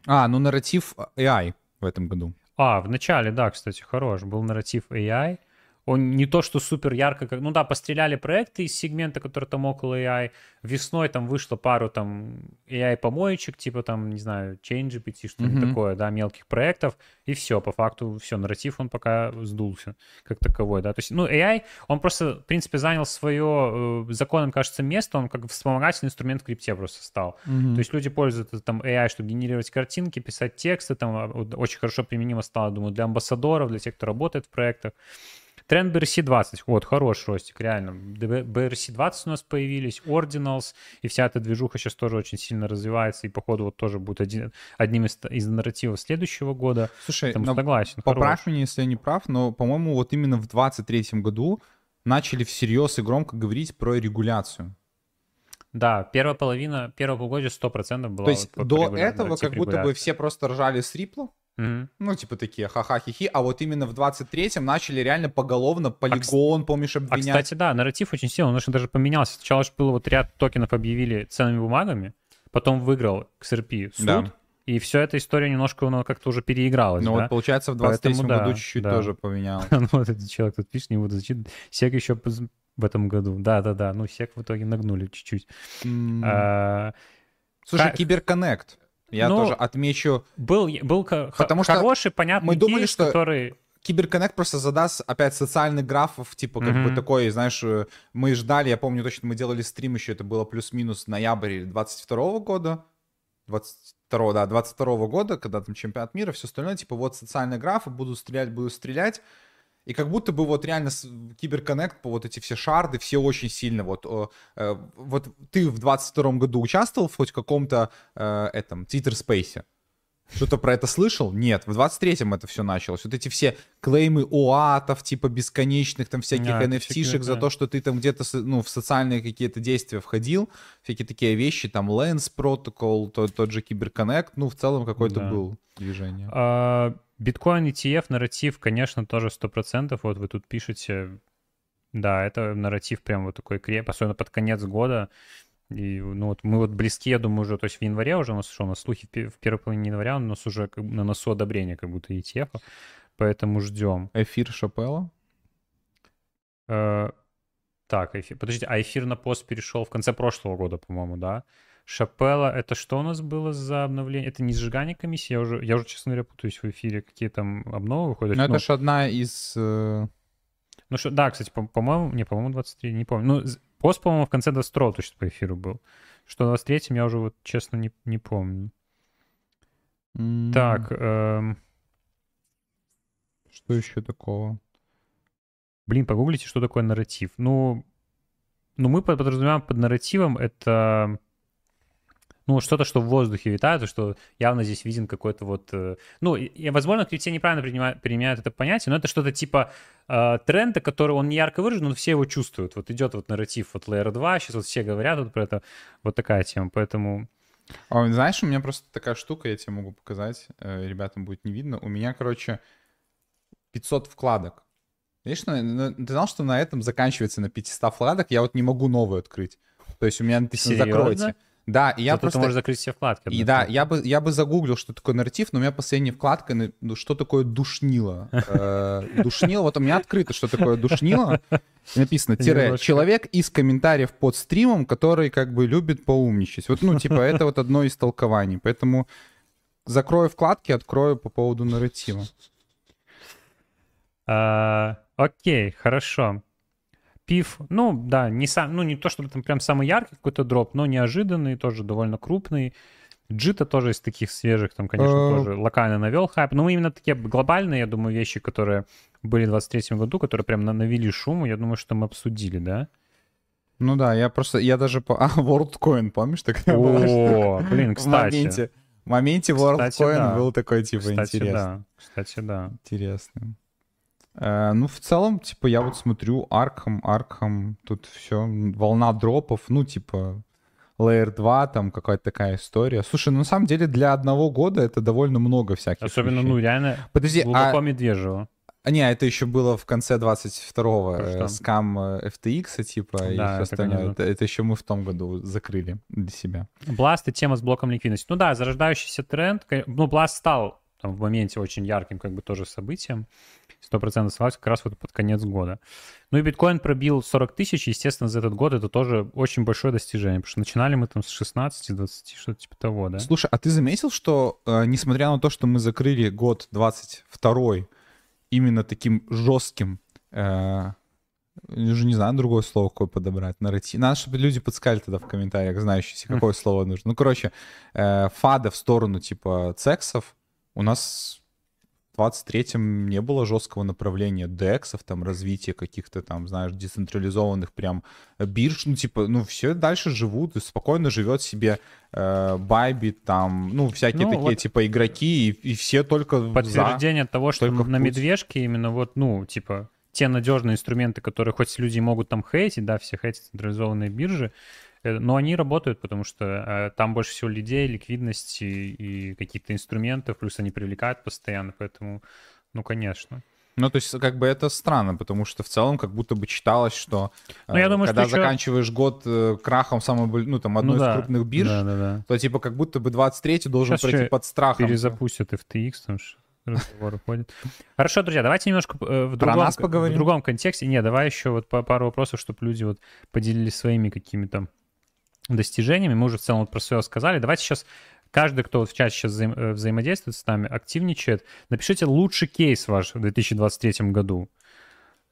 А, ну нарратив AI в этом году. А, в начале, да, кстати, хорош. Был нарратив AI. Он не то, что супер ярко, как... Ну да, постреляли проекты из сегмента, который там около AI. Весной там вышло пару там AI-помоечек, типа там, не знаю, ChatGPT, что-нибудь такое, да, мелких проектов. И все, по факту, все, нарратив он пока сдулся как таковой, да. То есть, ну, AI, он просто, в принципе, занял свое законом, кажется, место, он как вспомогательный инструмент в крипте просто стал. То есть люди пользуются там AI, чтобы генерировать картинки, писать тексты, там очень хорошо применимо стало, думаю, для амбассадоров, для тех, кто работает в проектах. Тренд BRC-20, вот, хороший ростик, реально. BRC-20 у нас появились, Ordinals, и вся эта движуха сейчас тоже очень сильно развивается, и, походу, вот тоже будет одним из нарративов следующего года. Слушай, согласен, поправь меня, если я не прав, но, по-моему, вот именно в 2023 году начали всерьез и громко говорить про регуляцию. Да, первая половина, первого полугодия 100% была. То есть вот до этого как будто бы все просто ржали с Ripple, ну, типа такие ха-ха-хи-хи, а вот именно в 23-м начали реально поголовно полигон, помнишь, обвинять. А, кстати, да, нарратив очень сильный, он даже поменялся. Сначала же было вот ряд токенов объявили ценными бумагами, потом выиграл XRP суд, да. И все эта история немножко как-то уже переигралась. Ну да? Вот получается в 23-м году чуть-чуть тоже поменялось. Ну вот этот человек тут пишет, не буду зачитывать. Сек еще в этом году, да-да-да, ну сек в итоге нагнули чуть-чуть. Слушай, CyberConnect. Я тоже отмечу. Был хороший, понятный мы думали, кейс, что который... CyberConnect просто задаст опять социальных графов, типа как бы такой, знаешь, мы ждали, я помню точно, мы делали стрим еще, это было плюс-минус ноябрь 22-го года, когда там чемпионат мира, все остальное, типа вот социальные графы, буду стрелять. И как будто бы вот реально CyberConnect, вот эти все шарды, все очень сильно. Вот ты в 22-м году участвовал в хоть каком-то этом Twitter-спейсе? Что-то про это слышал? Нет, в 23-м это все началось. Вот эти все клеймы ОАТов, типа бесконечных там всяких NFT-шек за то, что ты там где-то в социальные какие-то действия входил. Всякие такие вещи, там Lens Protocol, тот же CyberConnect. Ну, в целом какое-то было движение. Биткоин, ETF, нарратив, конечно, тоже 100%. Вот вы тут пишете. Да, это нарратив прям вот такой крепкий, особенно под конец года. И, ну, вот мы вот близки, я думаю, уже, то есть в январе уже у нас слухи в первой половине января, у нас уже на носу одобрение как будто ETF, поэтому ждем. Эфир Шапелла? Так, эфир. Подождите, а эфир на пост перешел в конце прошлого года, по-моему, да? Шапелла, это что у нас было за обновление? Это не сжигание комиссии, я уже, честно говоря, путаюсь в эфире, какие там обновы выходят. Но это же одна из... Ну что, да, кстати, по-моему, 23, не помню. Ну, пост, по-моему, в конце 22 точно по эфиру был. Что на 23-м я уже, вот, честно, не помню. Так. Что еще такого? Блин, погуглите, что такое нарратив. Ну мы подразумеваем под нарративом это... Ну, что-то, что в воздухе витает, и что явно здесь виден какой-то вот... Ну, возможно, крипте неправильно применяют это понятие, но это что-то типа тренда, который он не ярко выражен, но все его чувствуют. Вот идет вот нарратив вот Layer 2, сейчас вот все говорят вот про это. Вот такая тема, поэтому... А, знаешь, у меня просто такая штука, я тебе могу показать, ребятам будет не видно. У меня, короче, 500 вкладок. Видишь, ты знал, что на этом заканчивается на 500 вкладок? Я вот не могу новую открыть. То есть у меня написано «Закройте». Да, и я просто... можешь закрыть все вкладки. И да, я бы загуглил, что такое нарратив, но у меня последняя вкладка, что такое душнило. Душнило, вот у меня открыто, что такое душнило. Написано, тире, человек из комментариев под стримом, который как бы любит поумничать. Вот, ну, типа, это вот одно из толкований. Поэтому закрою вкладки, открою по поводу нарратива. Окей, хорошо. Пиф, ну да, не то чтобы там прям самый яркий какой-то дроп, но неожиданный, тоже довольно крупный. Jito тоже из таких свежих, там, конечно, тоже локально навел хайп. Но именно такие глобальные, я думаю, вещи, которые были в 2023 году, которые прям навели шуму, я думаю, что мы обсудили, да? Ну да, я просто, я даже по... А, Worldcoin, помнишь? О, блин, кстати. В моменте Worldcoin был такой, типа, интересный. Кстати, да. Интересно. Ну, в целом, типа, я вот смотрю, Arkham, тут все, волна дропов, ну, типа... Layer 2, там какая-то такая история. Слушай, ну на самом деле для одного года это довольно много всяких. Особенно, вещей. Ну реально, подожди, глубоко медвежьего. Не, это еще было в конце 22-го. Скам FTX, типа, да, и все остальное. Это еще мы в том году закрыли для себя. Blast и тема с блоком ликвидности. Ну да, зарождающийся тренд. Ну, Blast стал там, в моменте очень ярким, как бы, тоже событием. 100% согласен, как раз вот под конец года. Ну и биткоин пробил 40 тысяч, естественно, за этот год это тоже очень большое достижение, потому что начинали мы там с 16-20, что-то типа того, да? Слушай, а ты заметил, что, несмотря на то, что мы закрыли год 22-й именно таким жестким, уже не знаю, другое слово какое подобрать, нарратив. Надо, чтобы люди подсказали тогда в комментариях, знающиеся, какое слово нужно. Ну, короче, фада в сторону типа цексов у нас... В 23-м не было жесткого направления дексов, там, развития каких-то там, знаешь, децентрализованных прям бирж, ну, типа, ну, все дальше живут и спокойно живет себе Bybit, там, ну, всякие, ну, такие, вот, типа, игроки, и все только... Подтверждение того, что на медвежке именно вот, ну, типа, те надежные инструменты, которые хоть люди могут там хейтить, да, все хейтят централизованные биржи, но они работают, потому что там больше всего людей, ликвидности и каких-то инструментов, плюс они привлекают постоянно, поэтому, ну, конечно. Ну, то есть, как бы это странно, потому что в целом как будто бы читалось, что, ну, я думаю, когда что заканчиваешь еще... год крахом самой, ну, там, одной, ну, из, да, крупных бирж, да, да, да, то, типа, как будто бы 23-й должен сейчас пройти под страхом. Перезапустят FTX, там же разговор уходит. Хорошо, друзья, давайте немножко в другом контексте. Не, давай еще вот пару вопросов, чтобы люди вот поделились своими какими-то достижениями. Мы уже в целом вот про свое сказали. Давайте сейчас каждый, кто в чате сейчас взаимодействует с нами, активничает, напишите лучший кейс ваш в 2023 году.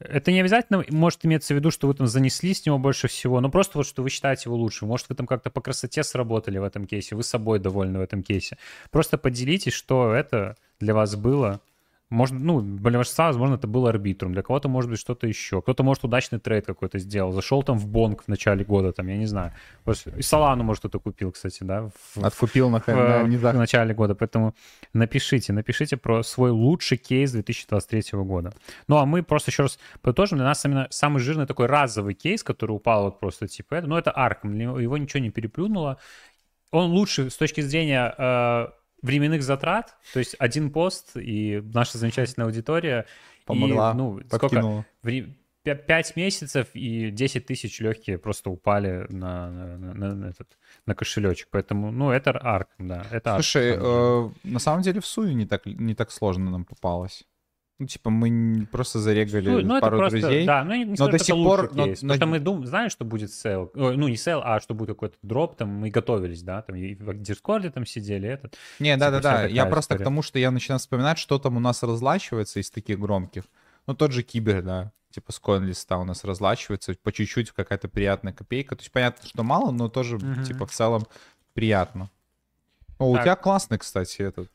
Это не обязательно может иметься в виду, что вы там занесли с него больше всего, но просто вот, что вы считаете его лучшим. Может, вы там как-то по красоте сработали в этом кейсе, вы собой довольны в этом кейсе. Просто поделитесь, что это для вас было. Может, ну, для большинства, возможно, это был арбитрум, для кого-то, может быть, что-то еще. Кто-то, может, удачный трейд какой-то сделал, зашел там в бонг в начале года, там, я не знаю. И Солану, может, кто-то купил, кстати, да? Откупил в начале года, поэтому напишите про свой лучший кейс 2023 года. Ну, а мы просто еще раз подытожим, для нас именно самый жирный такой разовый кейс, который упал вот просто типа это, ну, это Arkham, его ничего не переплюнуло. Он лучше с точки зрения... временных затрат, то есть один пост, и наша замечательная аудитория помогла, и, ну, подкинула. Сколько? 5 месяцев и 10 тысяч легкие просто упали на кошелечек. Поэтому, ну, это арк, да. Это слушай, арк, на самом деле в Сую не так сложно нам попалось. Ну, типа, мы просто зарегали пару просто, друзей. Да, ну, не скажу, что это лучший кейс. Потому что мы знаем, что будет сейл. Ну, не сейл, а что будет какой-то дроп. Там мы готовились, да, там и в Дискорде там сидели. Не, да-да-да, я просто к тому, что я начинаю вспоминать, что там у нас разлачивается из таких громких. Ну, тот же Кибер, да, типа с CoinList у нас разлачивается. По чуть-чуть какая-то приятная копейка. То есть понятно, что мало, но тоже, типа, в целом приятно. О, так. У тебя классный, кстати, этот...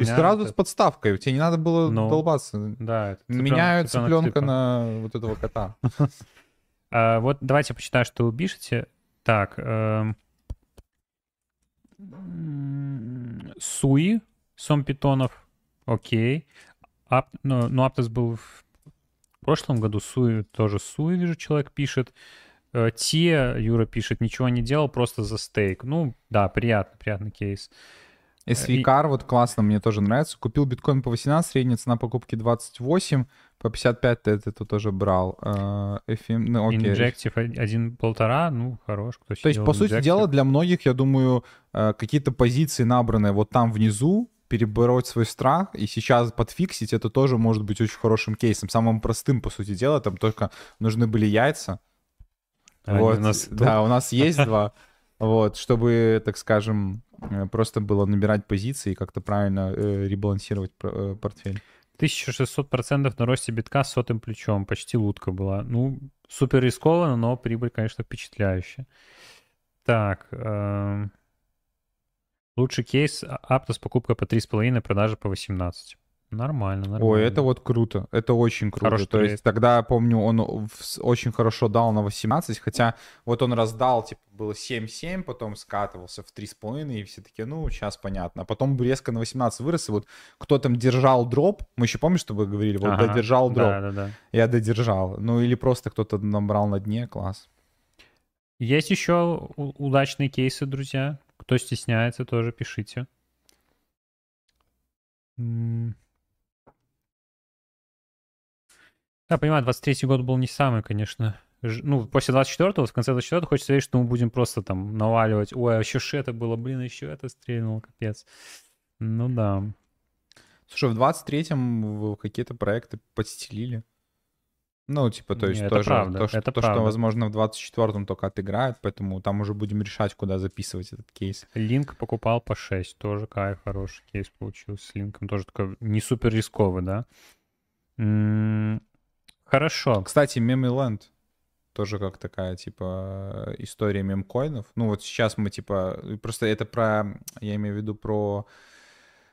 И сразу с подставкой, тебе не надо было долбаться. Да, меняют цыпленка на вот этого кота. Вот давайте почитаю, что вы пишете. Так. Суи, сом питонов. Окей. Ну, Аптос был в прошлом году. Суи тоже вижу, человек пишет. Те, Юра пишет, ничего не делал, просто за стейк. Ну, да, приятный кейс. SVCAR, вот классно, мне тоже нравится. Купил биткоин по 18, средняя цена покупки 28, по 55 ты это тоже брал. Инжектив 1,5, ну, хорош. Кто то есть, по сути дела, для многих, я думаю, какие-то позиции набранные вот там внизу, перебороть свой страх и сейчас подфиксить, это тоже может быть очень хорошим кейсом. Самым простым, по сути дела, там только нужны были яйца. Вот. Да, у нас есть два. Вот, чтобы, так скажем, просто было набирать позиции и как-то правильно ребалансировать портфель. 1600% на росте битка с 100-ым плечом. Почти лутка была. Ну, супер рискованно, но прибыль, конечно, впечатляющая. Так. Лучший кейс — Aptos, покупка по 3,5, продажа по 18. Нормально, нормально. Ой, это вот круто. Это очень круто. Хороший то трейд. Есть тогда, я помню, он очень хорошо дал на 18, хотя вот он раздал, типа, было 7-7, потом скатывался в 3,5, и все такие, ну, сейчас понятно. А потом резко на 18 вырос, и вот кто там держал дроп, мы еще помним, что вы говорили, вот ага, додержал дроп. Да, да, да. Я додержал. Ну, или просто кто-то набрал на дне, класс. Есть еще удачные кейсы, друзья. Кто стесняется, тоже пишите. Да, понимаю, 23-й год был не самый, конечно. Ну, после 24-го, в конце 24-го хочется верить, что мы будем просто там наваливать. Ой, а еще ж это было, блин, еще это стрельнуло, капец. Ну да. Слушай, в 23-м какие-то проекты подстелили. Ну, типа, то есть не, тоже правда, то, что, возможно, в 24-м только отыграет, поэтому там уже будем решать, куда записывать этот кейс. Линк покупал по 6, тоже кайф, хороший кейс получился с линком, тоже такой не супер рисковый, да. Хорошо. Кстати, Memeland тоже как такая, типа, история мемкоинов. Ну, вот сейчас мы, типа, просто это про, я имею в виду, про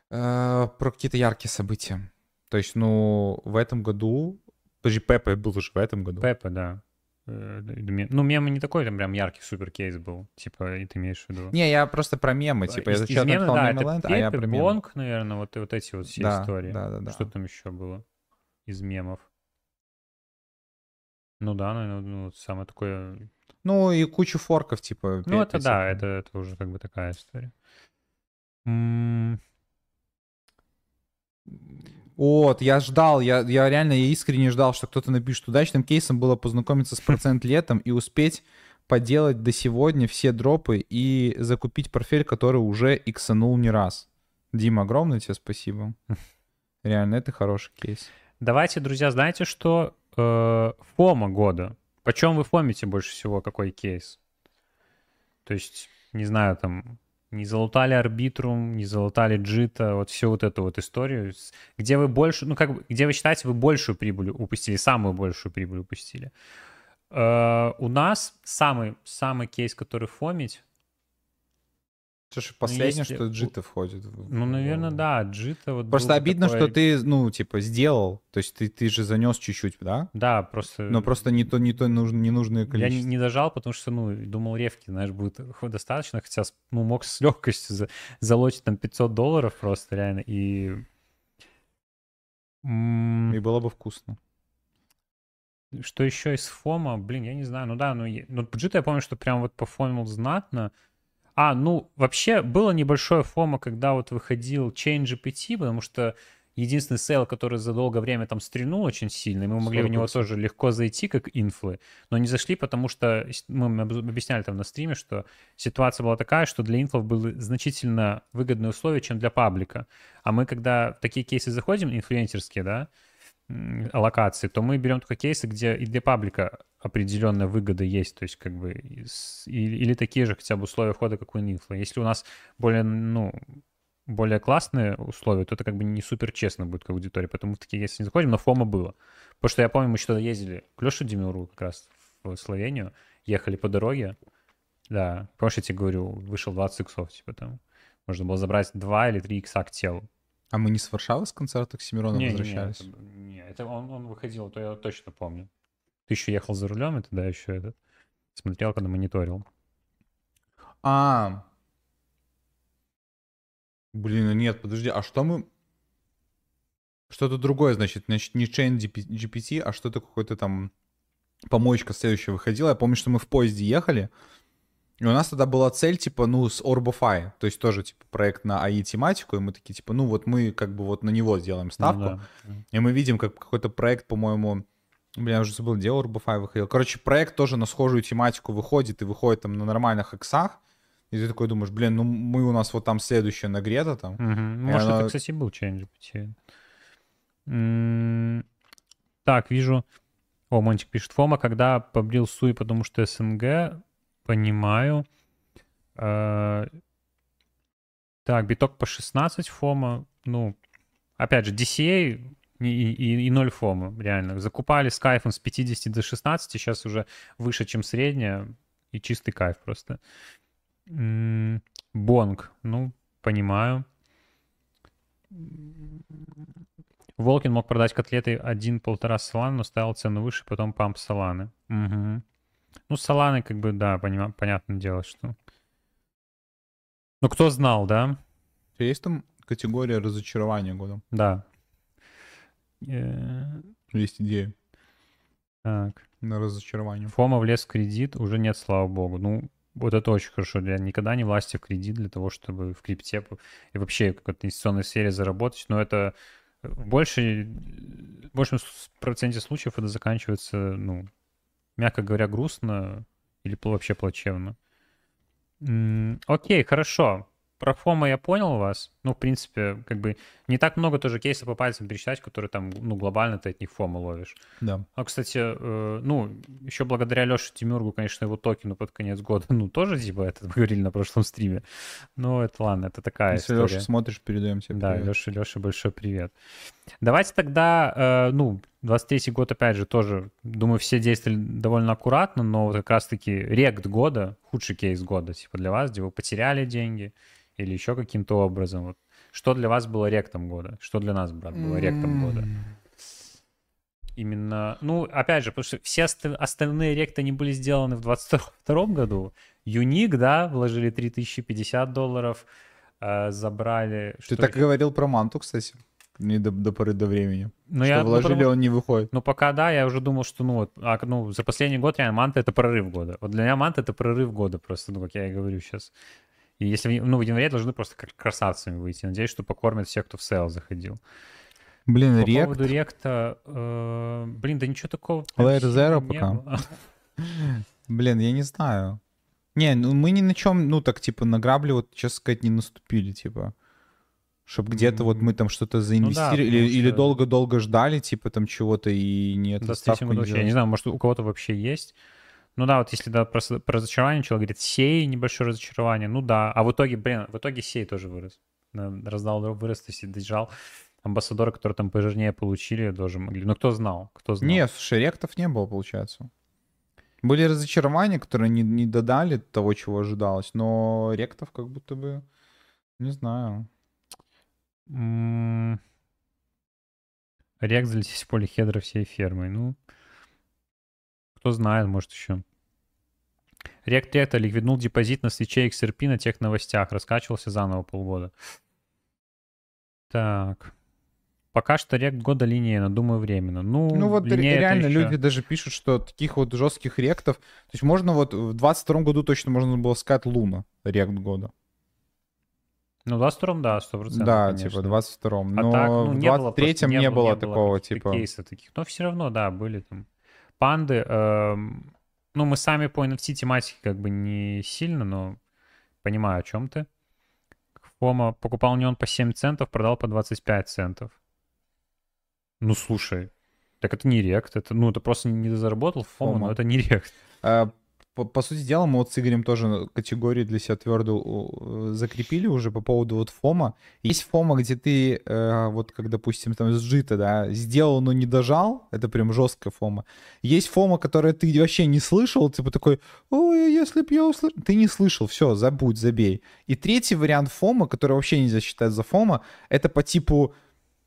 какие-то яркие события. То есть, ну, в этом году... Подожди, Пеппа был уже в этом году. Пеппа, да. Ну, мемы не такой там прям яркий суперкейс был. Типа, и ты имеешь в виду. Не, я просто про мемы. Типа, я зачем написал Мемеленд, а я про мемы. Бонг, наверное, вот, и вот эти вот все да, истории. Да, да, да. Что там еще было из мемов? Ну да, ну, самое такое... Ну, и кучу форков, типа. Ну, это да, это уже как бы такая история. Вот, я ждал, я реально искренне ждал, что кто-то напишет. Удачным кейсом было познакомиться с процент летом и успеть поделать до сегодня все дропы и закупить портфель, который уже иксанул не раз. Дима, огромное тебе спасибо. Реально, это хороший кейс. Давайте, друзья, знаете, что фома года. Почем вы фомите больше всего, какой кейс? То есть, не знаю, там... Не залутали Арбитрум, не залутали Джито, вот всю вот эту вот историю. Где вы больше, ну как бы, где вы считаете, вы большую прибыль упустили, самую большую прибыль упустили. У нас самый кейс, который фомить. Слушай, последнее, что Джито входит. Ну, наверное, да, Джито. Вот просто обидно, такой... что ты, ну, типа, сделал. То есть ты же занес чуть-чуть, да? Да, просто... Но просто не то ненужное количество. Я не дожал, потому что, ну, думал, ревки, знаешь, будет достаточно. Хотя, ну, мог с легкостью залочить там $500 просто реально. И было бы вкусно. Что еще из фома? Блин, я не знаю. Ну да, ну Джито я помню, что прям вот пофомил знатно. Ну, вообще было небольшое фомо, когда вот выходил ChainGPT, потому что единственный сейл, который за долгое время там стрельнул очень сильно, и мы могли в него тоже легко зайти, как инфлы, но не зашли, потому что мы объясняли там на стриме, что ситуация была такая, что для инфлов были значительно выгодные условия, чем для паблика. А мы, когда в такие кейсы заходим, инфлюенсерские, да, аллокации, то мы берем только кейсы, где и для паблика определенная выгода есть, то есть как бы или такие же хотя бы условия входа, как у инфла. Если у нас более классные условия, то это как бы не супер честно будет к аудитории, поэтому в такие кейсы не заходим, но фома было. Потому что я помню, мы что-то ездили к Леше Демиуру как раз в Словению, ехали по дороге, да, помнишь, я тебе говорю, вышел 20 иксов, типа там, можно было забрать 2 или 3 икса к телу. А мы не с Варшавы с концерта к Семирону возвращались? Нет, он выходил, то я точно помню. Ты еще ехал за рулем, и тогда еще этот смотрел, когда мониторил. Блин, нет, подожди, а что мы... Что-то другое, значит, не ChainGPT, а что-то какой-то там помоечка следующая выходила. Я помню, что мы в поезде ехали, и у нас тогда была цель, типа, ну, с Orbify, то есть тоже, типа, проект на АИ-тематику, и мы такие, типа, ну, вот мы как бы вот на него сделаем ставку, и мы видим, как какой-то проект, по-моему, блин, я уже забыл, где Orbify выходил. Короче, проект тоже на схожую тематику выходит там на нормальных иксах, и ты такой думаешь, блин, ну, мы у нас вот там следующее нагрето там. Может, это, кстати, был ChainGPT. Так, вижу. О, Монтик пишет, фома, когда побрил Суи, потому что СНГ... Понимаю. Так, биток по 16 фома. Ну, опять же, DCA и 0 фома, реально. Закупали с кайфом с 50 до 16, сейчас уже выше, чем средняя. И чистый кайф просто. Бонг. Ну, понимаю. Волкин мог продать котлеты 1-1,5 Solana, но ставил цену выше, потом памп Solana. Угу. Ну, Solana, как бы, да, понятное дело, что... Ну, кто знал, да? Есть там категория разочарования года? Да. Есть идея. Так. На разочарование. Фома влез в кредит, уже нет, слава богу. Ну, вот это очень хорошо. Я никогда не влазьте в кредит для того, чтобы в крипте и вообще в какой-то инвестиционной сфере заработать. Но это в большем проценте случаев это заканчивается, ну, мягко говоря, грустно или вообще плачевно. Окей, хорошо. Про Фома я понял вас. Ну, в принципе, как бы не так много тоже кейсов по пальцам пересчитать, которые там, ну, глобально ты от них Фома ловишь. Да. А, кстати, ну, еще благодаря Леше Тимюргу, конечно, его токену под конец года, ну, тоже, типа, это мы говорили на прошлом стриме. Но это ладно, это такая Если история. Если, Леша, смотришь, передаем тебе привет. Да, Леша, большой привет. Давайте тогда, ну, 23-й год, опять же, тоже, думаю, все действовали довольно аккуратно, но вот как раз-таки рект года, худший кейс года, типа, для вас, где вы потеряли деньги, или еще каким-то образом. Вот. Что для вас было ректом года? Что для нас, брат, было ректом года? Именно, ну, опять же, потому что все остальные ректы, они были сделаны в 2022 году. Юник, да, вложили $3050, забрали... Ты так говорил про Манту, кстати, не до поры до времени. Но что я, вложили, ну, потому, он не выходит. Ну, пока, да, я уже думал, что, ну, вот, ну, за последний год реально Манта — это прорыв года. Вот для меня Манта — это прорыв года просто, ну, как я и говорю сейчас. И если, ну, в январе должны просто как красавцами выйти. Надеюсь, что покормят всех, кто в сейл заходил. Блин, по рект. По поводу ректа... блин, да ничего такого... Layer Zero пока. Блин, я не знаю. Не, ну мы ни на чем, ну так типа на грабли, вот, честно сказать, не наступили, типа. Чтобы где-то вот мы там что-то заинвестировали, ну, да, или долго-долго ждали, типа там чего-то и нет. Я не знаю, может у кого-то вообще есть... Ну да, вот если, да, про разочарование, человек говорит, сей, небольшое разочарование, ну да. А в итоге, блин, в итоге сей тоже вырос. Раздал дроп, вырос, то есть держал амбассадоры, которые там пожирнее получили, тоже могли. Ну кто знал, кто знал. Нет, слушай, ректов не было, получается. Были разочарования, которые не додали того, чего ожидалось, но ректов как будто бы, не знаю. Рект залететь в поле хедра всей фермой, ну... Кто знает, может еще. Рект Ректа ликвиднул депозит на свече XRP на тех новостях. Раскачивался заново полгода. Так. Пока что рект года линейно, думаю, временно. Ну вот реально еще... люди даже пишут, что таких вот жестких ректов... То есть можно вот в 22 году точно можно было сказать Луна рект года. Ну, в 22-м, да, 100%. Да, конечно. Типа, в 22-м. Но так, ну, в 23-м не было такого, типа... Кейсов таких. Но все равно, да, были там... Панды, ну, мы сами по NFT тематике как бы не сильно, но понимаю, о чем ты. Фома покупал не он по 7 центов, продал по 25 центов. Ну, слушай, так это не рект, это, ну, это просто не заработал Фома, но это не рект. По сути дела, мы вот с Игорем тоже категории для себя твердо закрепили уже по поводу вот Фома. Есть Фома, где ты, вот как, допустим, там с Jito, да, сделал, но не дожал, это прям жесткая Фома. Есть Фома, которую ты вообще не слышал, типа такой, ой, если б я услышал. Ты не слышал, все, забудь, забей. И третий вариант Фома, который вообще нельзя считать за Фома, это по типу,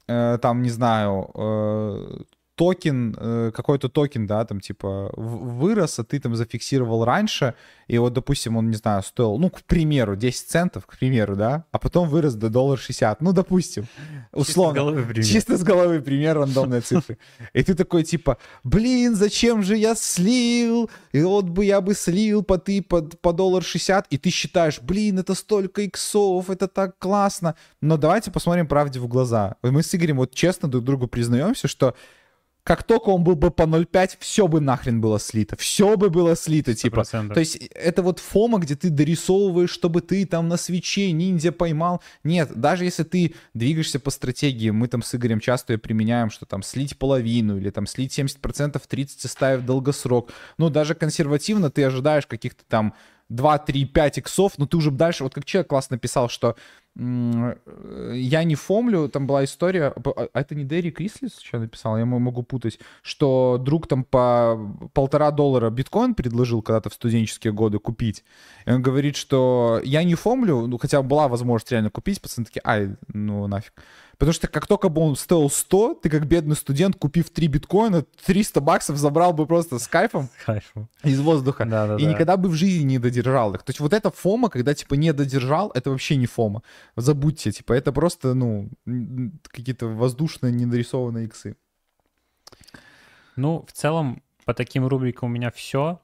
там, не знаю... токен, какой-то токен, да, там, типа, вырос, а ты там зафиксировал раньше, и вот, допустим, он, не знаю, стоил, ну, к примеру, 10 центов, к примеру, да, а потом вырос до $1.60, ну, допустим, условно, чисто с головы пример, рандомные цифры. И ты такой, типа, блин, зачем же я слил, и вот бы я бы слил по $1.60, и ты считаешь, блин, это столько иксов, это так классно, но давайте посмотрим правде в глаза. Мы с Игорем вот честно друг другу признаемся, что как только он был бы по 0.5, все бы нахрен было слито. Все бы было слито, 100%. Типа. То есть это вот Фома, где ты дорисовываешь, чтобы ты там на свече ниндзя поймал. Нет, даже если ты двигаешься по стратегии, мы там с Игорем часто ее применяем, что там слить половину или там слить 70%, 30% ставив долгосрок. Ну, даже консервативно ты ожидаешь каких-то там 2, 3, 5 иксов, но ты уже дальше, вот как человек классно писал, что я не фомлю, там была история, это не Дерри Крислис, что написал, я могу путать, что друг там по $1,5 биткоин предложил когда-то в студенческие годы купить. И он говорит, что я не фомлю, ну хотя была возможность реально купить, пацаны такие, ай, ну нафиг. Потому что как только бы он стоил 100, ты как бедный студент, купив 3 биткоина, $300 забрал бы просто с кайфом, из воздуха. Да. Никогда бы в жизни не додержал их. То есть вот это фома, когда типа не додержал, это вообще не фома. Забудьте, типа это просто, ну, какие-то воздушные недорисованные иксы. Ну, в целом, по таким рубрикам у меня все.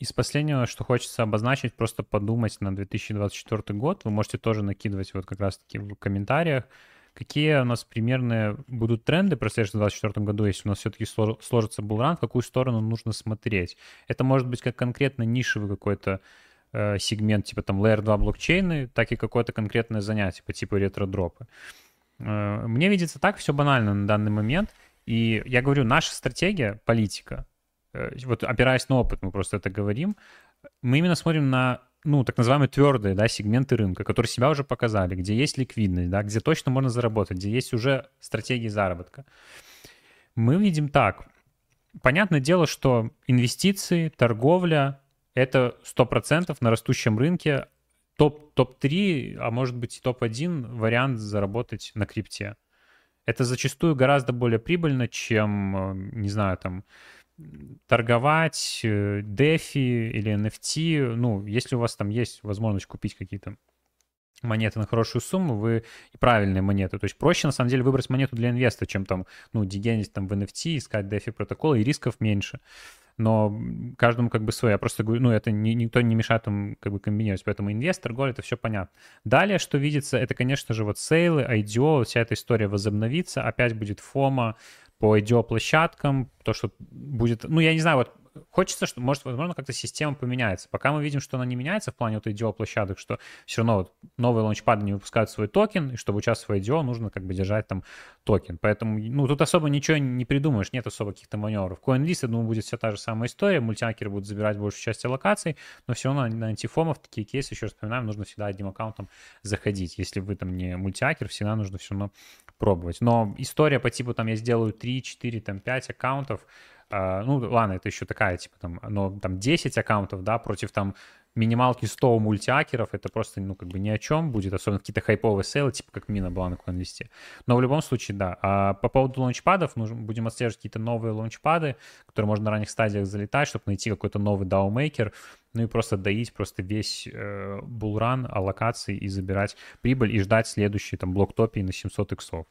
Из последнего, что хочется обозначить, просто подумать на 2024 год. Вы можете тоже накидывать вот как раз-таки в комментариях, какие у нас примерные будут тренды прослеживаться в 2024 году, если у нас все-таки сложится булран, в какую сторону нужно смотреть. Это может быть как конкретно нишевый какой-то сегмент, типа там Layer 2 блокчейны, так и какое-то конкретное занятие, типа ретродропы. Мне видится так, все банально на данный момент. И я говорю, наша стратегия — политика. Вот опираясь на опыт, мы просто это говорим, мы именно смотрим на, ну, так называемые твердые, да, сегменты рынка, которые себя уже показали, где есть ликвидность, да, где точно можно заработать, где есть уже стратегии заработка. Мы видим так. Понятное дело, что инвестиции, торговля — это 100% на растущем рынке топ-3, а может быть и топ-1 вариант заработать на крипте. Это зачастую гораздо более прибыльно, чем, не знаю, там, торговать, DeFi или NFT. Ну, если у вас там есть возможность купить какие-то монеты на хорошую сумму, вы и правильные монеты. То есть проще, на самом деле, выбрать монету для инвеста, чем там, ну, дегенить там в NFT, искать DeFi протоколы, и рисков меньше. Но каждому как бы свое. Я просто говорю, ну, это никто не мешает им как бы комбинировать. Поэтому инвест, торговля, это все понятно. Далее, что видится, это, конечно же, вот сейлы, IDO, вся эта история возобновится. Опять будет FOMO по IDO-площадкам, то, что будет... Ну, я не знаю, вот хочется, что, может, возможно, как-то система поменяется. Пока мы видим, что она не меняется в плане вот IDO-площадок, что все равно вот новые лаунчпады не выпускают свой токен, и чтобы участвовать в IDO, нужно как бы держать там токен. Поэтому, ну, тут особо ничего не придумаешь, нет особо каких-то маневров. CoinList, я думаю, будет вся та же самая история, мультиакеры будут забирать большую часть аллокаций, но все равно на антифомов такие кейсы, еще раз вспоминаем, нужно всегда одним аккаунтом заходить. Если вы там не мультиакер, всегда нужно все равно пробовать. Но история по типу там я сделаю 3, 4, там 5 аккаунтов, ну ладно, это еще такая типа там, но там 10 аккаунтов, да, против там минималки 100 мультиакеров, это просто, ну, как бы ни о чем будет, особенно какие-то хайповые сейлы, типа как мина была на CoinList. Но в любом случае, да. А по поводу лаунчпадов, будем отслеживать какие-то новые лаунчпады, которые можно на ранних стадиях залетать, чтобы найти какой-то новый даумейкер, ну и просто доить просто весь булран аллокации и забирать прибыль и ждать следующий там блоктопии на 700 иксов.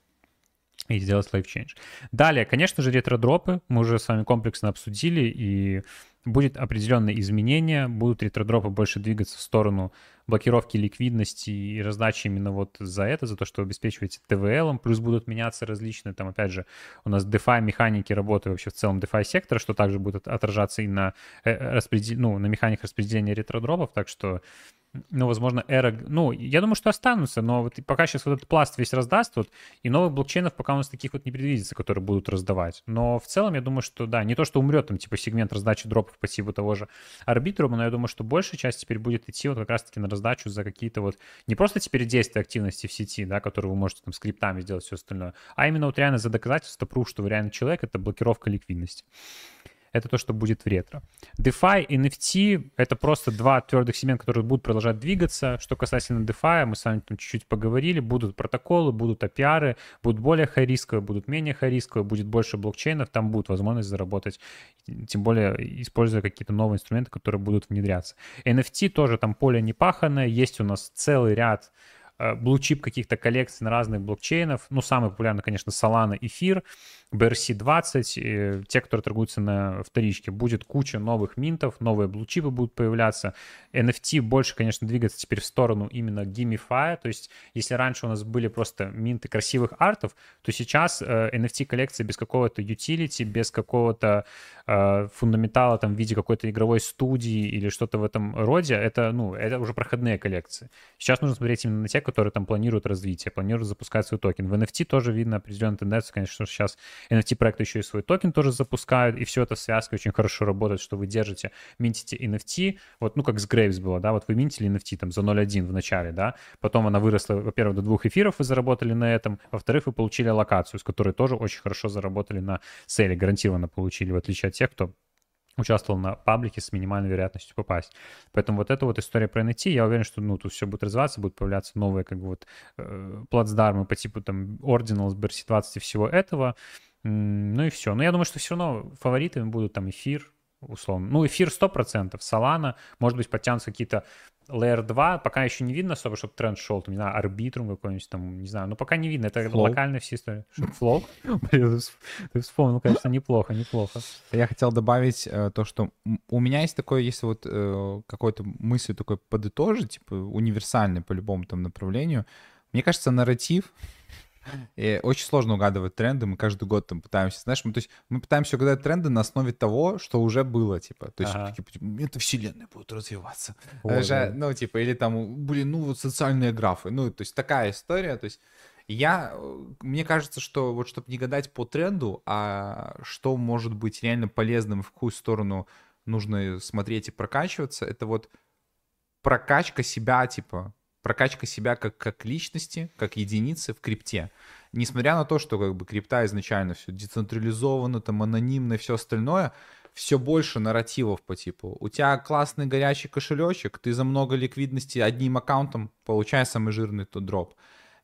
И сделать лайфчейндж. Далее, конечно же, ретродропы. Мы уже с вами комплексно обсудили, и будет определенное изменение. Будут ретродропы больше двигаться в сторону блокировки ликвидности и раздачи именно вот за это, за то, что обеспечиваете ТВЛом. Плюс будут меняться различные, там, опять же, у нас DeFi механики работы вообще в целом DeFi сектора, что также будет отражаться и на, на механиках распределения ретродропов. Так что... Ну, возможно, эра... Ну, я думаю, что останутся, но вот пока сейчас вот этот пласт весь раздаст, вот, и новых блокчейнов пока у нас таких вот не предвидится, которые будут раздавать. Но в целом, я думаю, что, да, не то, что умрет там, типа, сегмент раздачи дропов по типу того же Арбитрума, но я думаю, что большая часть теперь будет идти вот как раз-таки на раздачу за какие-то вот... Не просто теперь действия активности в сети, да, которые вы можете там скриптами сделать, все остальное, а именно вот реально за доказательство, пруф, что вы реально человек, это блокировка ликвидности. Это то, что будет в ретро. DeFi, NFT — это просто два твердых сегмента, которые будут продолжать двигаться. Что касательно DeFi, мы с вами там чуть-чуть поговорили. Будут протоколы, будут APR, будут более хай-рисковые, будут менее хай-рисковые, будет больше блокчейнов, там будет возможность заработать, тем более используя какие-то новые инструменты, которые будут внедряться. NFT тоже там поле не паханое. Есть у нас целый ряд блучип каких-то коллекций на разных блокчейнов. Ну, самый популярный, конечно, Solana, Эфир, BRC-20, те, которые торгуются на вторичке. Будет куча новых минтов, новые блучипы будут появляться. NFT больше, конечно, двигаться теперь в сторону именно геймифая. То есть, если раньше у нас были просто минты красивых артов, то сейчас NFT-коллекции без какого-то utility, без какого-то фундаментала там в виде какой-то игровой студии или что-то в этом роде, это, ну, это уже проходные коллекции. Сейчас нужно смотреть именно на те, которые там планируют развитие, планируют запускать свой токен. В NFT тоже видно определенную тенденцию, конечно, что сейчас NFT-проекты еще и свой токен тоже запускают, и все это в связке очень хорошо работает, что вы держите, минтите NFT, вот, ну, как с Grapes было, да, вот вы минтили NFT там за 0.1 в начале, да, потом она выросла, во-первых, до 2 эфиров вы заработали на этом, во-вторых, вы получили локацию, с которой тоже очень хорошо заработали на сейле, гарантированно получили, в отличие от тех, кто участвовал на паблике с минимальной вероятностью попасть. Поэтому вот эта вот история про NFT, я уверен, что, ну, тут все будет развиваться, будут появляться новые, как бы, вот, плацдармы по типу, там, Ordinals, BRC-20 и всего этого. Ну и все. Но я думаю, что все равно фаворитами будут там эфир, условно. Ну, эфир 100%, Solana, может быть, подтянутся какие-то Layer 2, пока еще не видно особо, чтобы тренд шел, там, не знаю, арбитрум какой-нибудь там, не знаю, но пока не видно, это Flow. Локальные все истории. Флоу? Блин, ты вспомнил, конечно, неплохо, неплохо. Я хотел добавить то, что у меня есть такое, если вот какой-то мысль такой подытожить, типа универсальный по любому там направлению, мне кажется, нарратив, и очень сложно угадывать тренды, мы каждый год там пытаемся, знаешь, мы пытаемся угадать тренды на основе того, что уже было, типа, то есть, типа, это вселенная будет развиваться, ну, типа, или там, блин, ну, вот социальные графы, ну, то есть, такая история, то есть, мне кажется, что вот, чтобы не гадать по тренду, а что может быть реально полезным, в какую сторону нужно смотреть и прокачиваться, это вот прокачка себя, типа, прокачка себя как личности, как единицы в крипте. Несмотря на то, что как бы крипта изначально все децентрализовано, там анонимно и все остальное, все больше нарративов по типу. У тебя классный горячий кошелечек, ты за много ликвидности одним аккаунтом получай самый жирный тот дроп.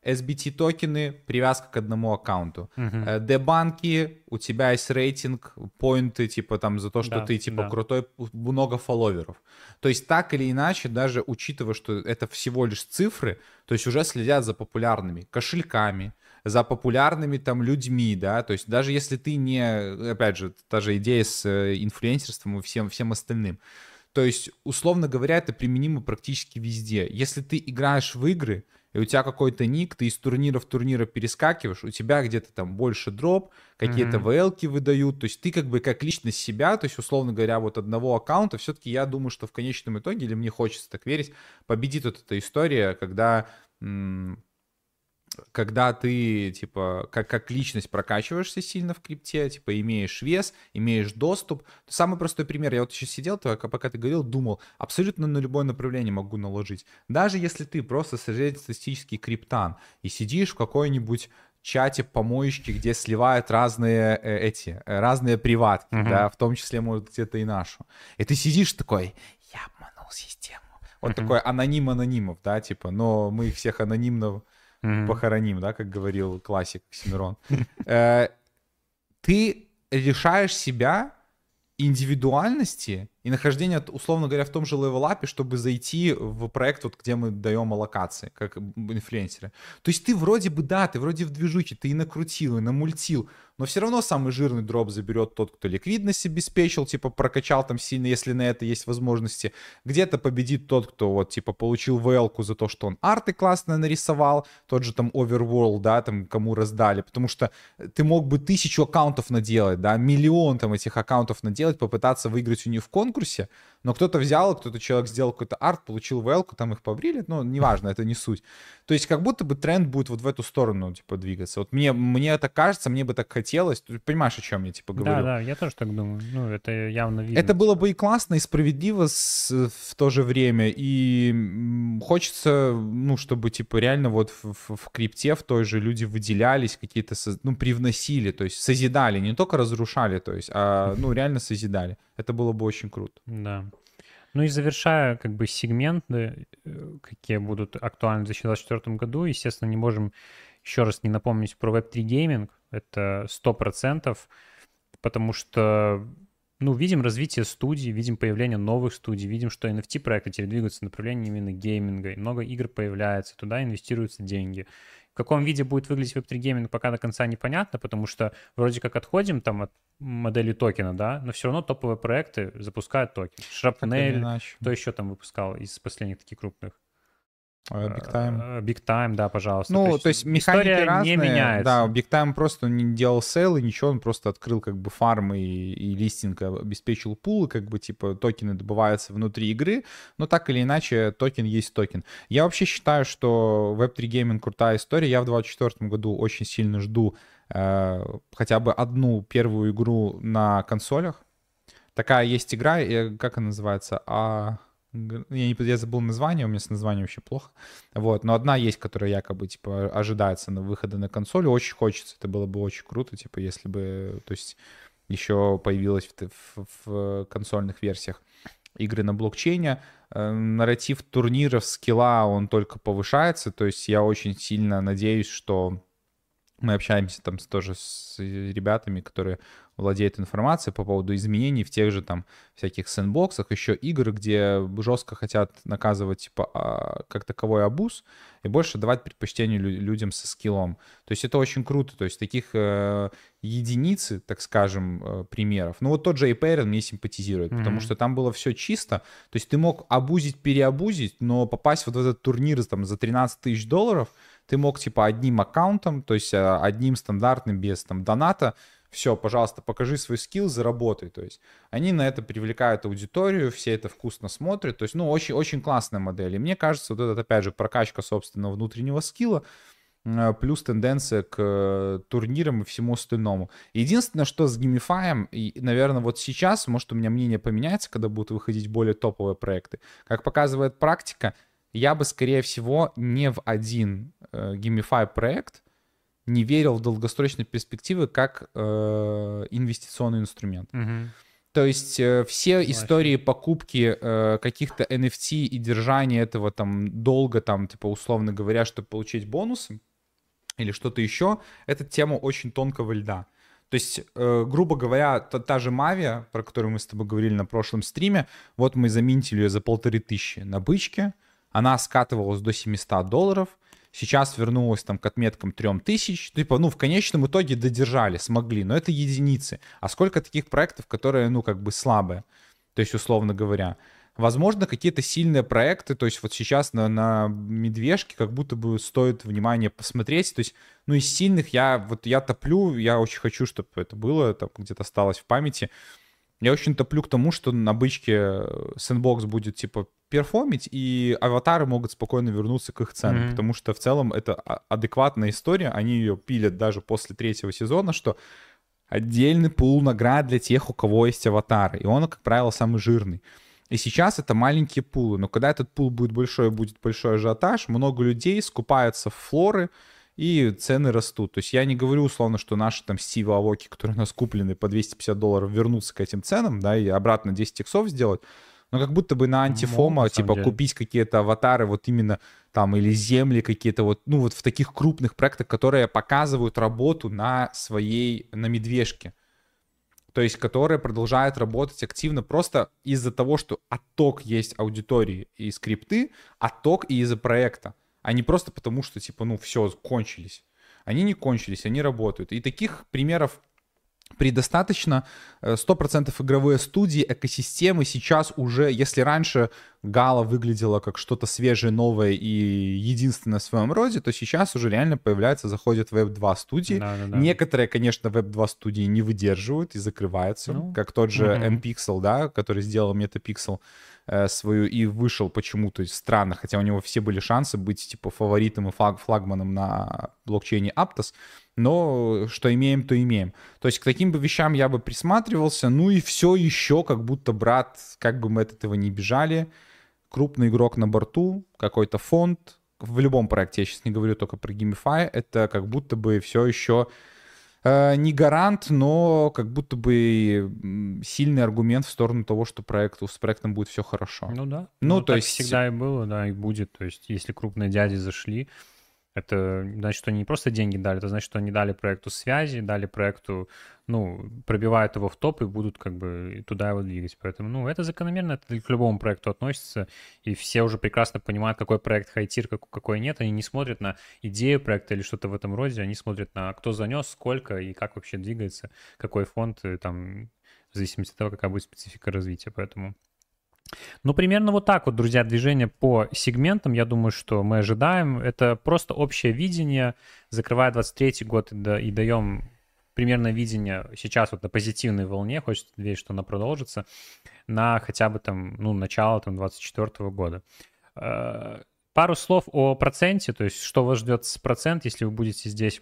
SBT-токены, привязка к одному аккаунту. Дебанки, у тебя есть рейтинг, поинты, типа, там, за то, что ты, типа, крутой, много фолловеров. То есть, так или иначе, даже учитывая, что это всего лишь цифры, то есть, уже следят за популярными кошельками, за популярными, там, людьми, да, то есть, даже если ты не, опять же, та же идея с инфлюенсерством и всем остальным. То есть, условно говоря, это применимо практически везде. Если ты играешь в игры, и у тебя какой-то ник, ты из турнира в турнир перескакиваешь, у тебя где-то там больше дроп, какие-то ВЛ-ки выдают, то есть ты как бы как личность себя, то есть условно говоря, вот одного аккаунта, все-таки я думаю, что в конечном итоге, или мне хочется так верить, победит вот эта история, когда ты, типа, как личность прокачиваешься сильно в крипте, типа, имеешь вес, имеешь доступ. Самый простой пример. Я вот еще сидел, пока ты говорил, думал, абсолютно на любое направление могу наложить. Даже если ты просто среднестатистический криптан и сидишь в какой-нибудь чате помоечки, где сливают разные приватки, да, в том числе, может, где-то и нашу. И ты сидишь такой, я обманул систему. Вот такой аноним анонимов, да, типа, но мы их всех анонимно похороним, да, как говорил классик Оксимирон. Ты лишаешь себя индивидуальности и нахождения, условно говоря, в том же левелапе, чтобы зайти в проект, вот, где мы даем аллокации, как инфлюенсеры. То есть ты вроде бы, да, ты вроде в движухе, ты и накрутил, и намультил, но все равно самый жирный дроп заберет тот, кто ликвидность обеспечил, типа прокачал там сильно, если на это есть возможности. Где-то победит тот, кто вот типа получил ВЛ-ку за то, что он арты классно нарисовал, тот же там Overworld, да, там кому раздали, потому что ты мог бы 1000 аккаунтов наделать, да, миллион там этих аккаунтов наделать, попытаться выиграть у нее в конкурсе, но кто-то взял, кто-то человек сделал какой-то арт, получил ВЛ-ку, там их побрили, но неважно, это не суть. То есть как будто бы тренд будет вот в эту сторону типа двигаться. Вот мне это кажется, мне бы так хотелось. Ты понимаешь, о чем я типа говорю? Да, я тоже так думаю. Ну, это явно видно. Это было бы и классно, и справедливо в то же время. И хочется, ну, чтобы типа реально вот в крипте в той же люди выделялись, какие-то, ну, привносили, то есть созидали, не только разрушали, то есть, а, ну, реально созидали. Это было бы очень круто. Да. Ну и завершая, как бы, сегменты, какие будут актуальны в 2024 году, естественно, не можем еще раз не напомнить про Web3 гейминг. Это 100%, потому что, ну, видим развитие студий, видим появление новых студий, видим, что NFT-проекты теперь двигаются в направлении именно гейминга, и много игр появляется, туда инвестируются деньги. В каком виде будет выглядеть Web3 гейминг, пока до конца непонятно, потому что вроде как отходим там от модели токена, да, но все равно топовые проекты запускают токен. Шрапнель, кто еще там выпускал из последних таких крупных? Big Time, да, пожалуйста. Ну, то есть механика разная, не меняется. Да, Big Time просто не делал сейл и ничего, он просто открыл как бы фарм и листинг, обеспечил пул, и как бы типа токены добываются внутри игры, но так или иначе токен есть токен. Я вообще считаю, что Web3 Gaming крутая история. Я в 2024 году очень сильно жду хотя бы одну первую игру на консолях. Такая есть игра, как она называется? Я забыл название, у меня с названием вообще плохо. Вот, но одна есть, которая якобы типа ожидается на выхода на консоль. Очень хочется, это было бы очень круто, типа если бы, то есть еще появилась в консольных версиях игры на блокчейне. Нарратив турниров, скилла, он только повышается. То есть я очень сильно надеюсь, что мы общаемся там тоже с ребятами, которые владеют информацией по поводу изменений в тех же там всяких сэндбоксах, еще игр, где жестко хотят наказывать типа как таковой абуз и больше давать предпочтение людям со скиллом. То есть это очень круто, то есть таких единицы, так скажем, примеров. Ну вот тот же Apeiron мне симпатизирует, потому что там было все чисто, то есть ты мог абузить, переабузить, но попасть вот в этот турнир там за $13 тысяч, ты мог типа одним аккаунтом, то есть одним стандартным, без там доната, все, пожалуйста, покажи свой скилл, заработай. То есть они на это привлекают аудиторию, все это вкусно смотрят. То есть, ну, очень, очень классная модель. И мне кажется, вот это, опять же, прокачка собственного внутреннего скилла плюс тенденция к турнирам и всему остальному. Единственное, что с геймифаем, и, наверное, вот сейчас, может, у меня мнение поменяется, когда будут выходить более топовые проекты. Как показывает практика, я бы, скорее всего, не в один геймифай проект не верил в долгосрочные перспективы как инвестиционный инструмент. То есть все истории покупки каких-то NFT и держания этого там долго, там, типа, условно говоря, чтобы получить бонусы или что-то еще, эта тема очень тонкого льда. То есть, грубо говоря, та же Мавия, про которую мы с тобой говорили на прошлом стриме, вот мы заминтили ее за 1500 на бычке, она скатывалась до $700, сейчас вернулась там к отметкам 3000, типа, ну, в конечном итоге додержали, смогли, но это единицы. А сколько таких проектов, которые, ну, как бы слабые, то есть, условно говоря. Возможно, какие-то сильные проекты, то есть вот сейчас на медвежке как будто бы стоит внимание посмотреть, то есть, ну, из сильных я топлю, я очень хочу, чтобы это было, там где-то осталось в памяти. Я очень топлю к тому, что на бычке сэндбокс будет, типа, перформить, и аватары могут спокойно вернуться к их ценам, потому что в целом это адекватная история, они ее пилят даже после 3-го сезона, что отдельный пул наград для тех, у кого есть аватары, и он, как правило, самый жирный. И сейчас это маленькие пулы, но когда этот пул будет большой ажиотаж, много людей скупаются в флоры, и цены растут. То есть я не говорю условно, что наши там Стивы Авоки, которые у нас куплены по $250, вернутся к этим ценам, да, и обратно 10 иксов сделать, но как будто бы на антифома, типа, купить какие-то аватары вот именно там или земли какие-то вот, ну вот в таких крупных проектах, которые показывают работу на своей, на медвежке. То есть, которые продолжают работать активно просто из-за того, что отток есть аудитории и скрипты, отток и из-за проекта. А не просто потому, что, типа, ну, все, кончились. Они не кончились, они работают. И таких примеров предостаточно. 100% игровые студии, экосистемы сейчас уже, если раньше Гала выглядела как что-то свежее, новое и единственное в своем роде, то сейчас уже реально появляются, заходят Web2 студии. Да. Некоторые, конечно, Web2 студии не выдерживают и закрываются. Ну, как тот же M-Pixel, да, который сделал MetaPixel свою и вышел почему-то странно, хотя у него все были шансы быть типа фаворитом и флагманом на блокчейне Aptos, но что имеем, то имеем. То есть к таким бы вещам я бы присматривался, ну и все еще как будто, брат, как бы мы от этого не бежали, крупный игрок на борту, какой-то фонд, в любом проекте, я сейчас не говорю только про GameFi, это как будто бы все еще не гарант, но как будто бы сильный аргумент в сторону того, что с проектом будет все хорошо. Ну да. Ну то есть всегда и было, да, и будет. То есть если крупные дяди зашли, это значит, что они не просто деньги дали, это значит, что они дали проекту связи, дали проекту, ну, пробивают его в топ и будут как бы туда его двигать. Поэтому, ну, это закономерно, это к любому проекту относится, и все уже прекрасно понимают, какой проект хайтир, какой нет. Они не смотрят на идею проекта или что-то в этом роде, они смотрят на кто занес, сколько и как вообще двигается, какой фонд, там, в зависимости от того, какая будет специфика развития. Поэтому Ну, примерно вот так вот, друзья, движение по сегментам, я думаю, что мы ожидаем. Это просто общее видение, закрывая 23-й год и даем примерное видение сейчас вот на позитивной волне, хочется верить, что она продолжится, на хотя бы там, ну, начало там 24-го года. Пару слов о проценте, то есть что вас ждет с процент, если вы будете здесь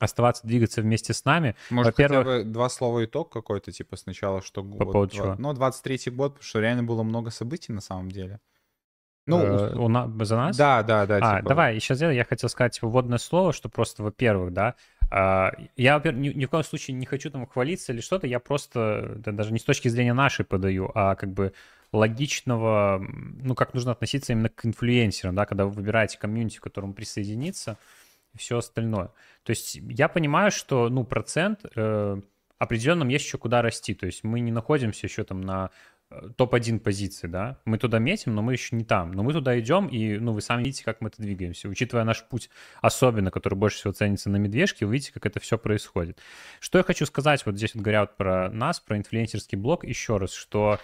оставаться, двигаться вместе с нами. Может, хотя бы два слова итог какой-то, типа сначала, что... По поводу чего? Ну, 23-й год, потому что реально было много событий на самом деле. Ну, за нас? Да, да, да. Типа... Давай, сейчас я хотел сказать типа, вводное слово, что просто, во-первых, да, я, во-первых, ни в коем случае не хочу там хвалиться или что-то, я просто, да, даже не с точки зрения нашей подаю, а как бы логичного, ну, как нужно относиться именно к инфлюенсерам, да, когда вы выбираете комьюнити, к которому присоединиться, и все остальное. То есть я понимаю, что, ну, процент определенным есть еще куда расти, то есть мы не находимся еще там на топ-1 позиции, да, мы туда метим, но мы еще не там, но мы туда идем, и, ну, вы сами видите, как мы это двигаемся, учитывая наш путь, особенно, который больше всего ценится на медвежке, вы видите, как это все происходит. Что я хочу сказать, вот здесь вот говорят про нас, про инфлюенсерский блог, еще раз, что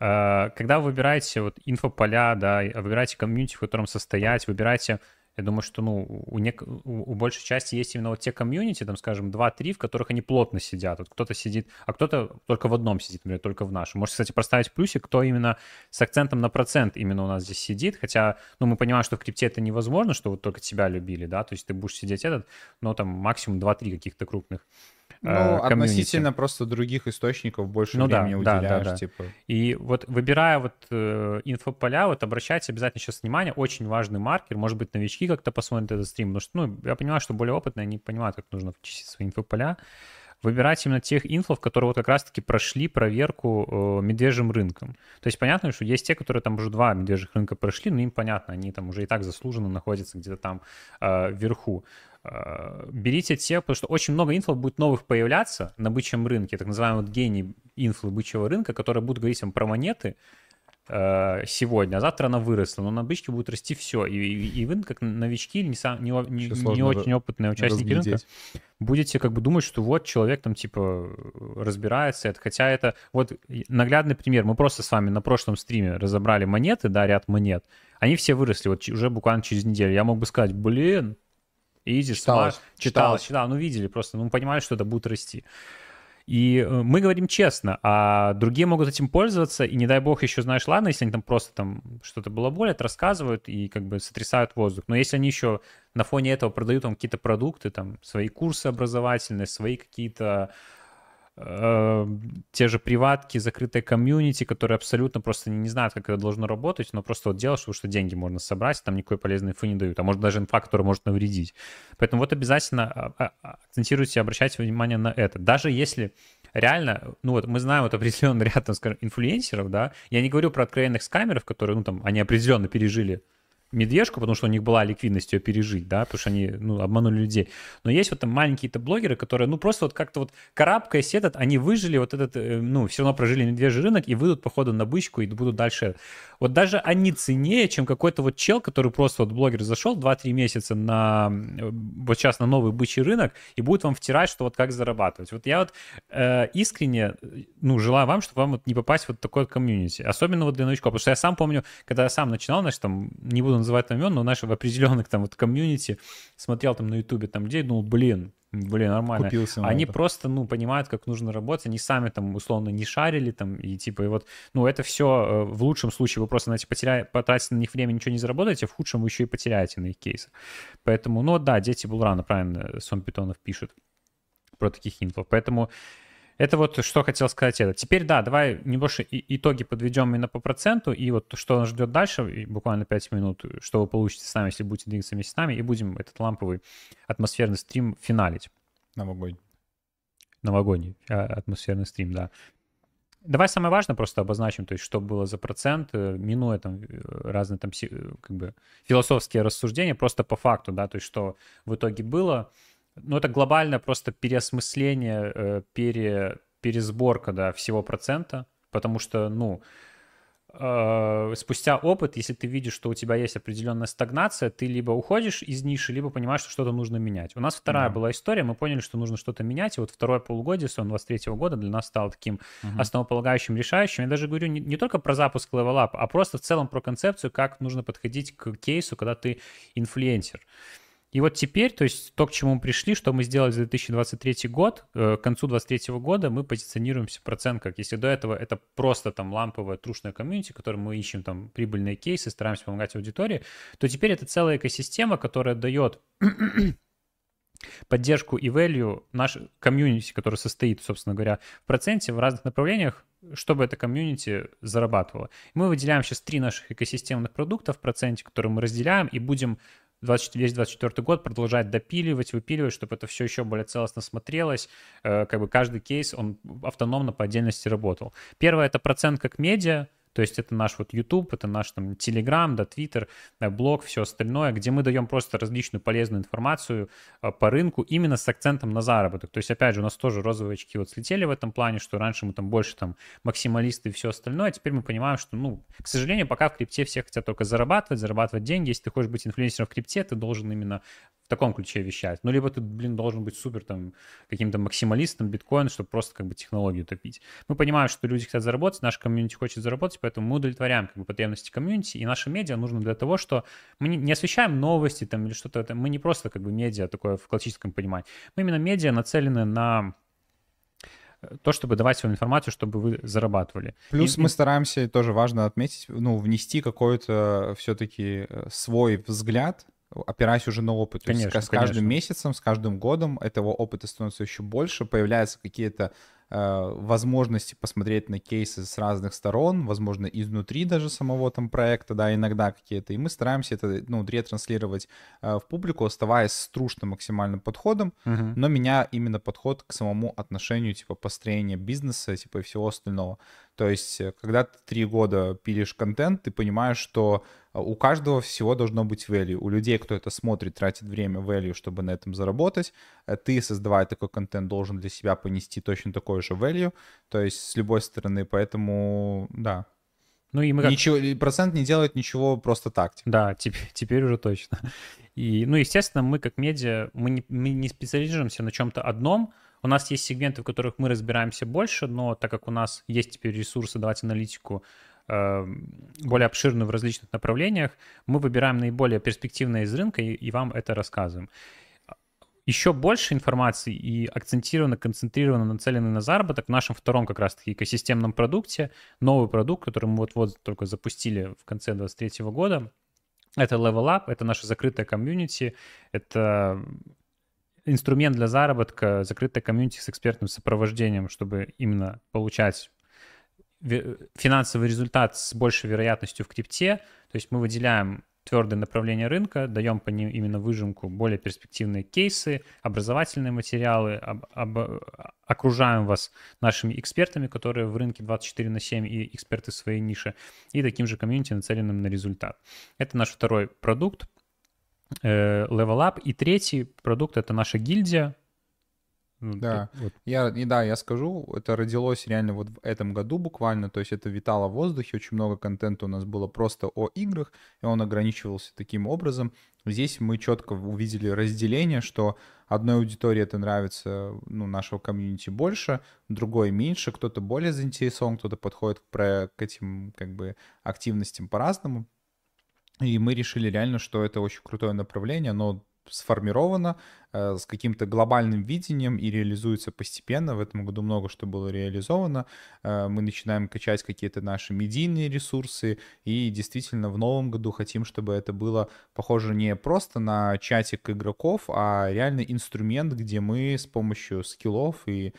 когда вы выбираете вот инфополя, да, выбираете комьюнити, в котором состоять, выбираете, я думаю, что, ну, у большей части есть именно вот те комьюнити, там, скажем, 2-3, в которых они плотно сидят. Вот кто-то сидит, а кто-то только в одном сидит, например, только в нашем. Можете, кстати, проставить плюсик, кто именно с акцентом на процент именно у нас здесь сидит. Хотя, ну, мы понимаем, что в крипте это невозможно, что вот только тебя любили, да, то есть ты будешь сидеть этот, но там максимум 2-3 каких-то крупных. Ну, относительно просто других источников больше времени уделяешь. Да. Типа. И вот выбирая вот инфополя, вот обращайте обязательно сейчас внимание, очень важный маркер, может быть, новички как-то посмотрят этот стрим, потому что, ну, я понимаю, что более опытные, они понимают, как нужно чистить свои инфополя. Выбирать именно тех инфлов, которые вот как раз-таки прошли проверку медвежьим рынком. То есть понятно, что есть те, которые там уже 2 медвежьих рынка прошли, но им понятно, они там уже и так заслуженно находятся где-то там вверху. Берите те, потому что очень много инфлов будет новых появляться на бычьем рынке, так называемый вот гений инфлы бычьего рынка, которые будут говорить вам про монеты сегодня, а завтра она выросла, но на бычке будет расти все. И вы, как новички или не очень опытные участники рынка, будете как бы думать, что вот человек там типа разбирается. Хотя это вот наглядный пример. Мы просто с вами на прошлом стриме разобрали монеты, да, ряд монет. Они все выросли вот уже буквально через неделю. Я мог бы сказать, блин, изи, читалось, читалось. Ну видели просто, ну понимали, что это будет расти. И мы говорим честно, а другие могут этим пользоваться, и не дай бог еще, знаешь, ладно, если они там просто там что-то балаболят, рассказывают и как бы сотрясают воздух, но если они еще на фоне этого продают там какие-то продукты, там свои курсы образовательные, свои какие-то те же приватки, закрытые комьюнити, которые абсолютно просто не знают, как это должно работать, но просто вот делают, что деньги можно собрать, там никакой полезной инфы не дают, а может даже инфа, которая может навредить. Поэтому вот обязательно акцентируйте, обращайте внимание на это. Даже если реально, ну вот мы знаем вот определенный ряд, там, скажем, инфлюенсеров, да, я не говорю про откровенных скамеров, которые, ну там, они определенно пережили медвежку, потому что у них была ликвидность ее пережить, да, потому что они, ну, обманули людей. Но есть вот там маленькие-то блогеры, которые, ну, просто вот как-то вот карабкаясь этот, они выжили вот этот, ну, все равно прожили медвежий рынок и выйдут, походу, на бычку и будут дальше. Вот даже они ценнее, чем какой-то вот чел, который просто вот блогер зашел 2-3 месяца на, вот сейчас на новый бычий рынок и будет вам втирать, что вот как зарабатывать. Вот я вот искренне, ну, желаю вам, чтобы вам вот не попасть в вот такой комьюнити. Особенно вот для новичков, потому что я сам помню, когда я сам начинал, значит, там, не буду называть там имен, но наши в определенных там вот комьюнити, смотрел там на ютубе там людей, думал, блин, нормально. Они просто, ну, понимают, как нужно работать, они сами там условно не шарили там и типа, и вот, ну, это все в лучшем случае вы просто, знаете, потратите на них время, ничего не заработаете, в худшем вы еще и потеряете на их кейсах. Поэтому, ну, да, дети Булрана, правильно, Сон Питонов пишет про таких инфов. Поэтому это вот что хотел сказать это. Теперь, да, давай небольшие итоги подведем именно по проценту, и вот что нас ждет дальше, буквально 5 минут, что вы получите сами, если будете двигаться вместе с нами, и будем этот ламповый атмосферный стрим финалить. Новогодний атмосферный стрим, да. Давай самое важное просто обозначим, то есть что было за процент, минуя там разные там как бы философские рассуждения, просто по факту, да, то есть что в итоге было. Ну, это глобальное просто переосмысление, пересборка, да, всего процента, потому что, ну, спустя опыт, если ты видишь, что у тебя есть определенная стагнация, ты либо уходишь из ниши, либо понимаешь, что что-то нужно менять. У нас вторая была история, мы поняли, что нужно что-то менять, и вот второе полугодие, сон 23-го года для нас стал таким основополагающим, решающим. Я даже говорю не только про запуск Level Up, а просто в целом про концепцию, как нужно подходить к кейсу, когда ты инфлюенсер. И вот теперь, то есть то, к чему мы пришли, что мы сделали за 2023 год, к концу 2023 года мы позиционируемся в процентках. Если до этого это просто там ламповая трушная комьюнити, в которой мы ищем там прибыльные кейсы, стараемся помогать аудитории, то теперь это целая экосистема, которая дает поддержку и value нашей комьюнити, которая состоит, собственно говоря, в проценте в разных направлениях, чтобы эта комьюнити зарабатывала. Мы выделяем сейчас 3 наших экосистемных продукта в проценте, которые мы разделяем и будем весь 2024 год продолжать допиливать, выпиливать, чтобы это все еще более целостно смотрелось. Как бы каждый кейс, он автономно по отдельности работал. Первое — это процент как медиа, то есть это наш вот YouTube, это наш там Telegram, да, Twitter, блог, все остальное, где мы даем просто различную полезную информацию по рынку именно с акцентом на заработок. То есть, опять же, у нас тоже розовые очки вот слетели в этом плане, что раньше мы там больше там максималисты и все остальное, а теперь мы понимаем, что, ну, к сожалению, пока в крипте все хотят только зарабатывать деньги. Если ты хочешь быть инфлюенсером в крипте, ты должен именно в таком ключе вещать. Ну, либо ты, блин, должен быть супер там каким-то максималистом биткоин, чтобы просто как бы технологию топить. Мы понимаем, что люди хотят заработать, наша комьюнити хочет заработать, поэтому мы удовлетворяем как бы потребности комьюнити, и наше медиа нужно для того, что мы не освещаем новости там или что-то, мы не просто как бы медиа такое в классическом понимании, мы именно медиа нацелены на то, чтобы давать свою информацию, чтобы вы зарабатывали. Плюс мы стараемся, тоже важно отметить, ну, внести какой-то все-таки свой взгляд, опираясь уже на опыт. Конечно, то есть с каждым месяцем, с каждым годом этого опыта становится еще больше, появляются какие-то возможности посмотреть на кейсы с разных сторон, возможно, изнутри даже самого там проекта, да, иногда какие-то. И мы стараемся это, ну, ретранслировать в публику, оставаясь с трушным максимальным подходом, но меня именно подход к самому отношению, типа, построения бизнеса, типа, и всего остального. То есть, когда ты 3 года пилишь контент, ты понимаешь, что у каждого всего должно быть value. У людей, кто это смотрит, тратит время value, чтобы на этом заработать. Ты, создавая такой контент, должен для себя понести точно такой же value, то есть с любой стороны, поэтому, да. Ну и мы как... процент не делает ничего просто так. Типа. Да, теперь уже точно. И, ну, естественно, мы как медиа, мы не специализируемся на чем-то одном. У нас есть сегменты, в которых мы разбираемся больше, но так как у нас есть теперь ресурсы давать аналитику более обширную в различных направлениях, мы выбираем наиболее перспективные из рынка и вам это рассказываем. Еще больше информации и акцентированно, концентрированно нацелены на заработок в нашем втором как раз-таки экосистемном продукте. Новый продукт, который мы вот-вот только запустили в конце 2023 года. Это Level Up, это наша закрытая комьюнити, это инструмент для заработка, закрытая комьюнити с экспертным сопровождением, чтобы именно получать финансовый результат с большей вероятностью в крипте. То есть мы выделяем твердое направление рынка, даем по ним именно выжимку, более перспективные кейсы, образовательные материалы, окружаем вас нашими экспертами, которые в рынке 24/7 и эксперты в своей нише, и таким же комьюнити, нацеленным на результат. Это наш второй продукт, Level Up. И третий продукт — это наша гильдия. Да, вот. Я скажу, это родилось реально вот в этом году буквально, то есть это витало в воздухе, очень много контента у нас было просто о играх, и он ограничивался таким образом. Здесь мы четко увидели разделение, что одной аудитории это нравится, ну, нашего комьюнити больше, другой меньше, кто-то более заинтересован, кто-то подходит к этим как бы активностям по-разному, и мы решили реально, что это очень крутое направление, но сформировано с каким-то глобальным видением и реализуется постепенно. В этом году много что было реализовано. Мы начинаем качать какие-то наши медийные ресурсы и действительно в новом году хотим, чтобы это было похоже не просто на чатик игроков, а реально инструмент, где мы с помощью скиллов и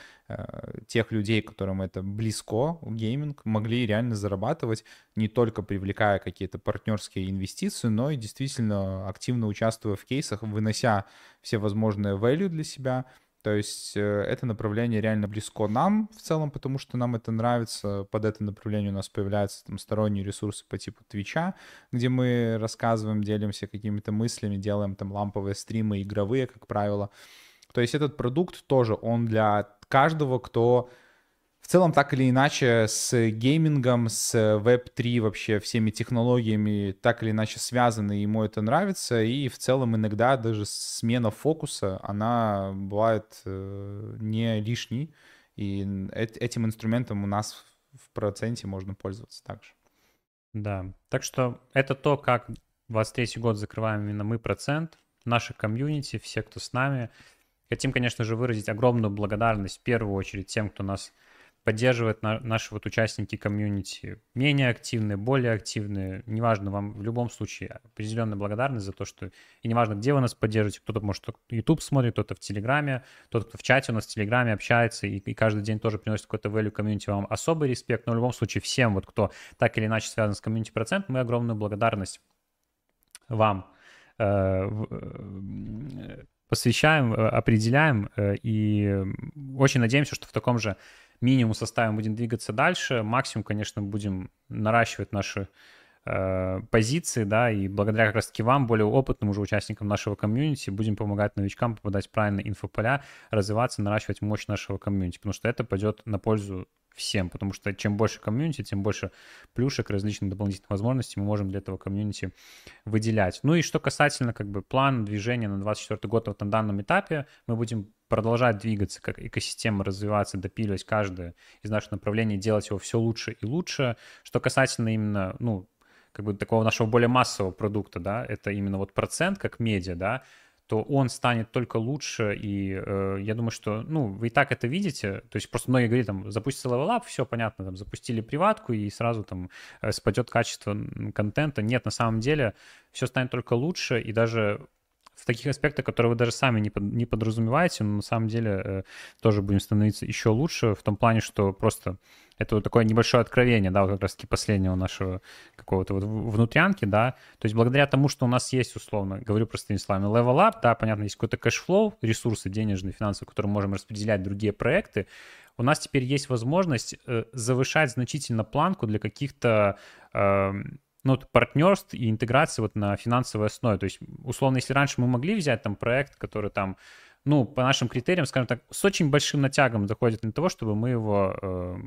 тех людей, которым это близко, гейминг, могли реально зарабатывать, не только привлекая какие-то партнерские инвестиции, но и действительно активно участвуя в кейсах, вынося все возможные value для себя. То есть это направление реально близко нам в целом, потому что нам это нравится. Под это направление у нас появляются там сторонние ресурсы по типу Твича, где мы рассказываем, делимся какими-то мыслями, делаем там ламповые стримы, игровые, как правило. То есть этот продукт тоже, он для каждого, кто В целом, так или иначе, с геймингом, с Web3, вообще всеми технологиями так или иначе связаны, ему это нравится. И в целом иногда даже смена фокуса, она бывает не лишней. И этим инструментом у нас в проценте можно пользоваться также. Да, так что это то, как 23-й год закрываем именно мы процент, наши комьюнити, все, кто с нами. Хотим, конечно же, выразить огромную благодарность в первую очередь тем, кто нас поддерживает, наши вот участники комьюнити, менее активные, более активные, неважно, вам в любом случае определенная благодарность за то, что, и неважно, где вы нас поддержите, кто-то, может, YouTube смотрит, кто-то в Телеграме, тот, кто в чате у нас в Телеграме общается и каждый день тоже приносит какой-то value комьюнити, вам особый респект, но в любом случае всем, вот кто так или иначе связан с комьюнити процент, мы огромную благодарность вам посвящаем, определяем, и очень надеемся, что в таком же минимум составе будем двигаться дальше, максимум, конечно, будем наращивать наши позиции, да, и благодаря как раз-таки вам, более опытным уже участникам нашего комьюнити, будем помогать новичкам попадать в правильные инфополя, развиваться, наращивать мощь нашего комьюнити, потому что это пойдет на пользу всем, потому что чем больше комьюнити, тем больше плюшек, различных дополнительных возможностей мы можем для этого комьюнити выделять. Ну и что касательно как бы плана движения на 2024 год, вот на данном этапе мы будем продолжать двигаться, как экосистема развиваться, допиливать каждое из наших направлений, делать его все лучше и лучше. Что касательно именно, ну, как бы такого нашего более массового продукта, да, это именно вот процент как медиа, да, то он станет только лучше, и я думаю, что, ну, вы и так это видите, то есть просто многие говорят, там, запустится Level Up, все понятно, там, запустили приватку, и сразу там спадет качество контента. Нет, на самом деле все станет только лучше, и даже в таких аспектах, которые вы даже сами не подразумеваете, но на самом деле тоже будем становиться еще лучше в том плане, что просто это вот такое небольшое откровение, да, вот как раз-таки последнего нашего какого-то вот внутрянки, да, то есть благодаря тому, что у нас есть, условно, говорю простыми словами, Level Up, да, понятно, есть какой-то кэшфлоу, ресурсы денежные, финансовые, которые мы можем распределять в другие проекты, у нас теперь есть возможность завышать значительно планку для каких-то ну, партнерств и интеграции вот на финансовой основе. То есть, условно, если раньше мы могли взять там проект, который там, ну, по нашим критериям, скажем так, с очень большим натягом доходит для того, чтобы мы его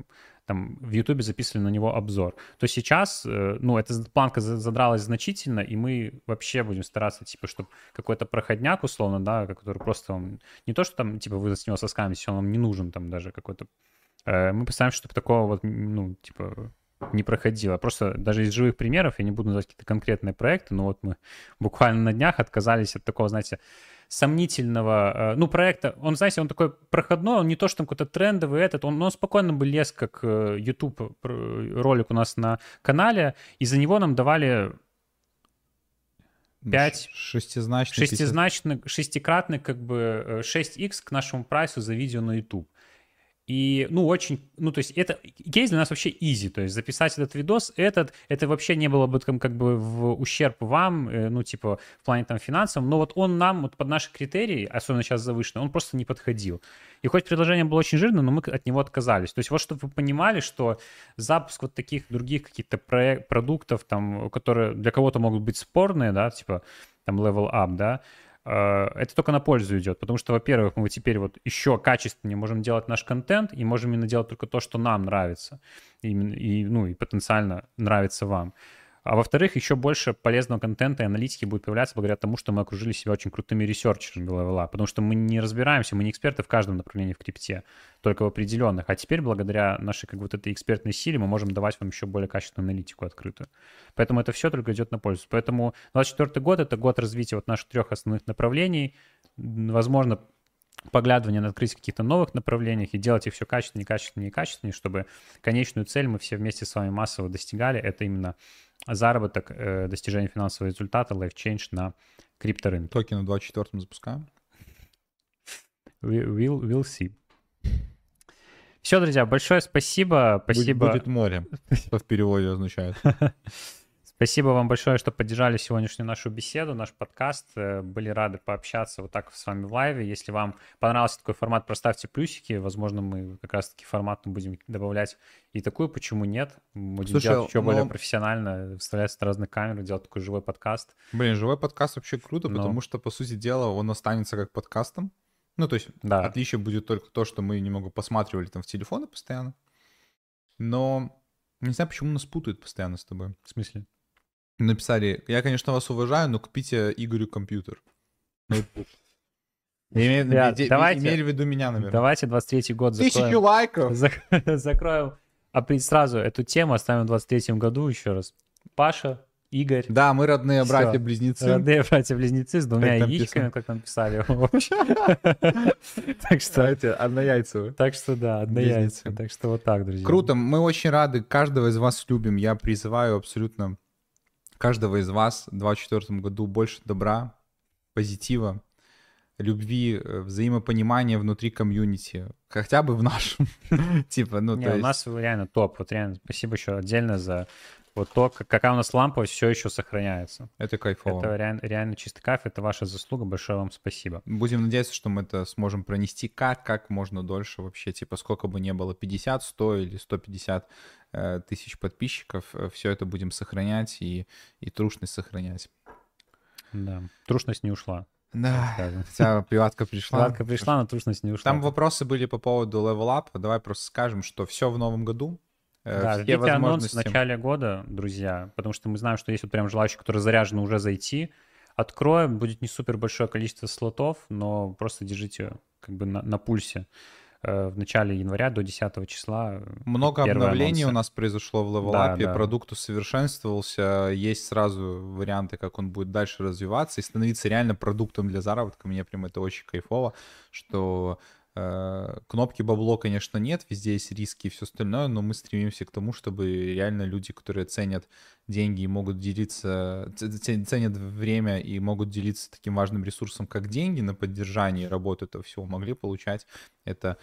там в YouTube записывали на него обзор, то сейчас, ну, эта планка задралась значительно, и мы вообще будем стараться, типа, чтобы какой-то проходняк, условно, да, который просто вам, не то, что там, типа, вы с него соскамите, он вам не нужен там даже какой-то, мы постараемся, чтобы такого вот, ну, типа, не проходило. Просто даже из живых примеров, я не буду называть какие-то конкретные проекты, но вот мы буквально на днях отказались от такого, знаете, сомнительного, ну, проекта. Он, знаете, он такой проходной, он не то, что там какой-то трендовый этот, он спокойно бы лез, как YouTube ролик у нас на канале, и за него нам давали 5 шестизначных, шестикратный, как бы 6x к нашему прайсу за видео на YouTube. И, ну, очень, ну, то есть это кейс для нас вообще изи, то есть записать этот видос, это вообще не было бы там как бы в ущерб вам, ну, типа, в плане там финансовом, но вот он нам вот под наши критерии, особенно сейчас завышенный, он просто не подходил. И хоть предложение было очень жирное, но мы от него отказались. То есть вот чтобы вы понимали, что запуск вот таких других каких-то продуктов, там, которые для кого-то могут быть спорные, да, типа, там, Level Up, да, это только на пользу идет, потому что, во-первых, мы теперь вот еще качественнее можем делать наш контент и можем именно делать только то, что нам нравится, и, ну, и потенциально нравится вам. А во-вторых, еще больше полезного контента и аналитики будет появляться благодаря тому, что мы окружили себя очень крутыми ресерчерами Level Up, потому что мы не разбираемся, мы не эксперты в каждом направлении в крипте, только в определенных. А теперь благодаря нашей как вот этой экспертной силе мы можем давать вам еще более качественную аналитику открытую. Поэтому это все только идет на пользу. Поэтому 2024 год — это год развития вот наших трех основных направлений. Возможно, поглядывание на открытие каких-то новых направлениях и делать их все качественнее, качественнее и качественнее, чтобы конечную цель мы все вместе с вами массово достигали. Это именно заработок, достижение финансового результата, life change на крипторынке. Токены в 24-м запускаем. We'll see. Все, друзья, большое спасибо. Спасибо. Будет море, что в переводе означает. Спасибо вам большое, что поддержали сегодняшнюю нашу беседу, наш подкаст. Были рады пообщаться вот так с вами в лайве. Если вам понравился такой формат, проставьте плюсики. Возможно, мы как раз-таки форматно будем добавлять и такую, почему нет. Будем делать еще более профессионально, вставлять с разных камер, делать такой живой подкаст. Блин, живой подкаст вообще круто, потому что, по сути дела, он останется как подкастом. Ну, то есть отличие будет только то, что мы немного посматривали там в телефоны постоянно. но не знаю, почему нас путают постоянно с тобой. В смысле? Написали, я, конечно, вас уважаю, но купите Игорю компьютер. Имели в виду меня, наверное. Давайте 23-й год закроем. 1000 лайков! Закроем. А сразу эту тему оставим в 23-м году еще раз. Паша, Игорь. Да, мы родные братья-близнецы. Родные братья-близнецы с двумя яичками, как нам писали. Так что... Знаете, однояйцевые. Так что да, однояйцевые. Так что вот так, друзья. Круто, мы очень рады, каждого из вас любим. Я призываю абсолютно каждого из вас в 2024 году больше добра, позитива, любви, взаимопонимания внутри комьюнити, хотя бы в нашем. Типа, ну, у нас реально топ, вот реально спасибо еще отдельно за вот то, какая у нас лампа все еще сохраняется. Это кайфово. Это реально чистый кайф, это ваша заслуга, большое вам спасибо. Будем надеяться, что мы это сможем пронести как можно дольше вообще, типа, сколько бы не было, 50, 100 или 150 тысяч подписчиков, все это будем сохранять и трушность сохранять. Да, трушность не ушла. Да, хотя пиватка пришла. Пиватка пришла, но трушность не ушла. Там вопросы были по поводу Level Up. Давай просто скажем, что все в новом году. Да, ждите анонс в начале года, друзья, потому что мы знаем, что есть вот прям желающие, которые заряжены уже зайти. Откроем, будет не супер большое количество слотов, но просто держите как бы на пульсе. В начале января до 10 числа. Много обновлений у нас произошло в Level Up, продукт усовершенствовался, есть сразу варианты, как он будет дальше развиваться и становиться реально продуктом для заработка. Мне прям это очень кайфово, что кнопки бабло, конечно, нет, везде есть риски и все остальное, но мы стремимся к тому, чтобы реально люди, которые ценят деньги и могут делиться, ценят время и могут делиться таким важным ресурсом, как деньги, на поддержание работы этого всего, могли получать это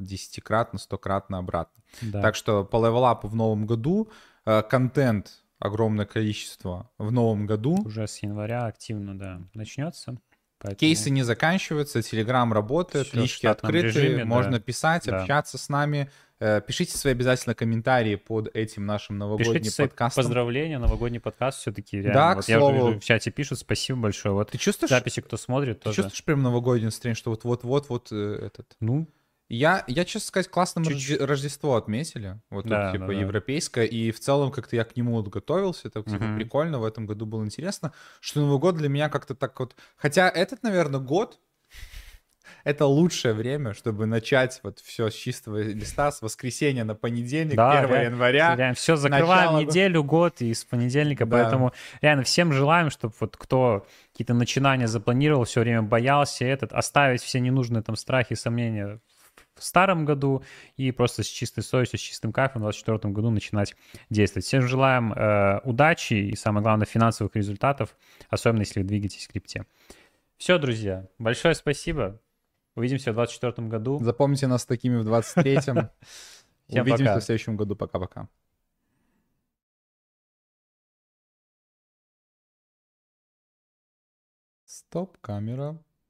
десятикратно, стократно обратно. Да. Так что по левелапу в новом году, контент огромное количество в новом году. Уже с января активно, да, начнется. Поэтому... Кейсы не заканчиваются, Telegram работает, лички открыты, режиме, можно писать, общаться с нами. Пишите свои обязательно комментарии под этим нашим новогодним подкастом. Поздравления, новогодний подкаст все-таки реально. Да, вот к слову. Я уже вижу, в чате пишут, спасибо большое. Вот ты чувствуешь, записи, кто смотрит, тоже. Ты чувствуешь прям новогодний настроение, что вот-вот-вот этот? Ну... Я, честно сказать, классно Рождество отметили, вот да, это, типа, европейское, и в целом как-то я к нему готовился, так типа, прикольно, в этом году было интересно, что Новый год для меня как-то так вот... Хотя этот, наверное, год, это лучшее время, чтобы начать вот все с чистого листа, с воскресенья на понедельник, да, 1 января. Реально, все, закрываем неделю, год и с понедельника, поэтому реально всем желаем, чтобы вот кто... какие-то начинания запланировал, все время боялся оставить все ненужные там страхи и сомнения в старом году и просто с чистой совестью, с чистым кайфом в 2024 году начинать действовать. Всем желаем удачи и, самое главное, финансовых результатов, особенно если вы двигаетесь к крипте. Все, друзья, большое спасибо. Увидимся в 2024 году. Запомните нас такими в 2023. Увидимся в следующем году. Пока-пока. Стоп, камера.